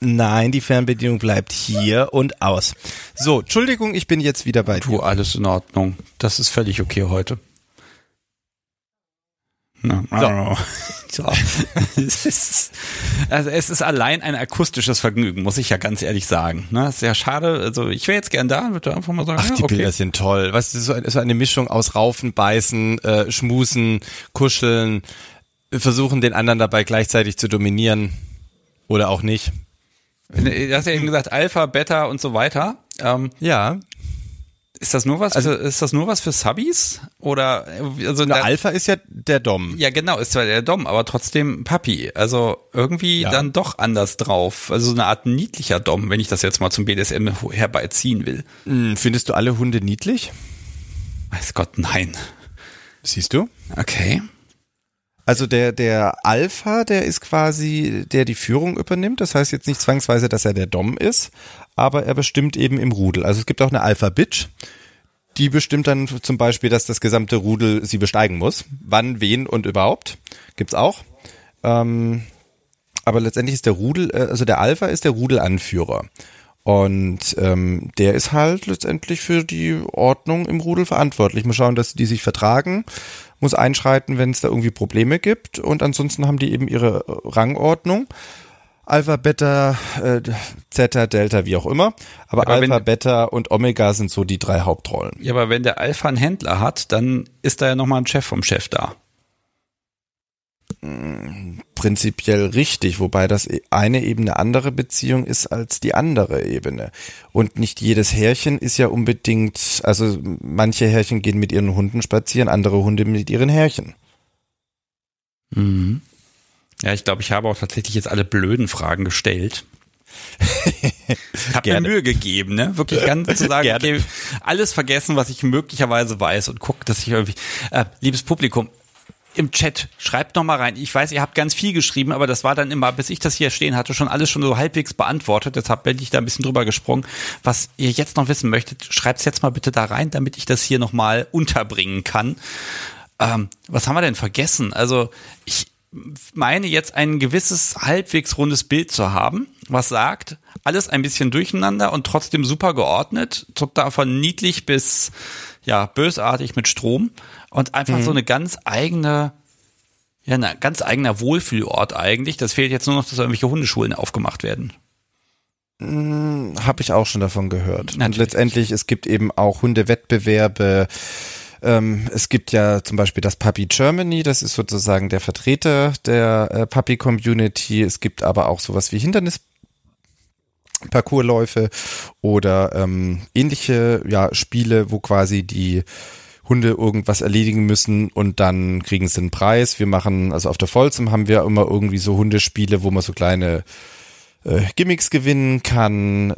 Nein, die Fernbedienung bleibt hier und aus. So, Entschuldigung, ich bin jetzt wieder bei dir. Alles in Ordnung. Das ist völlig okay heute. So. Also es ist allein ein akustisches Vergnügen, muss ich ja ganz ehrlich sagen. Ne? Ist ja schade, also ich wäre jetzt gern da und würde einfach mal sagen, die Bilder sind toll. Weißt du, so eine Mischung aus Raufen, Beißen, Schmusen, Kuscheln, versuchen den anderen dabei gleichzeitig zu dominieren oder auch nicht. Du hast ja eben gesagt, Alpha, Beta und so weiter. Ja. Ist das nur was für Subbies? Oder, also der Alpha ist ja der Dom. Ja, genau, ist zwar der Dom, aber trotzdem Papi. Also irgendwie dann doch anders drauf. Also so eine Art niedlicher Dom, wenn ich das jetzt mal zum BDSM herbeiziehen will. Findest du alle Hunde niedlich? Weiß Gott, nein. Siehst du? Okay. Also der Alpha, der ist quasi, der die Führung übernimmt. Das heißt jetzt nicht zwangsweise, dass er der Dom ist, aber er bestimmt eben im Rudel. Also es gibt auch eine Alpha-Bitch, die bestimmt dann zum Beispiel, dass das gesamte Rudel sie besteigen muss. Wann, wen und überhaupt. Gibt's auch. Aber letztendlich ist der Alpha ist der Rudelanführer. Und der ist halt letztendlich für die Ordnung im Rudel verantwortlich. Mal schauen, dass die sich vertragen, muss einschreiten, wenn es da irgendwie Probleme gibt. Und ansonsten haben die eben ihre Rangordnung. Alpha, Beta, Zeta, Delta, wie auch immer. Aber Alpha, Beta und Omega sind so die drei Hauptrollen. Ja, aber wenn der Alpha einen Händler hat, dann ist da ja nochmal ein Chef vom Chef da. Prinzipiell richtig, wobei das eine Ebene eine andere Beziehung ist als die andere Ebene. Und nicht jedes Härchen ist ja unbedingt, also manche Härchen gehen mit ihren Hunden spazieren, andere Hunde mit ihren Härchen. Mhm. Ja, ich glaube, ich habe auch tatsächlich jetzt alle blöden Fragen gestellt. Hab mir Mühe gegeben, ne? Wirklich ganz zu sagen, okay, alles vergessen, was ich möglicherweise weiß und guck, dass ich irgendwie, liebes Publikum, im Chat, schreibt noch mal rein. Ich weiß, ihr habt ganz viel geschrieben, aber das war dann immer, bis ich das hier stehen hatte, schon alles schon so halbwegs beantwortet. Deshalb bin ich da ein bisschen drüber gesprungen. Was ihr jetzt noch wissen möchtet, schreibt es jetzt mal bitte da rein, damit ich das hier noch mal unterbringen kann. Was haben wir denn vergessen? Also ich meine jetzt ein gewisses halbwegs rundes Bild zu haben, was sagt, alles ein bisschen durcheinander und trotzdem super geordnet. Total von niedlich bis bösartig mit Strom. Und einfach so eine ganz eigene, ein ganz eigener Wohlfühlort eigentlich. Das fehlt jetzt nur noch, dass irgendwelche Hundeschulen aufgemacht werden. Habe ich auch schon davon gehört. Natürlich. Und letztendlich, es gibt eben auch Hundewettbewerbe. Es gibt ja zum Beispiel das Puppy Germany, das ist sozusagen der Vertreter der Puppy-Community. Es gibt aber auch sowas wie Hindernisparcoursläufe oder ähnliche Spiele, wo quasi die Hunde irgendwas erledigen müssen und dann kriegen sie einen Preis. Wir machen, also auf der Volzem haben wir immer irgendwie so Hundespiele, wo man so kleine Gimmicks gewinnen kann.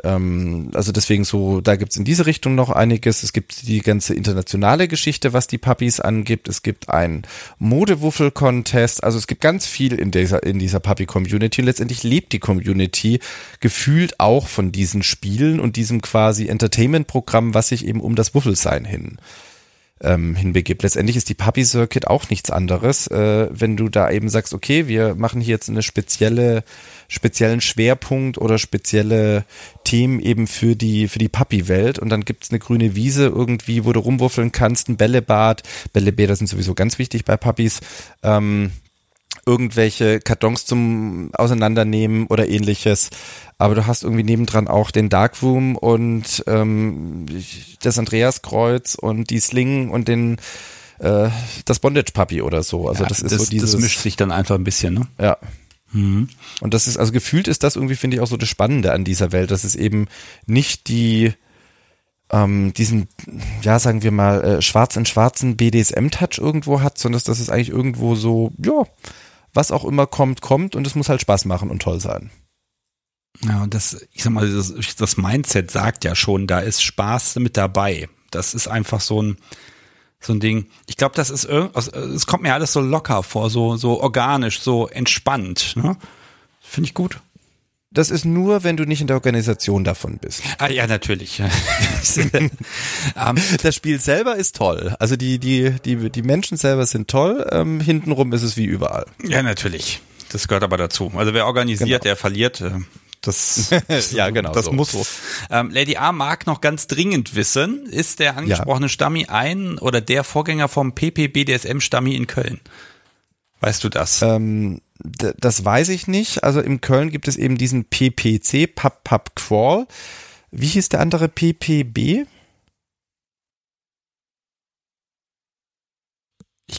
Also deswegen so, da gibt's in diese Richtung noch einiges. Es gibt die ganze internationale Geschichte, was die Puppies angibt. Es gibt einen Modewuffel-Contest. Also es gibt ganz viel in dieser Puppy-Community. Und letztendlich lebt die Community gefühlt auch von diesen Spielen und diesem quasi Entertainment-Programm, was sich eben um das Wuffelsein hinbegibt. Letztendlich ist die Puppy Circuit auch nichts anderes, wenn du da eben sagst, okay, wir machen hier jetzt einen speziellen Schwerpunkt oder spezielle Themen eben für die Puppy-Welt und dann gibt's eine grüne Wiese irgendwie, wo du rumwuffeln kannst, ein Bällebad. Bällebäder sind sowieso ganz wichtig bei Puppies. Irgendwelche Kartons zum Auseinandernehmen oder ähnliches. Aber du hast irgendwie nebendran auch den Darkroom und das Andreaskreuz und die Sling und das Bondage Puppy oder so. Also ja, das ist so dieses. Das mischt sich dann einfach ein bisschen, ne? Ja. Mhm. Und das ist, also gefühlt ist das irgendwie, finde ich, auch so das Spannende an dieser Welt, dass es eben nicht diesen, ja, sagen wir mal, schwarzen BDSM-Touch irgendwo hat, sondern dass es eigentlich irgendwo so, ja, was auch immer kommt und es muss halt Spaß machen und toll sein. Ja, und das, ich sag mal, das Mindset sagt ja schon, da ist Spaß mit dabei. Das ist einfach so ein Ding. Ich glaube, das ist es kommt mir alles so locker vor, so organisch, so entspannt, ne? Finde ich gut. Das ist nur, wenn du nicht in der Organisation davon bist. Ah ja, natürlich. Das Spiel selber ist toll. Also die Menschen selber sind toll. Hintenrum ist es wie überall. Ja, natürlich. Das gehört aber dazu. Also wer organisiert, der verliert. Das ja, genau. Das so. Muss so. Lady A mag noch ganz dringend wissen, ist der angesprochene Stammi ein oder der Vorgänger vom PPBDSM-Stammi in Köln? Weißt du das? Das weiß ich nicht. Also in Köln gibt es eben diesen PPC, Pup-Pup-Crawl. Wie hieß der andere? PPB?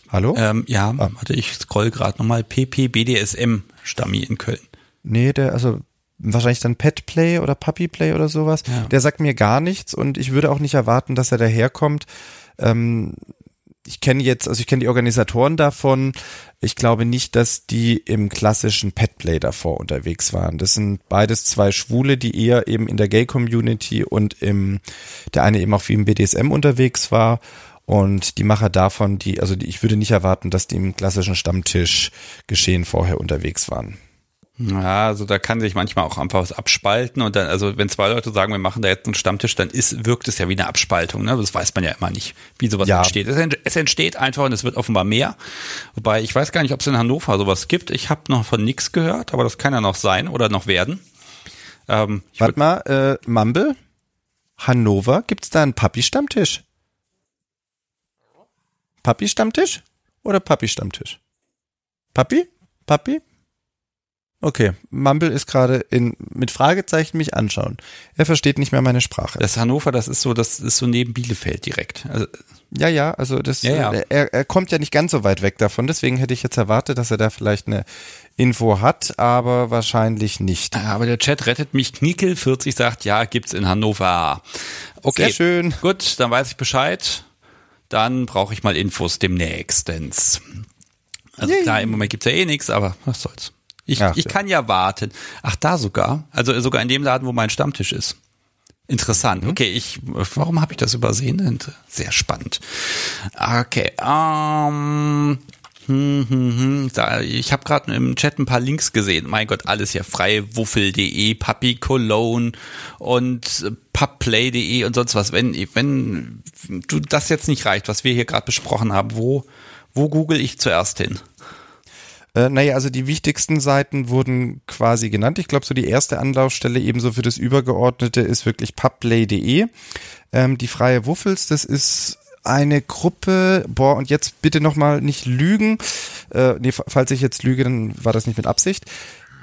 Hallo? Warte, ich scroll gerade nochmal. PPBDSM-Stammi in Köln. Nee, also wahrscheinlich dann Petplay oder Puppy Play oder sowas. Ja. Der sagt mir gar nichts und ich würde auch nicht erwarten, dass er daherkommt. Ich kenne die Organisatoren davon. Ich glaube nicht, dass die im klassischen Petplay davor unterwegs waren. Das sind beides zwei Schwule, die eher eben in der Gay-Community und der eine eben auch wie im BDSM unterwegs war. Und die Macher davon, ich würde nicht erwarten, dass die im klassischen Stammtischgeschehen vorher unterwegs waren. Ja, also da kann sich manchmal auch einfach was abspalten und dann, also wenn zwei Leute sagen, wir machen da jetzt einen Stammtisch, dann wirkt es ja wie eine Abspaltung, ne? Das weiß man ja immer nicht, wie sowas entsteht. Es entsteht einfach und es wird offenbar mehr, wobei ich weiß gar nicht, ob es in Hannover sowas gibt. Ich habe noch von nichts gehört, aber das kann ja noch sein oder noch werden. Warte mal, Mumble, Hannover, gibt's da einen Papi-Stammtisch? Papi-Stammtisch oder Papi-Stammtisch? Papi? Okay, Mumble ist gerade mit Fragezeichen mich anschauen. Er versteht nicht mehr meine Sprache. Das Hannover, das ist so neben Bielefeld direkt. Also, ja. Er kommt ja nicht ganz so weit weg davon, deswegen hätte ich jetzt erwartet, dass er da vielleicht eine Info hat, aber wahrscheinlich nicht. Aber der Chat rettet mich, Knickel40 sagt, ja, gibt's in Hannover. Okay, sehr schön. Gut, dann weiß ich Bescheid. Dann brauche ich mal Infos demnächstens. Also klar, im Moment gibt's ja eh nichts, aber was soll's. Ich kann ja warten. Ach, da sogar? Also sogar in dem Laden, wo mein Stammtisch ist. Interessant. Okay, warum habe ich das übersehen? Sehr spannend. Okay. Ich habe gerade im Chat ein paar Links gesehen. Mein Gott, alles hier. Freiwuffel.de, Papi.Cologne und Pupplay.de und sonst was. Wenn du das jetzt nicht reicht, was wir hier gerade besprochen haben, wo google ich zuerst hin? Also die wichtigsten Seiten wurden quasi genannt. Ich glaube, so die erste Anlaufstelle ebenso für das Übergeordnete ist wirklich pupplay.de. Die Freie Wuffels, das ist eine Gruppe, und jetzt bitte nochmal nicht lügen. Falls ich jetzt lüge, dann war das nicht mit Absicht.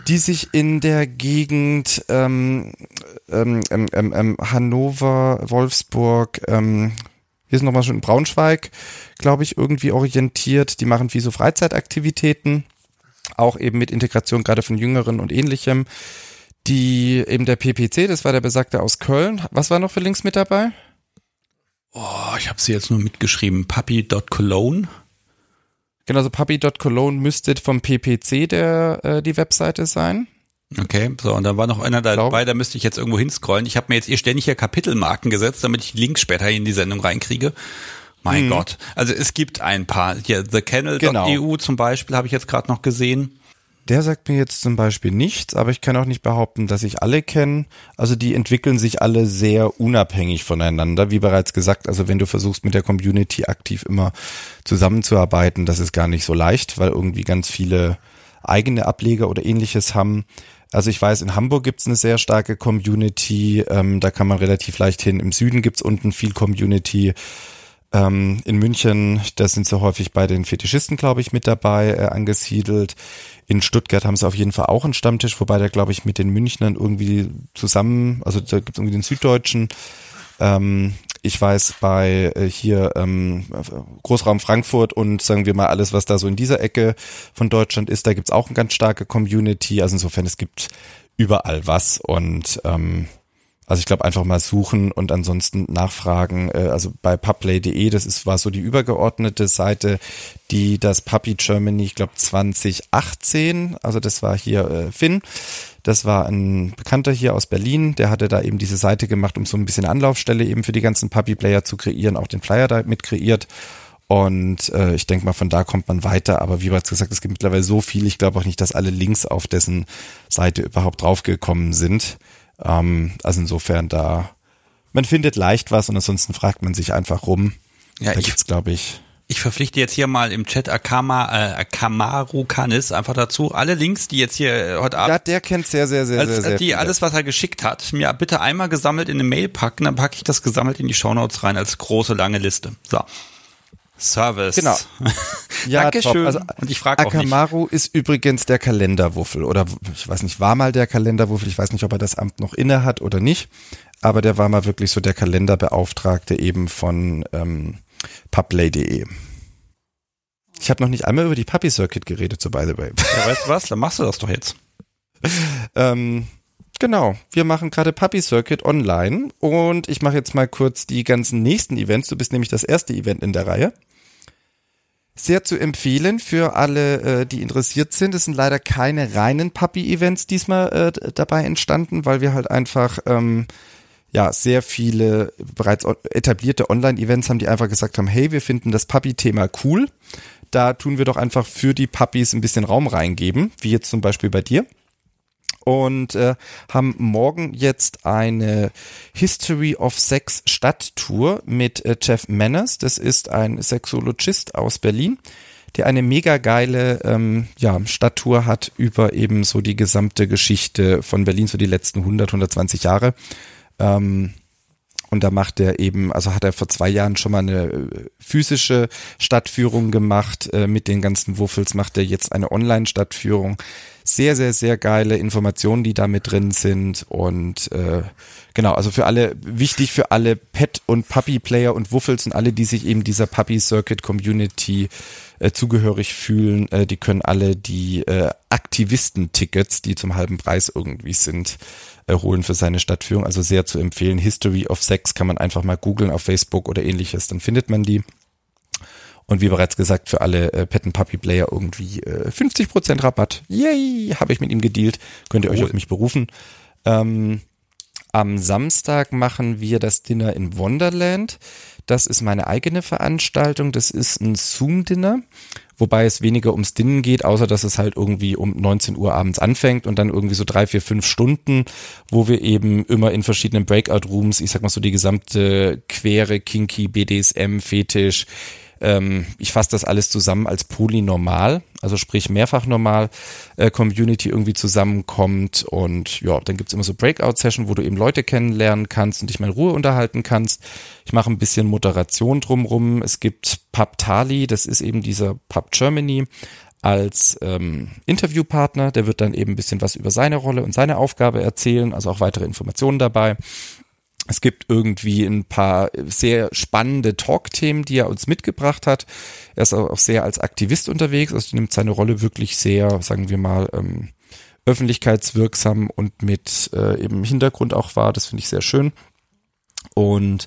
Die sich in der Gegend Hannover, Wolfsburg, hier ist nochmal schon in Braunschweig, glaube ich, irgendwie orientiert. Die machen viel so Freizeitaktivitäten. Auch eben mit Integration gerade von Jüngeren und Ähnlichem. Eben der PPC, das war der Besagte aus Köln. Was war noch für Links mit dabei? Oh, ich habe sie jetzt nur mitgeschrieben. papi.Cologne. Genau, so papi.Cologne müsste vom PPC die Webseite sein. Okay, so, und dann war noch einer dabei, da müsste ich jetzt irgendwo hinscrollen. Ich habe mir jetzt ständig hier Kapitelmarken gesetzt, damit ich Links später in die Sendung reinkriege. Mein Gott. Also es gibt ein paar. Hier, thekennel.eu zum Beispiel habe ich jetzt gerade noch gesehen. Der sagt mir jetzt zum Beispiel nichts, aber ich kann auch nicht behaupten, dass ich alle kenne. Also die entwickeln sich alle sehr unabhängig voneinander, wie bereits gesagt. Also wenn du versuchst, mit der Community aktiv immer zusammenzuarbeiten, das ist gar nicht so leicht, weil irgendwie ganz viele eigene Ableger oder ähnliches haben. Also ich weiß, in Hamburg gibt's eine sehr starke Community, da kann man relativ leicht hin. Im Süden gibt's unten viel Community. In München, da sind sie häufig bei den Fetischisten, glaube ich, mit dabei angesiedelt. In Stuttgart haben sie auf jeden Fall auch einen Stammtisch, wobei der, glaube ich, mit den Münchnern irgendwie zusammen, also da gibt es irgendwie den Süddeutschen. Ich weiß, bei Großraum Frankfurt und sagen wir mal alles, was da so in dieser Ecke von Deutschland ist, da gibt es auch eine ganz starke Community. Also insofern, es gibt überall was und also ich glaube, einfach mal suchen und ansonsten nachfragen. Also bei pupplay.de, war so die übergeordnete Seite, die das Puppy Germany, ich glaube 2018, also das war hier Finn, das war ein Bekannter hier aus Berlin, der hatte da eben diese Seite gemacht, um so ein bisschen Anlaufstelle eben für die ganzen Puppy Player zu kreieren, auch den Flyer da mit kreiert. Und ich denke mal, von da kommt man weiter. Aber wie bereits gesagt, es gibt mittlerweile so viel. Ich glaube auch nicht, dass alle Links auf dessen Seite überhaupt draufgekommen sind. Also insofern da, man findet leicht was und ansonsten fragt man sich einfach rum. Ja, da gibt's, glaube ich. Ich verpflichte jetzt hier mal im Chat Akamaru Kanis einfach dazu. Alle Links, die jetzt hier heute Abend. Ja, der kennt sehr viele. Alles, was er geschickt hat, mir bitte einmal gesammelt in eine Mail packen, dann packe ich das gesammelt in die Shownotes rein als große, lange Liste. So. Service. Genau. Ja, Dankeschön. Also, und ich frage auch nicht. Akamaru ist übrigens der Kalenderwuffel oder ich weiß nicht, war mal der Kalenderwuffel. Ich weiß nicht, ob er das Amt noch inne hat oder nicht, aber der war mal wirklich so der Kalenderbeauftragte eben von pupplay.de. Ich habe noch nicht einmal über die Puppy Circuit geredet, so by the way. Ja, weißt du was? Dann machst du das doch jetzt. Genau, wir machen gerade Puppy Circuit online und ich mache jetzt mal kurz die ganzen nächsten Events. Du bist nämlich das erste Event in der Reihe. Sehr zu empfehlen für alle, die interessiert sind. Es sind leider keine reinen Puppy-Events diesmal dabei entstanden, weil wir halt einfach sehr viele bereits etablierte Online-Events haben, die einfach gesagt haben, hey, wir finden das Puppy-Thema cool. Da tun wir doch einfach für die Puppies ein bisschen Raum reingeben, wie jetzt zum Beispiel bei dir. Und haben morgen jetzt eine History of Sex Stadttour mit Jeff Manners. Das ist ein Sexologist aus Berlin, der eine mega geile Stadttour hat über eben so die gesamte Geschichte von Berlin, so die letzten 100, 120 Jahre. Und da macht er eben, also hat er vor 2 Jahren schon mal eine physische Stadtführung gemacht mit den ganzen Wuffels, macht er jetzt eine Online-Stadtführung. Sehr, sehr, sehr geile Informationen, die da mit drin sind und genau, also für alle, wichtig für alle Pet- und Puppy-Player und Wuffels und alle, die sich eben dieser Puppy-Circuit-Community zugehörig fühlen, die können alle die Aktivisten-Tickets, die zum halben Preis irgendwie sind, holen für seine Stadtführung. Also sehr zu empfehlen. History of Sex kann man einfach mal googeln auf Facebook oder ähnliches, dann findet man die. Und wie bereits gesagt, für alle Pet- und Puppy-Player irgendwie 50% Rabatt. Yay, habe ich mit ihm gedealt. Könnt ihr euch auf mich berufen. Am Samstag machen wir das Dinner in Wonderland. Das ist meine eigene Veranstaltung. Das ist ein Zoom-Dinner, wobei es weniger ums Dinnen geht, außer dass es halt irgendwie um 19 Uhr abends anfängt und dann irgendwie so 3, 4, 5 Stunden, wo wir eben immer in verschiedenen Breakout-Rooms, ich sag mal so die gesamte Quere, Kinky, BDSM, Fetisch, ich fasse das alles zusammen als polynormal, also sprich mehrfach normal, Community irgendwie zusammenkommt und ja, dann gibt's immer so Breakout-Session, wo du eben Leute kennenlernen kannst und dich mal in Ruhe unterhalten kannst. Ich mache ein bisschen Moderation drumrum. Es gibt Pub-Tali, das ist eben dieser Pup Germany als Interviewpartner, der wird dann eben ein bisschen was über seine Rolle und seine Aufgabe erzählen, also auch weitere Informationen dabei. Es gibt irgendwie ein paar sehr spannende Talk-Themen, die er uns mitgebracht hat. Er ist auch sehr als Aktivist unterwegs, also nimmt seine Rolle wirklich sehr, sagen wir mal, öffentlichkeitswirksam und mit eben Hintergrund auch wahr. Das finde ich sehr schön. Und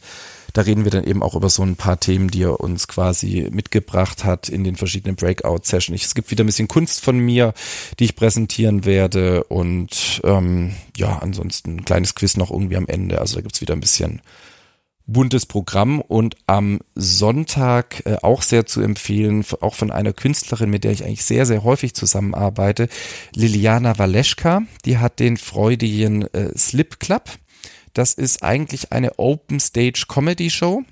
da reden wir dann eben auch über so ein paar Themen, die er uns quasi mitgebracht hat in den verschiedenen Breakout-Sessions. Es gibt wieder ein bisschen Kunst von mir, die ich präsentieren werde und ja, ansonsten ein kleines Quiz noch irgendwie am Ende. Also da gibt es wieder ein bisschen buntes Programm und am Sonntag auch sehr zu empfehlen, auch von einer Künstlerin, mit der ich eigentlich sehr, sehr häufig zusammenarbeite, Liliana Waleschka, die hat den freudigen Slip Club. Das ist eigentlich eine Open Stage Comedy Show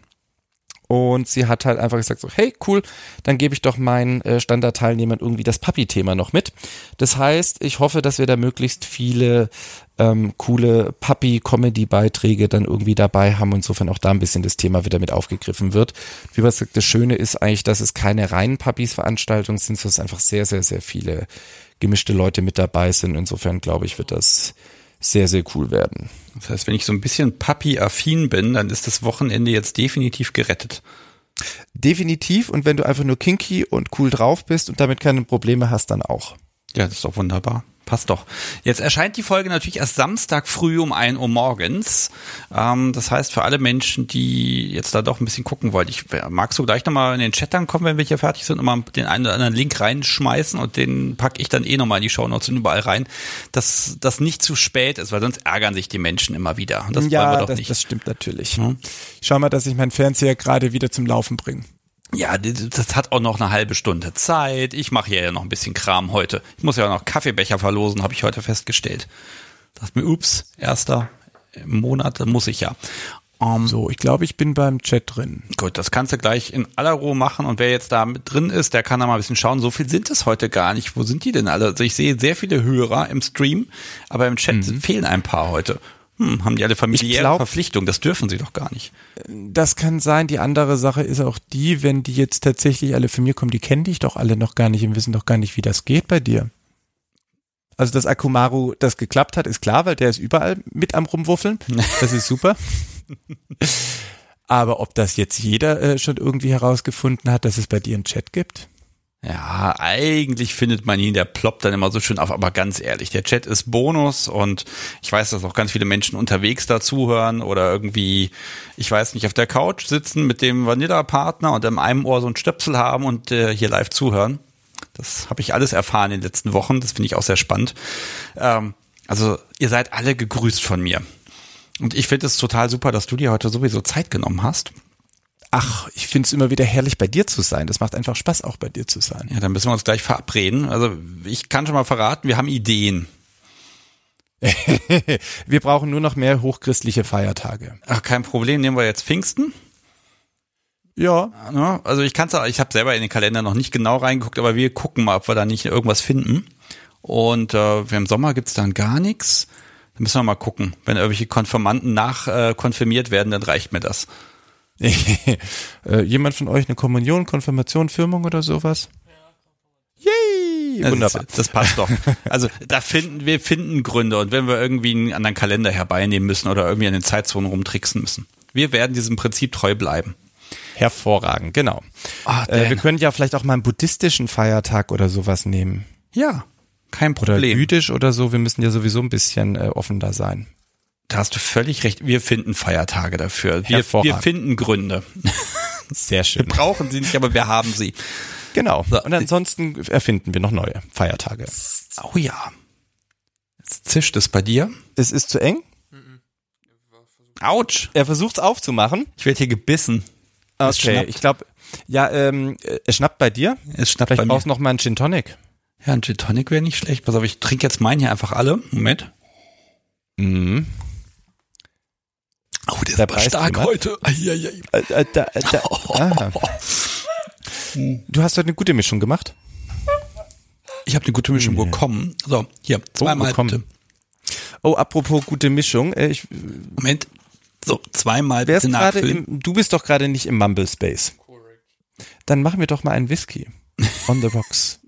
und sie hat halt einfach gesagt so, hey cool, dann gebe ich doch meinen Standardteilnehmern irgendwie das Puppy-Thema noch mit. Das heißt, ich hoffe, dass wir da möglichst viele coole Puppy-Comedy-Beiträge dann irgendwie dabei haben und insofern auch da ein bisschen das Thema wieder mit aufgegriffen wird. Wie man sagt, das Schöne ist eigentlich, dass es keine reinen Puppies-Veranstaltungen sind, sondern es einfach sehr, sehr, sehr viele gemischte Leute mit dabei sind. Insofern glaube ich, wird das sehr, sehr cool werden. Das heißt, wenn ich so ein bisschen Puppy-affin bin, dann ist das Wochenende jetzt definitiv gerettet. Definitiv, und wenn du einfach nur kinky und cool drauf bist und damit keine Probleme hast, dann auch. Ja, das ist doch wunderbar. Passt doch. Jetzt erscheint die Folge natürlich erst Samstag früh um 1 Uhr morgens. Das heißt, für alle Menschen, die jetzt da doch ein bisschen gucken wollen, magst du gleich nochmal in den Chat dann kommen, wenn wir hier fertig sind, nochmal den einen oder anderen Link reinschmeißen und den packe ich dann nochmal in die Shownotes und überall rein, dass das nicht zu spät ist, weil sonst ärgern sich die Menschen immer wieder. Und das wollen wir doch nicht. Ja, das stimmt natürlich. Hm? Ich schau mal, dass ich meinen Fernseher gerade wieder zum Laufen bringe. Ja, das hat auch noch eine halbe Stunde Zeit. Ich mache hier ja noch ein bisschen Kram heute. Ich muss ja auch noch Kaffeebecher verlosen, habe ich heute festgestellt. Dachte mir, ups, erster Monat, muss ich ja. So, ich glaube, ich bin beim Chat drin. Gut, das kannst du gleich in aller Ruhe machen. Und wer jetzt da mit drin ist, der kann da mal ein bisschen schauen. So viel sind es heute gar nicht. Wo sind die denn alle? Also ich sehe sehr viele Hörer im Stream, aber im Chat fehlen ein paar heute. Haben die alle familiäre Verpflichtung? Das dürfen sie doch gar nicht. Das kann sein. Die andere Sache ist auch die, wenn die jetzt tatsächlich alle von mir kommen, die kennen dich doch alle noch gar nicht und wissen doch gar nicht, wie das geht bei dir. Also, dass Akamaru das geklappt hat, ist klar, weil der ist überall mit am Rumwuffeln. Das ist super. Aber ob das jetzt jeder schon irgendwie herausgefunden hat, dass es bei dir einen Chat gibt? Ja, eigentlich findet man ihn, der ploppt dann immer so schön auf, aber ganz ehrlich, der Chat ist Bonus und ich weiß, dass auch ganz viele Menschen unterwegs da zuhören oder irgendwie, ich weiß nicht, auf der Couch sitzen mit dem Vanilla-Partner und in einem Ohr so ein Stöpsel haben und hier live zuhören. Das habe ich alles erfahren in den letzten Wochen, das finde ich auch sehr spannend. Also ihr seid alle gegrüßt von mir und ich finde es total super, dass du dir heute sowieso Zeit genommen hast. Ach, ich find's immer wieder herrlich, bei dir zu sein. Das macht einfach Spaß, auch bei dir zu sein. Ja, dann müssen wir uns gleich verabreden. Also ich kann schon mal verraten, wir haben Ideen. Wir brauchen nur noch mehr hochchristliche Feiertage. Ach, kein Problem. Nehmen wir jetzt Pfingsten? Ja. Also ich habe selber in den Kalender noch nicht genau reingeguckt, aber wir gucken mal, ob wir da nicht irgendwas finden. Und im Sommer gibt's dann gar nichts. Dann müssen wir mal gucken. Wenn irgendwelche Konfirmanden nachkonfirmiert werden, dann reicht mir das. Jemand von euch eine Kommunion, Konfirmation, Firmung oder sowas? Ja. Yay! Also wunderbar. Das passt doch. Also da finden wir Gründe und wenn wir irgendwie einen anderen Kalender herbeinehmen müssen oder irgendwie an den Zeitzonen rumtricksen müssen. Wir werden diesem Prinzip treu bleiben. Hervorragend, genau. Wir können ja vielleicht auch mal einen buddhistischen Feiertag oder sowas nehmen. Ja, kein Problem. Oder jüdisch oder so, wir müssen ja sowieso ein bisschen offen da sein. Da hast du völlig recht. Wir finden Feiertage dafür. Wir finden Gründe. Sehr schön. Wir brauchen sie nicht, aber wir haben sie. Genau. Und ansonsten erfinden wir noch neue Feiertage. Oh ja. Jetzt zischt es bei dir. Es ist zu eng. Autsch. Er versucht es aufzumachen. Ich werde hier gebissen. Okay, ich glaube, es schnappt bei dir. Es schnappt bei mir. Vielleicht brauchst du noch mal einen Gin Tonic. Ja, ein Gin Tonic wäre nicht schlecht. Pass auf, ich trinke jetzt meinen hier einfach alle. Moment. Mhm. Oh, der ist aber stark heute. Du hast heute eine gute Mischung gemacht. Ich habe eine gute Mischung bekommen. So, hier, zweimal bitte. Oh, apropos gute Mischung. Moment. So, zweimal bitte nachfüllen. Du bist doch gerade nicht im Mumble Space. Correct. Dann machen wir doch mal einen Whisky. On the rocks.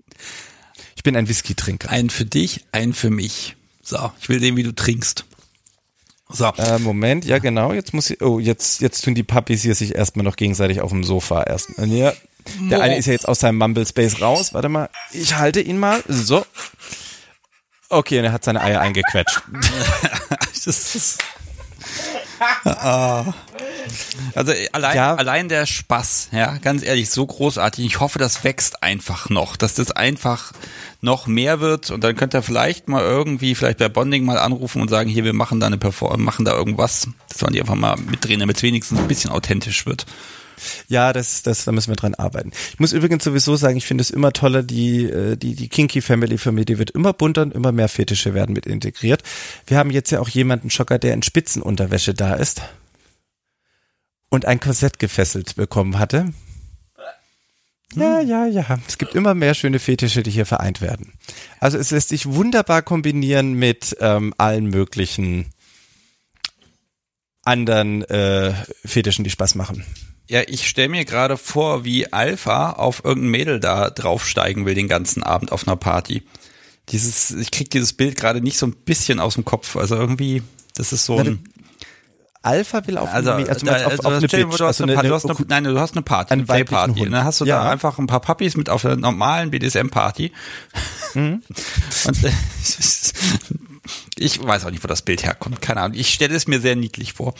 Ich bin ein Whisky-Trinker. Einen für dich, einen für mich. So, ich will sehen, wie du trinkst. So. Moment, ja genau, jetzt muss ich, jetzt tun die Puppies hier sich erstmal noch gegenseitig auf dem Sofa erst. Ja, der eine ist ja jetzt aus seinem Mumble Space raus, warte mal, ich halte ihn mal, so. Okay, und er hat seine Eier eingequetscht. Das ist Also allein der Spaß, ja, ganz ehrlich, so großartig. Ich hoffe, das wächst einfach noch, dass das einfach noch mehr wird und dann könnt ihr vielleicht mal irgendwie, vielleicht bei Bonding mal anrufen und sagen, hier, wir machen da eine Performance, machen da irgendwas. Das sollen die einfach mal mitdrehen, damit es wenigstens ein bisschen authentisch wird. Ja, da müssen wir dran arbeiten. Ich muss übrigens sowieso sagen, ich finde es immer toller, die Kinky Family für mich, die wird immer bunter und immer mehr Fetische werden mit integriert. Wir haben jetzt ja auch jemanden, Schocker, der in Spitzenunterwäsche da ist und ein Korsett gefesselt bekommen hatte. Ja. Es gibt immer mehr schöne Fetische, die hier vereint werden. Also es lässt sich wunderbar kombinieren mit allen möglichen anderen Fetischen, die Spaß machen. Ja, ich stelle mir gerade vor, wie Alpha auf irgendein Mädel da draufsteigen will den ganzen Abend auf einer Party. Ich krieg dieses Bild gerade nicht so ein bisschen aus dem Kopf. Also irgendwie, das ist so ein... Alpha will auf eine Bitch. Nein, du hast eine Party, eine Playparty. Und dann hast du da einfach ein paar Puppies mit auf einer normalen BDSM-Party. Mhm. Und ich weiß auch nicht, wo das Bild herkommt. Keine Ahnung. Ich stelle es mir sehr niedlich vor.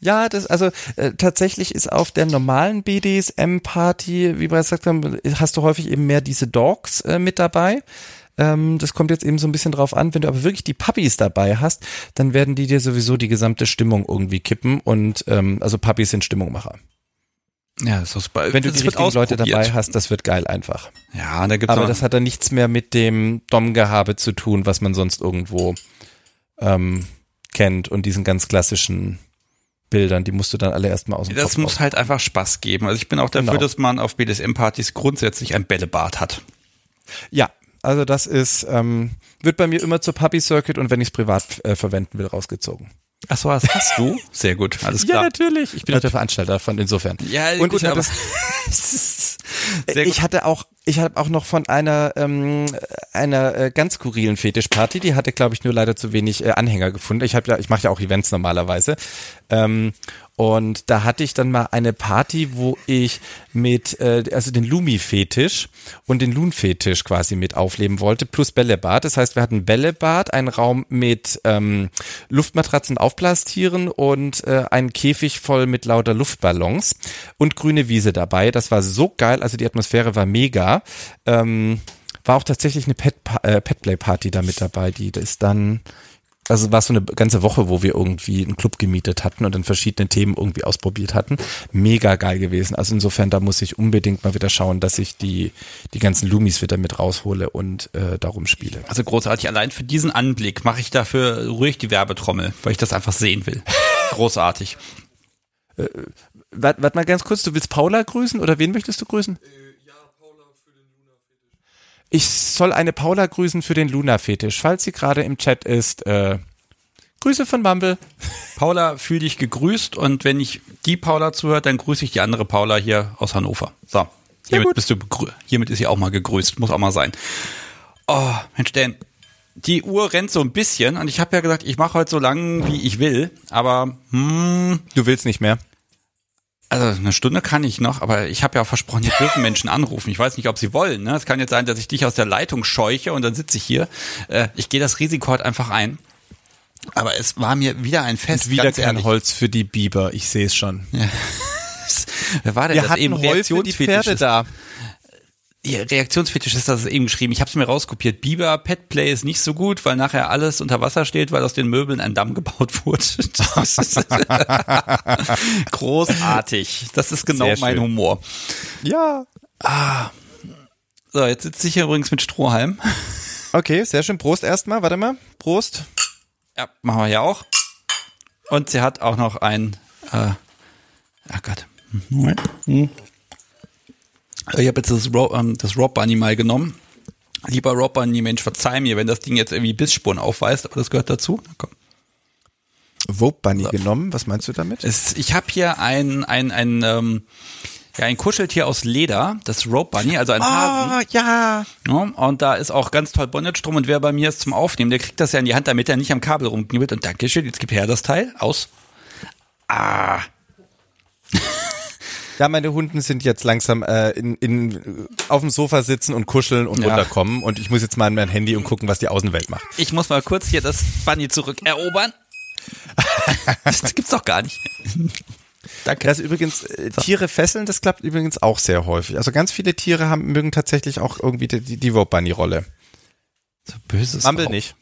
Ja, tatsächlich ist auf der normalen BDSM-Party, wie wir gesagt haben, hast du häufig eben mehr diese Dogs mit dabei. Das kommt jetzt eben so ein bisschen drauf an, wenn du aber wirklich die Puppies dabei hast, dann werden die dir sowieso die gesamte Stimmung irgendwie kippen und also Puppies sind Stimmungmacher. Ja, das ist bei, wenn du die richtigen Leute dabei hast, das wird geil einfach. Ja, da gibt's aber das hat dann nichts mehr mit dem Dom-Gehabe zu tun, was man sonst irgendwo kennt und diesen ganz klassischen Bildern, die musst du dann alle erstmal aus dem Kopf muss halt einfach Spaß geben. Also ich bin auch dafür, dass man auf BDSM-Partys grundsätzlich ein Bällebad hat. Ja, also das ist, wird bei mir immer zur Puppy Circuit und wenn ich es privat verwenden will, rausgezogen. Ach so, das hast du? Sehr gut, alles klar. Ja, natürlich. Ich bin auch der Veranstalter davon, insofern. Ja, und gut, ich hatte auch noch von einer ganz skurrilen Fetischparty, die hatte, glaube ich, nur leider zu wenig Anhänger gefunden. Ich mache ja auch Events normalerweise. Und da hatte ich dann mal eine Party, wo ich mit, also den Lumi-Fetisch und den Loon-Fetisch quasi mit aufleben wollte, plus Bällebad. Das heißt, wir hatten Bällebad, einen Raum mit Luftmatratzen, Aufblastieren und einen Käfig voll mit lauter Luftballons und grüne Wiese dabei. Das war so geil, also die Atmosphäre war mega. War auch tatsächlich eine Petplay-Party da mit dabei, Also war so eine ganze Woche, wo wir irgendwie einen Club gemietet hatten und dann verschiedene Themen irgendwie ausprobiert hatten. Mega geil gewesen. Also insofern, da muss ich unbedingt mal wieder schauen, dass ich die ganzen Lumis wieder mit raushole und darum spiele. Also großartig. Allein für diesen Anblick mache ich dafür ruhig die Werbetrommel, weil ich das einfach sehen will. Großartig. Warte mal ganz kurz, du willst Paula grüßen oder wen möchtest du grüßen? Ich soll eine Paula grüßen für den Luna-Fetisch, falls sie gerade im Chat ist. Grüße von Mumble. Paula, fühl dich gegrüßt und wenn ich die Paula zuhört, dann grüße ich die andere Paula hier aus Hannover. So, hiermit ist sie auch mal gegrüßt, muss auch mal sein. Oh, Mensch, Dan, die Uhr rennt so ein bisschen und ich habe ja gesagt, ich mache heute so lang, wie ich will, aber du willst nicht mehr. Also eine Stunde kann ich noch, aber ich habe ja auch versprochen, hier dürfen Menschen anrufen. Ich weiß nicht, ob sie wollen. Ne? Es kann jetzt sein, dass ich dich aus der Leitung scheuche und dann sitze ich hier. Ich gehe das Risiko halt einfach ein. Aber es war mir wieder ein Fest. Und wieder kein Holz für die Biber, ich sehe es schon. Ja. Wer war denn das eben? Holz für die Pferde da. Reaktionsfetisch ist das eben geschrieben. Ich habe es mir rauskopiert. Biber, Petplay ist nicht so gut, weil nachher alles unter Wasser steht, weil aus den Möbeln ein Damm gebaut wurde. Großartig. Das ist genau mein Humor. Ja. Ah. So, jetzt sitze ich hier übrigens mit Strohhalm. Okay, sehr schön. Prost erstmal. Warte mal. Prost. Ja, machen wir hier auch. Und sie hat auch noch ein... ach Gott. Moment. Mhm. Ich habe jetzt das Rob Bunny mal genommen. Lieber Rob Bunny, Mensch, verzeih mir, wenn das Ding jetzt irgendwie Bissspuren aufweist, aber das gehört dazu. Na komm. Rob Bunny genommen, was meinst du damit? Ich habe hier ein Kuscheltier aus Leder, das Rob Bunny, also ein Hasen. Ja, und da ist auch ganz toll Bondage drum und wer bei mir ist zum Aufnehmen, der kriegt das ja in die Hand, damit er nicht am Kabel rumknibbelt. Und Dankeschön, jetzt gib her das Teil. Aus. Ah. Ja, meine Hunden sind jetzt langsam auf dem Sofa sitzen und kuscheln und runterkommen. Und ich muss jetzt mal an mein Handy und gucken, was die Außenwelt macht. Ich muss mal kurz hier das Bunny zurückerobern. Das gibt's doch gar nicht. Danke. Das übrigens, Tiere fesseln, das klappt übrigens auch sehr häufig. Also ganz viele Tiere mögen tatsächlich auch irgendwie die Rope Bunny-Rolle. So böses Mumble auch. Nicht.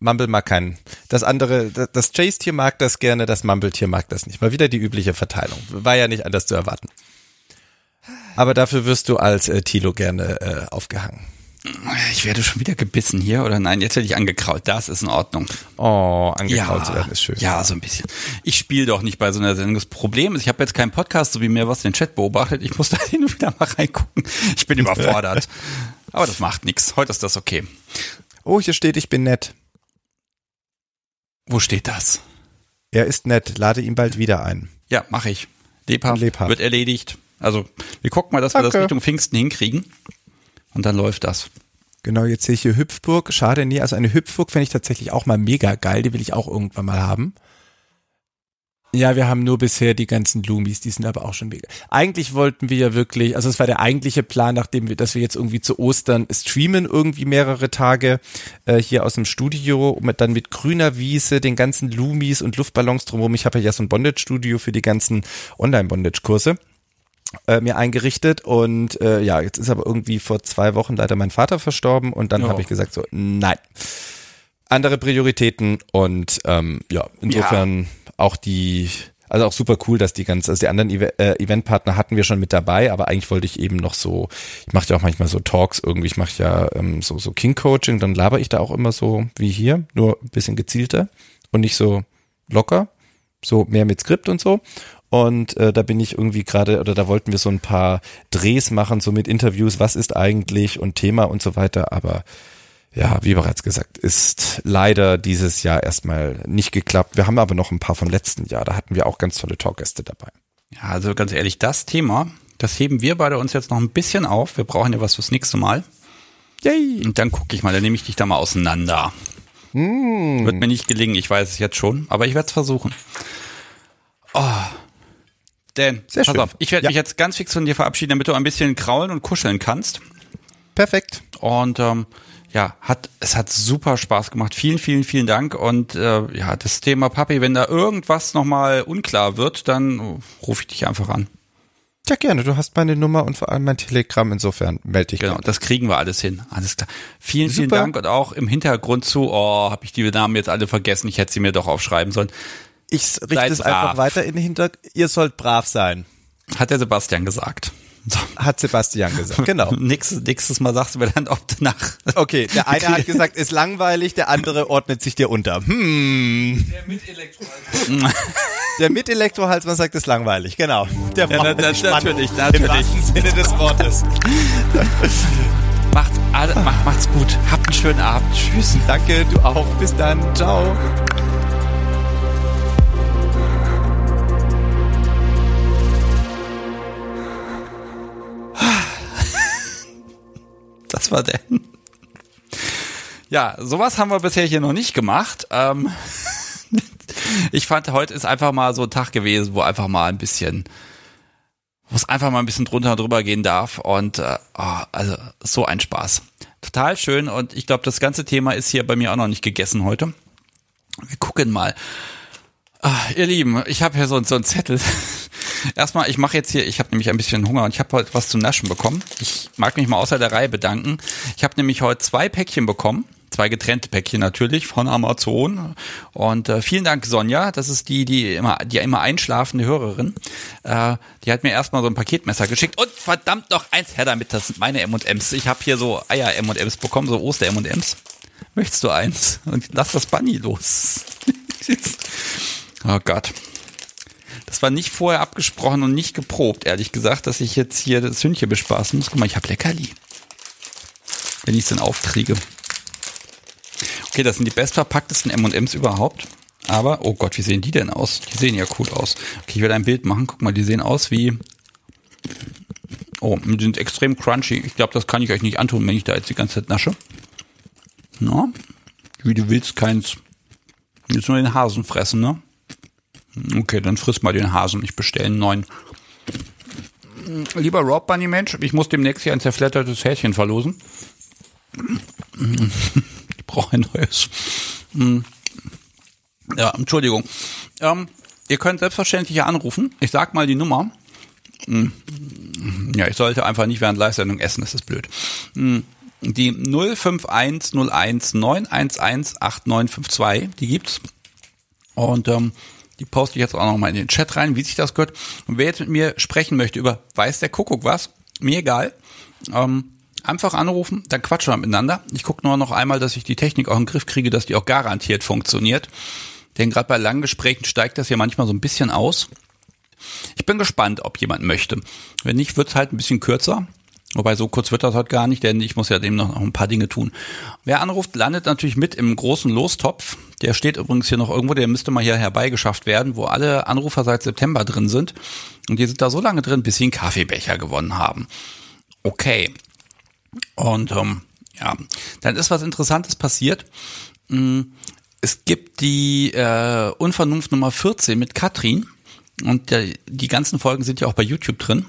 Mumble mag keinen. Das andere, das Chase-Tier mag das gerne, das Mumble-Tier mag das nicht. Mal wieder die übliche Verteilung. War ja nicht anders zu erwarten. Aber dafür wirst du als Thilo gerne aufgehangen. Ich werde schon wieder gebissen hier, oder nein, jetzt werde ich angekraut. Das ist in Ordnung. Oh, angekraut zu werden ist schön. Ja, so ein bisschen. Ich spiele doch nicht bei so einer Sendung. Das Problem ist, ich habe jetzt keinen Podcast, so wie mir was den Chat beobachtet. Ich muss da hin und wieder mal reingucken. Ich bin überfordert. Aber das macht nichts. Heute ist das okay. Oh, hier steht, ich bin nett. Wo steht das? Er ist nett. Lade ihn bald wieder ein. Ja, mache ich. Lebhaft. Wird erledigt. Also, wir gucken mal, dass wir das Richtung Pfingsten hinkriegen. Und dann läuft das. Genau, jetzt sehe ich hier Hüpfburg. Schade, nee, also eine Hüpfburg fände ich tatsächlich auch mal mega geil. Die will ich auch irgendwann mal haben. Ja, wir haben nur bisher die ganzen Lumis. Die sind aber auch schon mega. Eigentlich wollten wir ja wirklich, also es war der eigentliche Plan, dass wir jetzt irgendwie zu Ostern streamen, irgendwie mehrere Tage hier aus dem Studio. Und dann mit grüner Wiese, den ganzen Lumis und Luftballons drumherum. Ich habe ja so ein Bondage-Studio für die ganzen Online-Bondage-Kurse mir eingerichtet und jetzt ist aber irgendwie vor 2 Wochen leider mein Vater verstorben und dann habe ich gesagt so, nein, andere Prioritäten und insofern auch die, also auch super cool, dass die anderen Eventpartner hatten wir schon mit dabei, aber eigentlich wollte ich eben noch so, ich mache ja auch manchmal so Talks irgendwie, ich mache ja so King-Coaching, dann labere ich da auch immer so wie hier, nur ein bisschen gezielter und nicht so locker, so mehr mit Skript und so. Und da bin ich irgendwie gerade, oder da wollten wir so ein paar Drehs machen, so mit Interviews, was ist eigentlich und Thema und so weiter. Aber ja, wie bereits gesagt, ist leider dieses Jahr erstmal nicht geklappt. Wir haben aber noch ein paar vom letzten Jahr, da hatten wir auch ganz tolle Talkgäste dabei. Ja, also ganz ehrlich, das Thema, das heben wir beide uns jetzt noch ein bisschen auf. Wir brauchen ja was fürs nächste Mal. Yay. Und dann gucke ich mal, dann nehme ich dich da mal auseinander. Mm. Wird mir nicht gelingen, ich weiß es jetzt schon, aber ich werde es versuchen. Oh. Dan, sehr schön. Pass auf, ich werde mich jetzt ganz fix von dir verabschieden, damit du ein bisschen kraulen und kuscheln kannst. Perfekt. Und es hat super Spaß gemacht. Vielen, vielen, vielen Dank. Und das Thema Papi, wenn da irgendwas nochmal unklar wird, dann rufe ich dich einfach an. Ja, gerne. Du hast meine Nummer und vor allem mein Telegram. Insofern melde dich. Genau, das kriegen wir alles hin. Alles klar. Vielen, super. Vielen Dank. Und auch im Hintergrund habe ich die Namen jetzt alle vergessen. Ich hätte sie mir doch aufschreiben sollen. Ich richte es einfach weiter in den Hintergrund. Ihr sollt brav sein. Hat der Sebastian gesagt. So. Hat Sebastian gesagt, genau. Nächstes Mal sagst du mir dann, ob danach. Okay, der eine hat gesagt, ist langweilig, der andere ordnet sich dir unter. Der mit Elektrohalsmann. Der mit Elektrohalsmann sagt, ist langweilig, genau. Der natürlich. Im wahrsten Sinne des Wortes. Macht's gut. Habt einen schönen Abend. Tschüss. Danke, du auch. Bis dann. Ciao. Das war der. Ja, sowas haben wir bisher hier noch nicht gemacht. Ich fand, heute ist einfach mal so ein Tag gewesen, wo es einfach mal ein bisschen drunter und drüber gehen darf. Und also so ein Spaß. Total schön. Und ich glaube, das ganze Thema ist hier bei mir auch noch nicht gegessen heute. Wir gucken mal. Ihr Lieben, ich habe hier so einen Zettel. Erstmal, ich habe nämlich ein bisschen Hunger und ich habe heute was zum Naschen bekommen. Ich mag mich mal außer der Reihe bedanken. Ich habe nämlich heute 2 Päckchen bekommen, 2 getrennte Päckchen natürlich von Amazon. Und vielen Dank, Sonja. Das ist die immer einschlafende Hörerin. Die hat mir erstmal so ein Paketmesser geschickt und verdammt noch eins her damit. Das sind meine M&Ms. Ich habe hier so Eier M&Ms bekommen, so Oster M&Ms. Möchtest du eins? Und lass das Bunny los. Oh Gott. Das war nicht vorher abgesprochen und nicht geprobt, ehrlich gesagt, dass ich jetzt hier das Hündchen bespaßen muss. Guck mal, ich habe Leckerli. Wenn ich es dann aufkriege. Okay, das sind die bestverpacktesten M&Ms überhaupt. Aber, oh Gott, wie sehen die denn aus? Die sehen ja cool aus. Okay, ich werde ein Bild machen. Guck mal, die sehen aus wie... Oh, die sind extrem crunchy. Ich glaube, das kann ich euch nicht antun, wenn ich da jetzt die ganze Zeit nasche. Na? Wie du willst, keins. Jetzt nur den Hasen fressen, ne? Okay, dann friss mal den Hasen. Ich bestelle einen neuen. Lieber Rob Bunny Mensch, ich muss demnächst hier ein zerflattertes Häschen verlosen. Ich brauche ein neues. Ja, Entschuldigung. Ihr könnt selbstverständlich hier anrufen. Ich sag mal die Nummer. Ja, ich sollte einfach nicht während Live-Sendung essen, das ist blöd. Die 051019118952, die gibt's. Und die poste ich jetzt auch nochmal in den Chat rein, wie sich das gehört. Und wer jetzt mit mir sprechen möchte über weiß der Kuckuck was, mir egal, einfach anrufen, dann quatschen wir miteinander. Ich gucke nur noch einmal, dass ich die Technik auch in den Griff kriege, dass die auch garantiert funktioniert. Denn gerade bei langen Gesprächen steigt das ja manchmal so ein bisschen aus. Ich bin gespannt, ob jemand möchte. Wenn nicht, wird's halt ein bisschen kürzer. Wobei, so kurz wird das halt gar nicht, denn ich muss ja dem noch ein paar Dinge tun. Wer anruft, landet natürlich mit im großen Lostopf. Der steht übrigens hier noch irgendwo, der müsste mal hier herbeigeschafft werden, wo alle Anrufer seit September drin sind. Und die sind da so lange drin, bis sie einen Kaffeebecher gewonnen haben. Okay. Und ja, dann ist was Interessantes passiert. Es gibt die Unvernunft Nummer 14 mit Katrin. Und die ganzen Folgen sind ja auch bei YouTube drin.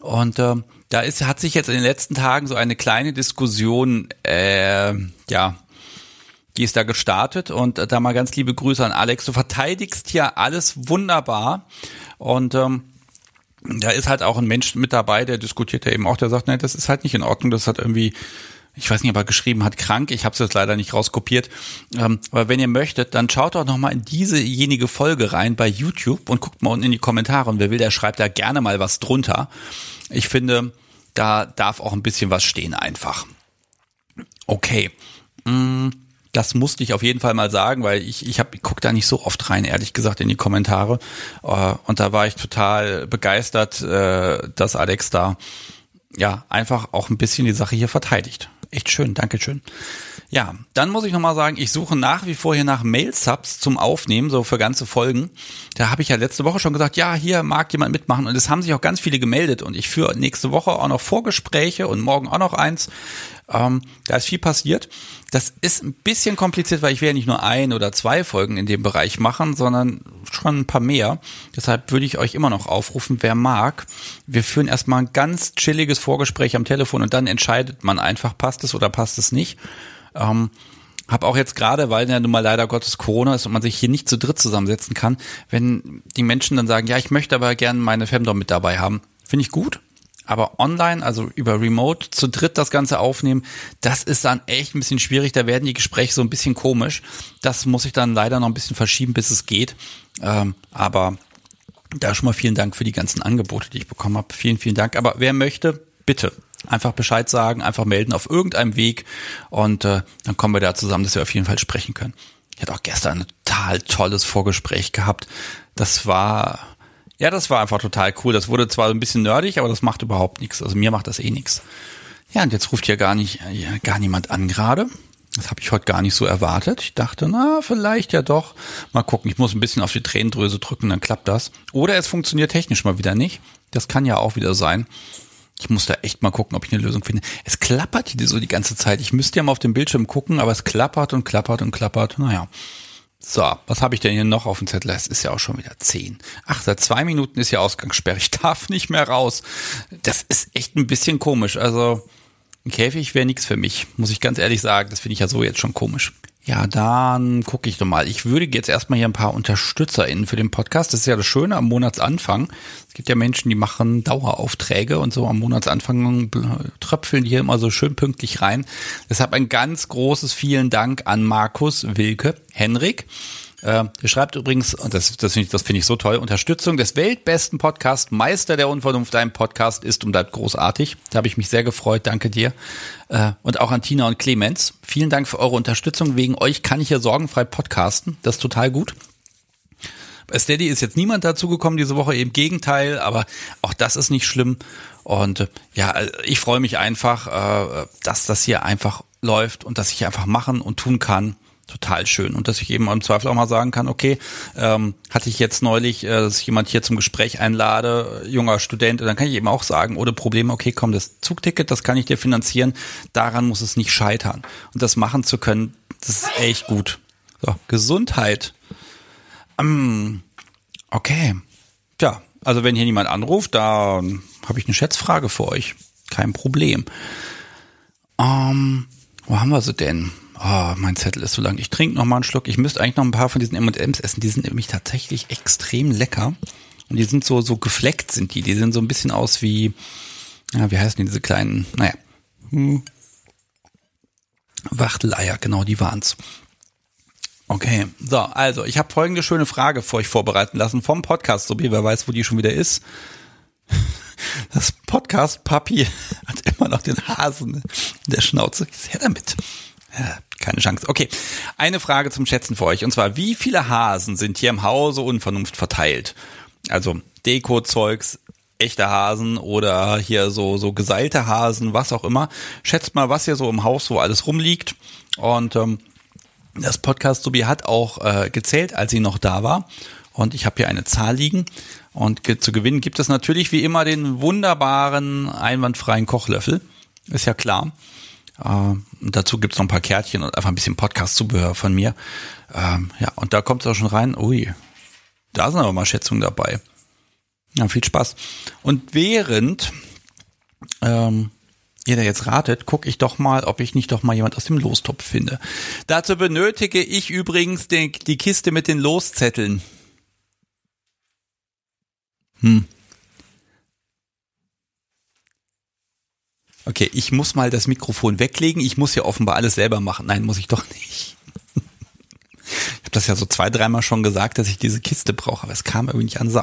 Und da hat sich jetzt in den letzten Tagen so eine kleine Diskussion, die ist da gestartet. Und da mal ganz liebe Grüße an Alex. Du verteidigst hier alles wunderbar. Und da ist halt auch ein Mensch mit dabei, der diskutiert ja eben auch, der sagt, nein, das ist halt nicht in Ordnung, das hat irgendwie... Ich weiß nicht, ob er geschrieben hat, krank. Ich habe es jetzt leider nicht rauskopiert. Aber wenn ihr möchtet, dann schaut doch nochmal in diesejenige Folge rein bei YouTube und guckt mal unten in die Kommentare. Und wer will, der schreibt da gerne mal was drunter. Ich finde, da darf auch ein bisschen was stehen einfach. Okay, das musste ich auf jeden Fall mal sagen, weil ich gucke da nicht so oft rein, ehrlich gesagt, in die Kommentare. Und da war ich total begeistert, dass Alex da ja einfach auch ein bisschen die Sache hier verteidigt. Echt schön, danke schön. Ja, dann muss ich nochmal sagen, ich suche nach wie vor hier nach Mail-Subs zum Aufnehmen, so für ganze Folgen. Da habe ich ja letzte Woche schon gesagt, ja, hier mag jemand mitmachen. Und es haben sich auch ganz viele gemeldet. Und ich führe nächste Woche auch noch Vorgespräche und morgen auch noch eins. Da ist viel passiert. Das ist ein bisschen kompliziert, weil ich will ja nicht nur ein oder zwei Folgen in dem Bereich machen, sondern schon ein paar mehr. Deshalb würde ich euch immer noch aufrufen, wer mag. Wir führen erstmal ein ganz chilliges Vorgespräch am Telefon und dann entscheidet man einfach, passt es oder passt es nicht. Hab auch jetzt gerade, weil ja nun mal leider Gottes Corona ist und man sich hier nicht zu dritt zusammensetzen kann, wenn die Menschen dann sagen, ja, ich möchte aber gerne meine Femdom mit dabei haben, finde ich gut. Aber online, also über Remote, zu dritt das Ganze aufnehmen, das ist dann echt ein bisschen schwierig. Da werden die Gespräche so ein bisschen komisch. Das muss ich dann leider noch ein bisschen verschieben, bis es geht. Aber da schon mal vielen Dank für die ganzen Angebote, die ich bekommen habe. Vielen, vielen Dank. Aber wer möchte, bitte einfach Bescheid sagen, einfach melden auf irgendeinem Weg. Und dann kommen wir da zusammen, dass wir auf jeden Fall sprechen können. Ich hatte auch gestern ein total tolles Vorgespräch gehabt. Das war einfach total cool. Das wurde zwar ein bisschen nerdig, aber das macht überhaupt nichts. Also mir macht das eh nichts. Ja, und jetzt ruft hier gar niemand an gerade. Das habe ich heute gar nicht so erwartet. Ich dachte, na, vielleicht ja doch. Mal gucken, ich muss ein bisschen auf die Tränendrüse drücken, dann klappt das. Oder es funktioniert technisch mal wieder nicht. Das kann ja auch wieder sein. Ich muss da echt mal gucken, ob ich eine Lösung finde. Es klappert hier so die ganze Zeit. Ich müsste ja mal auf dem Bildschirm gucken, aber es klappert und klappert und klappert. Naja. So, was habe ich denn hier noch auf dem Zettel? Es ist ja auch schon wieder 10. Ach, seit 2 Minuten ist ja Ausgangssperre. Ich darf nicht mehr raus. Das ist echt ein bisschen komisch. Also ein Käfig wäre nichts für mich, muss ich ganz ehrlich sagen. Das finde ich ja so jetzt schon komisch. Ja, dann gucke ich doch mal. Ich würde jetzt erstmal hier ein paar UnterstützerInnen für den Podcast. Das ist ja das Schöne am Monatsanfang. Es gibt ja Menschen, die machen Daueraufträge und so am Monatsanfang tröpfeln die hier immer so schön pünktlich rein. Deshalb ein ganz großes vielen Dank an Markus, Wilke, Henrik. Er schreibt übrigens, und das finde ich so toll, Unterstützung des weltbesten Podcasts, Meister der Unvernunft, dein Podcast ist und bleibt großartig. Da habe ich mich sehr gefreut, danke dir. Und auch an Tina und Clemens. Vielen Dank für eure Unterstützung. Wegen euch kann ich hier sorgenfrei podcasten. Das ist total gut. Bei Steady ist jetzt niemand dazugekommen diese Woche, im Gegenteil, aber auch das ist nicht schlimm. Und ja, ich freue mich einfach, dass das hier einfach läuft und dass ich einfach machen und tun kann. Total schön. Und dass ich eben im Zweifel auch mal sagen kann, okay, hatte ich jetzt neulich, dass ich jemand hier zum Gespräch einlade, junger Student, und dann kann ich eben auch sagen, ohne Probleme, okay, komm, das Zugticket, das kann ich dir finanzieren, daran muss es nicht scheitern. Und das machen zu können, das ist echt gut. So, Gesundheit. Okay. Tja, also wenn hier niemand anruft, da habe ich eine Schätzfrage für euch. Kein Problem. Wo haben wir sie denn? Oh, mein Zettel ist so lang. Ich trinke noch mal einen Schluck. Ich müsste eigentlich noch ein paar von diesen M&Ms essen. Die sind nämlich tatsächlich extrem lecker. Und die sind so gefleckt sind die. Die sehen so ein bisschen aus wie, ja, wie heißen die, diese kleinen, naja, Wachteleier, genau, die waren's. Okay, so, also, ich habe folgende schöne Frage für euch vorbereiten lassen vom Podcast, so wie wer weiß, wo die schon wieder ist. Das Podcast-Papi hat immer noch den Hasen in der Schnauze. Ist her damit. Ja, keine Chance. Okay, eine Frage zum Schätzen für euch. Und zwar, wie viele Hasen sind hier im Hause Unvernunft verteilt? Also Deko-Zeugs, echte Hasen oder hier so geseilte Hasen, was auch immer. Schätzt mal, was hier so im Haus so alles rumliegt. Und das Podcast-Subi hat auch gezählt, als sie noch da war. Und ich habe hier eine Zahl liegen. Und zu gewinnen gibt es natürlich wie immer den wunderbaren, einwandfreien Kochlöffel. Ist ja klar. Dazu gibt es noch ein paar Kärtchen und einfach ein bisschen Podcast-Zubehör von mir. Ja, und da kommt es auch schon rein. Ui, da sind aber mal Schätzungen dabei. Ja, viel Spaß. Und während ihr da jetzt ratet, gucke ich doch mal, ob ich nicht doch mal jemand aus dem Lostopf finde. Dazu benötige ich übrigens die Kiste mit den Loszetteln. Okay, ich muss mal das Mikrofon weglegen. Ich muss ja offenbar alles selber machen. Nein, muss ich doch nicht. Ich habe das ja so 2-3 Mal schon gesagt, dass ich diese Kiste brauche, aber es kam irgendwie nicht an. So,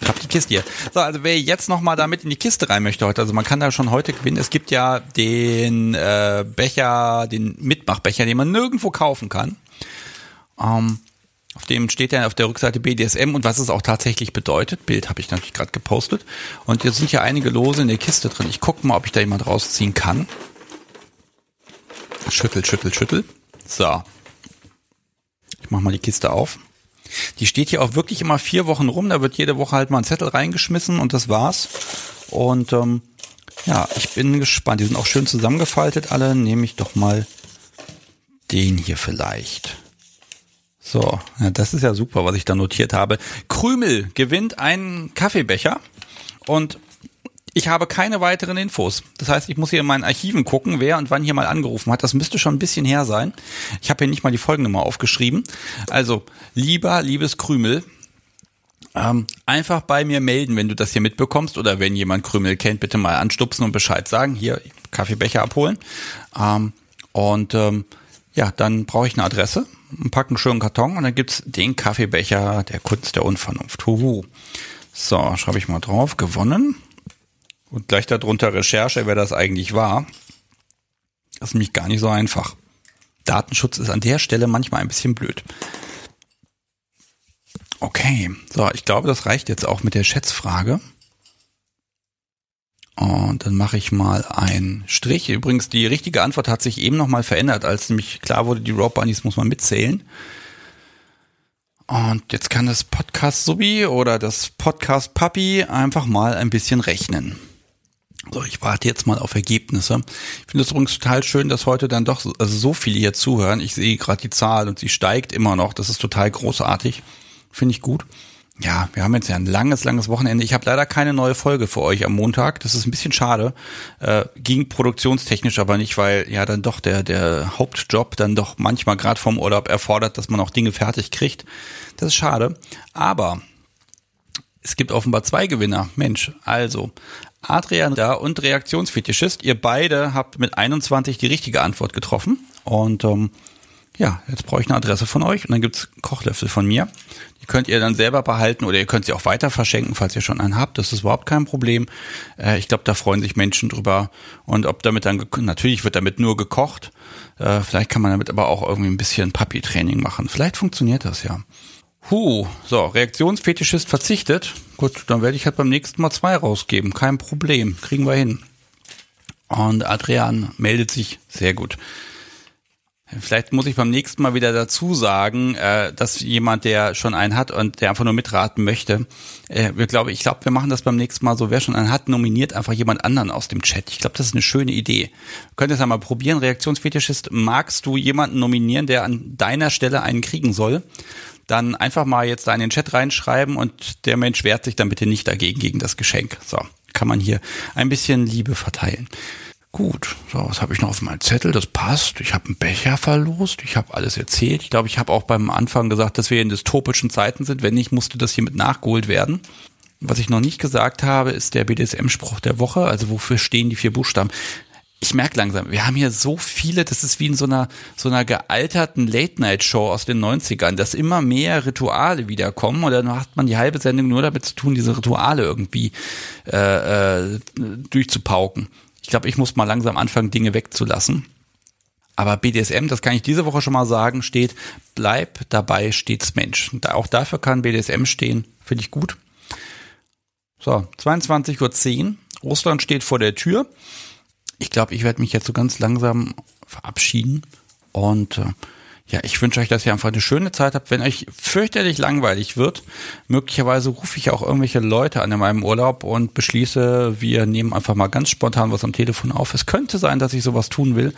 ich habe die Kiste hier. So, also wer jetzt nochmal damit in die Kiste rein möchte heute, also man kann da schon heute gewinnen. Es gibt ja den Becher, den Mitmachbecher, den man nirgendwo kaufen kann. Auf dem steht ja auf der Rückseite BDSM und was es auch tatsächlich bedeutet. Bild habe ich natürlich gerade gepostet. Und jetzt sind ja einige Lose in der Kiste drin. Ich gucke mal, ob ich da jemand rausziehen kann. Schüttel, schüttel, schüttel. So. Ich mache mal die Kiste auf. Die steht hier auch wirklich immer 4 Wochen rum. Da wird jede Woche halt mal ein Zettel reingeschmissen und das war's. Und ja, ich bin gespannt. Die sind auch schön zusammengefaltet alle. Nehme ich doch mal den hier vielleicht. So, ja, das ist ja super, was ich da notiert habe. Krümel gewinnt einen Kaffeebecher und ich habe keine weiteren Infos. Das heißt, ich muss hier in meinen Archiven gucken, wer und wann hier mal angerufen hat. Das müsste schon ein bisschen her sein. Ich habe hier nicht mal die Folgennummer aufgeschrieben. Also, liebes Krümel, einfach bei mir melden, wenn du das hier mitbekommst oder wenn jemand Krümel kennt, bitte mal anstupsen und Bescheid sagen. Hier, Kaffeebecher abholen. Ja, dann brauche ich eine Adresse, packe einen schönen Karton und dann gibt's den Kaffeebecher der Kunst der Unvernunft. Huhu. So, schreibe ich mal drauf, gewonnen. Und gleich darunter Recherche, wer das eigentlich war. Das ist nämlich gar nicht so einfach. Datenschutz ist an der Stelle manchmal ein bisschen blöd. Okay, so, ich glaube, das reicht jetzt auch mit der Schätzfrage. Und dann mache ich mal einen Strich. Übrigens, die richtige Antwort hat sich eben nochmal verändert, als nämlich klar wurde, die Rope Bunnies muss man mitzählen. Und jetzt kann das Podcast-Subi oder das Podcast-Papi einfach mal ein bisschen rechnen. So, ich warte jetzt mal auf Ergebnisse. Ich finde es übrigens total schön, dass heute dann doch so viele hier zuhören. Ich sehe gerade die Zahl und sie steigt immer noch. Das ist total großartig. Finde ich gut. Ja, wir haben jetzt ja ein langes Wochenende. Ich habe leider keine neue Folge für euch am Montag. Das ist ein bisschen schade. Ging produktionstechnisch aber nicht, weil ja dann doch der Hauptjob dann doch manchmal gerade vom Urlaub erfordert, dass man auch Dinge fertig kriegt. Das ist schade. Aber es gibt offenbar 2 Gewinner. Mensch, also Adrian da und Reaktionsfetischist. Ihr beide habt mit 21 die richtige Antwort getroffen. Und ja, jetzt brauche ich eine Adresse von euch und dann gibt's Kochlöffel von mir. Die könnt ihr dann selber behalten oder ihr könnt sie auch weiter verschenken, falls ihr schon einen habt. Das ist überhaupt kein Problem. Ich glaube, da freuen sich Menschen drüber. Und ob damit dann, natürlich wird damit nur gekocht. Vielleicht kann man damit aber auch irgendwie ein bisschen Puppy-Training machen. Vielleicht funktioniert das ja. So, Reaktionsfetischist verzichtet. Gut, dann werde ich halt beim nächsten Mal 2 rausgeben. Kein Problem, kriegen wir hin. Und Adrian meldet sich, sehr gut. Vielleicht muss ich beim nächsten Mal wieder dazu sagen, dass jemand, der schon einen hat und der einfach nur mitraten möchte, ich glaube, wir machen das beim nächsten Mal so, wer schon einen hat, nominiert einfach jemand anderen aus dem Chat. Ich glaube, das ist eine schöne Idee. Könnt ihr es einmal probieren, Reaktionsfetischist, magst du jemanden nominieren, der an deiner Stelle einen kriegen soll? Dann einfach mal jetzt da in den Chat reinschreiben und der Mensch wehrt sich dann bitte nicht dagegen, gegen das Geschenk. So, kann man hier ein bisschen Liebe verteilen. Gut, so, was habe ich noch auf meinem Zettel? Das passt. Ich habe einen Becher verlost. Ich habe alles erzählt. Ich glaube, ich habe auch beim Anfang gesagt, dass wir in dystopischen Zeiten sind. Wenn nicht, musste das hiermit nachgeholt werden. Was ich noch nicht gesagt habe, ist der BDSM-Spruch der Woche. Also wofür stehen die 4 Buchstaben? Ich merke langsam, wir haben hier so viele, das ist wie in so einer gealterten Late-Night-Show aus den 90ern, dass immer mehr Rituale wiederkommen und dann hat man die halbe Sendung nur damit zu tun, diese Rituale irgendwie durchzupauken. Ich glaube, ich muss mal langsam anfangen, Dinge wegzulassen. Aber BDSM, das kann ich diese Woche schon mal sagen, steht, bleib dabei stets Mensch. Und auch dafür kann BDSM stehen, finde ich gut. So, 22:10 Uhr, Ostern steht vor der Tür. Ich glaube, ich werde mich jetzt so ganz langsam verabschieden. Und ja, ich wünsche euch, dass ihr einfach eine schöne Zeit habt. Wenn euch fürchterlich langweilig wird, möglicherweise rufe ich auch irgendwelche Leute an in meinem Urlaub und beschließe, wir nehmen einfach mal ganz spontan was am Telefon auf. Es könnte sein, dass ich sowas tun will,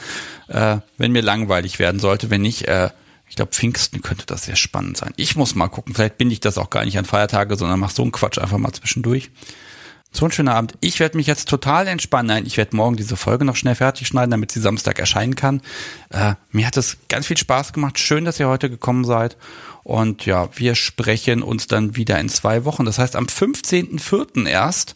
wenn mir langweilig werden sollte. Wenn nicht, ich glaube, Pfingsten könnte das sehr spannend sein. Ich muss mal gucken. Vielleicht binde ich das auch gar nicht an Feiertage, sondern mache so einen Quatsch einfach mal zwischendurch. So ein schöner Abend. Ich werde mich jetzt total entspannen. Nein, ich werde morgen diese Folge noch schnell fertig schneiden, damit sie Samstag erscheinen kann. Mir hat es ganz viel Spaß gemacht. Schön, dass ihr heute gekommen seid. Und ja, wir sprechen uns dann wieder in 2 Wochen. Das heißt, am 15.04. erst.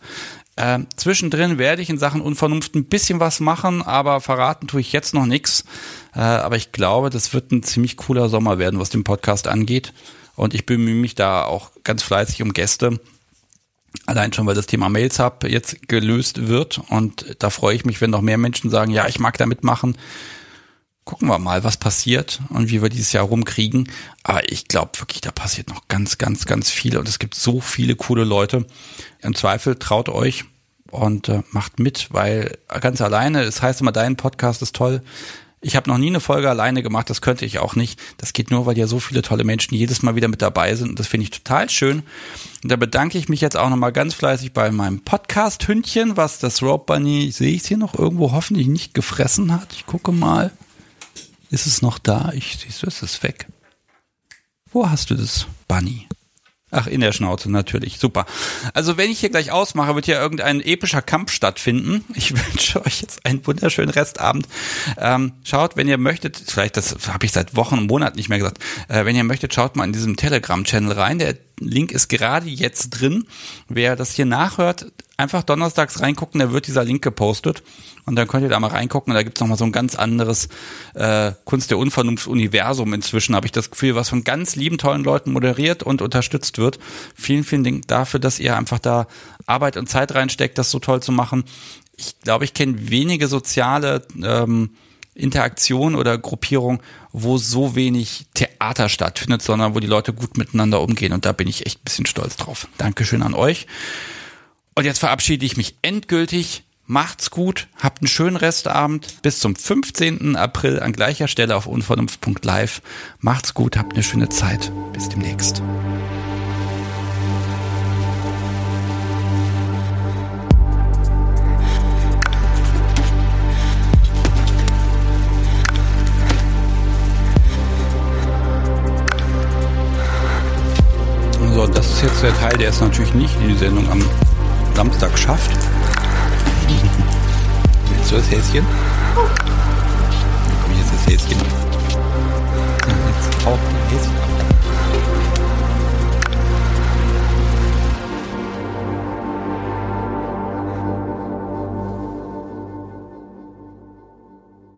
Zwischendrin werde ich in Sachen Unvernunft ein bisschen was machen, aber verraten tue ich jetzt noch nichts. Aber ich glaube, das wird ein ziemlich cooler Sommer werden, was den Podcast angeht. Und ich bemühe mich da auch ganz fleißig um Gäste. Allein schon, weil das Thema Mails Hub jetzt gelöst wird und da freue ich mich, wenn noch mehr Menschen sagen, ja, ich mag da mitmachen. Gucken wir mal, was passiert und wie wir dieses Jahr rumkriegen. Aber ich glaube wirklich, da passiert noch ganz, ganz, ganz viel und es gibt so viele coole Leute. Im Zweifel traut euch und macht mit, weil ganz alleine, es heißt immer, dein Podcast ist toll. Ich habe noch nie eine Folge alleine gemacht, das könnte ich auch nicht. Das geht nur, weil ja so viele tolle Menschen jedes Mal wieder mit dabei sind und das finde ich total schön. Und da bedanke ich mich jetzt auch nochmal ganz fleißig bei meinem Podcast-Hündchen, was das Rope Bunny, sehe ich es hier noch irgendwo, hoffentlich nicht gefressen hat. Ich gucke mal, ist es noch da? Siehst du, es ist weg. Wo hast du das Bunny? Ach, in der Schnauze, natürlich. Super. Also wenn ich hier gleich ausmache, wird hier irgendein epischer Kampf stattfinden. Ich wünsche euch jetzt einen wunderschönen Restabend. Schaut, wenn ihr möchtet, vielleicht, das habe ich seit Wochen und Monaten nicht mehr gesagt, wenn ihr möchtet, schaut mal in diesem Telegram-Channel rein. Der Link ist gerade jetzt drin. Wer das hier nachhört, einfach donnerstags reingucken, da wird dieser Link gepostet. Und dann könnt ihr da mal reingucken. Und da gibt's nochmal so ein ganz anderes Kunst der Unvernunft-Universum inzwischen, habe ich das Gefühl, was von ganz lieben, tollen Leuten moderiert und unterstützt wird. Vielen, vielen Dank dafür, dass ihr einfach da Arbeit und Zeit reinsteckt, das so toll zu machen. Ich glaube, ich kenne wenige soziale Interaktion oder Gruppierung, wo so wenig Theater stattfindet, sondern wo die Leute gut miteinander umgehen. Und da bin ich echt ein bisschen stolz drauf. Dankeschön an euch. Und jetzt verabschiede ich mich endgültig. Macht's gut, habt einen schönen Restabend. Bis zum 15. April an gleicher Stelle auf unvernunft.live. Macht's gut, habt eine schöne Zeit. Bis demnächst. So, das ist jetzt der Teil, der es natürlich nicht in die Sendung am Samstag schafft. Willst du das Häschen? Komm, ich jetzt das Häschen.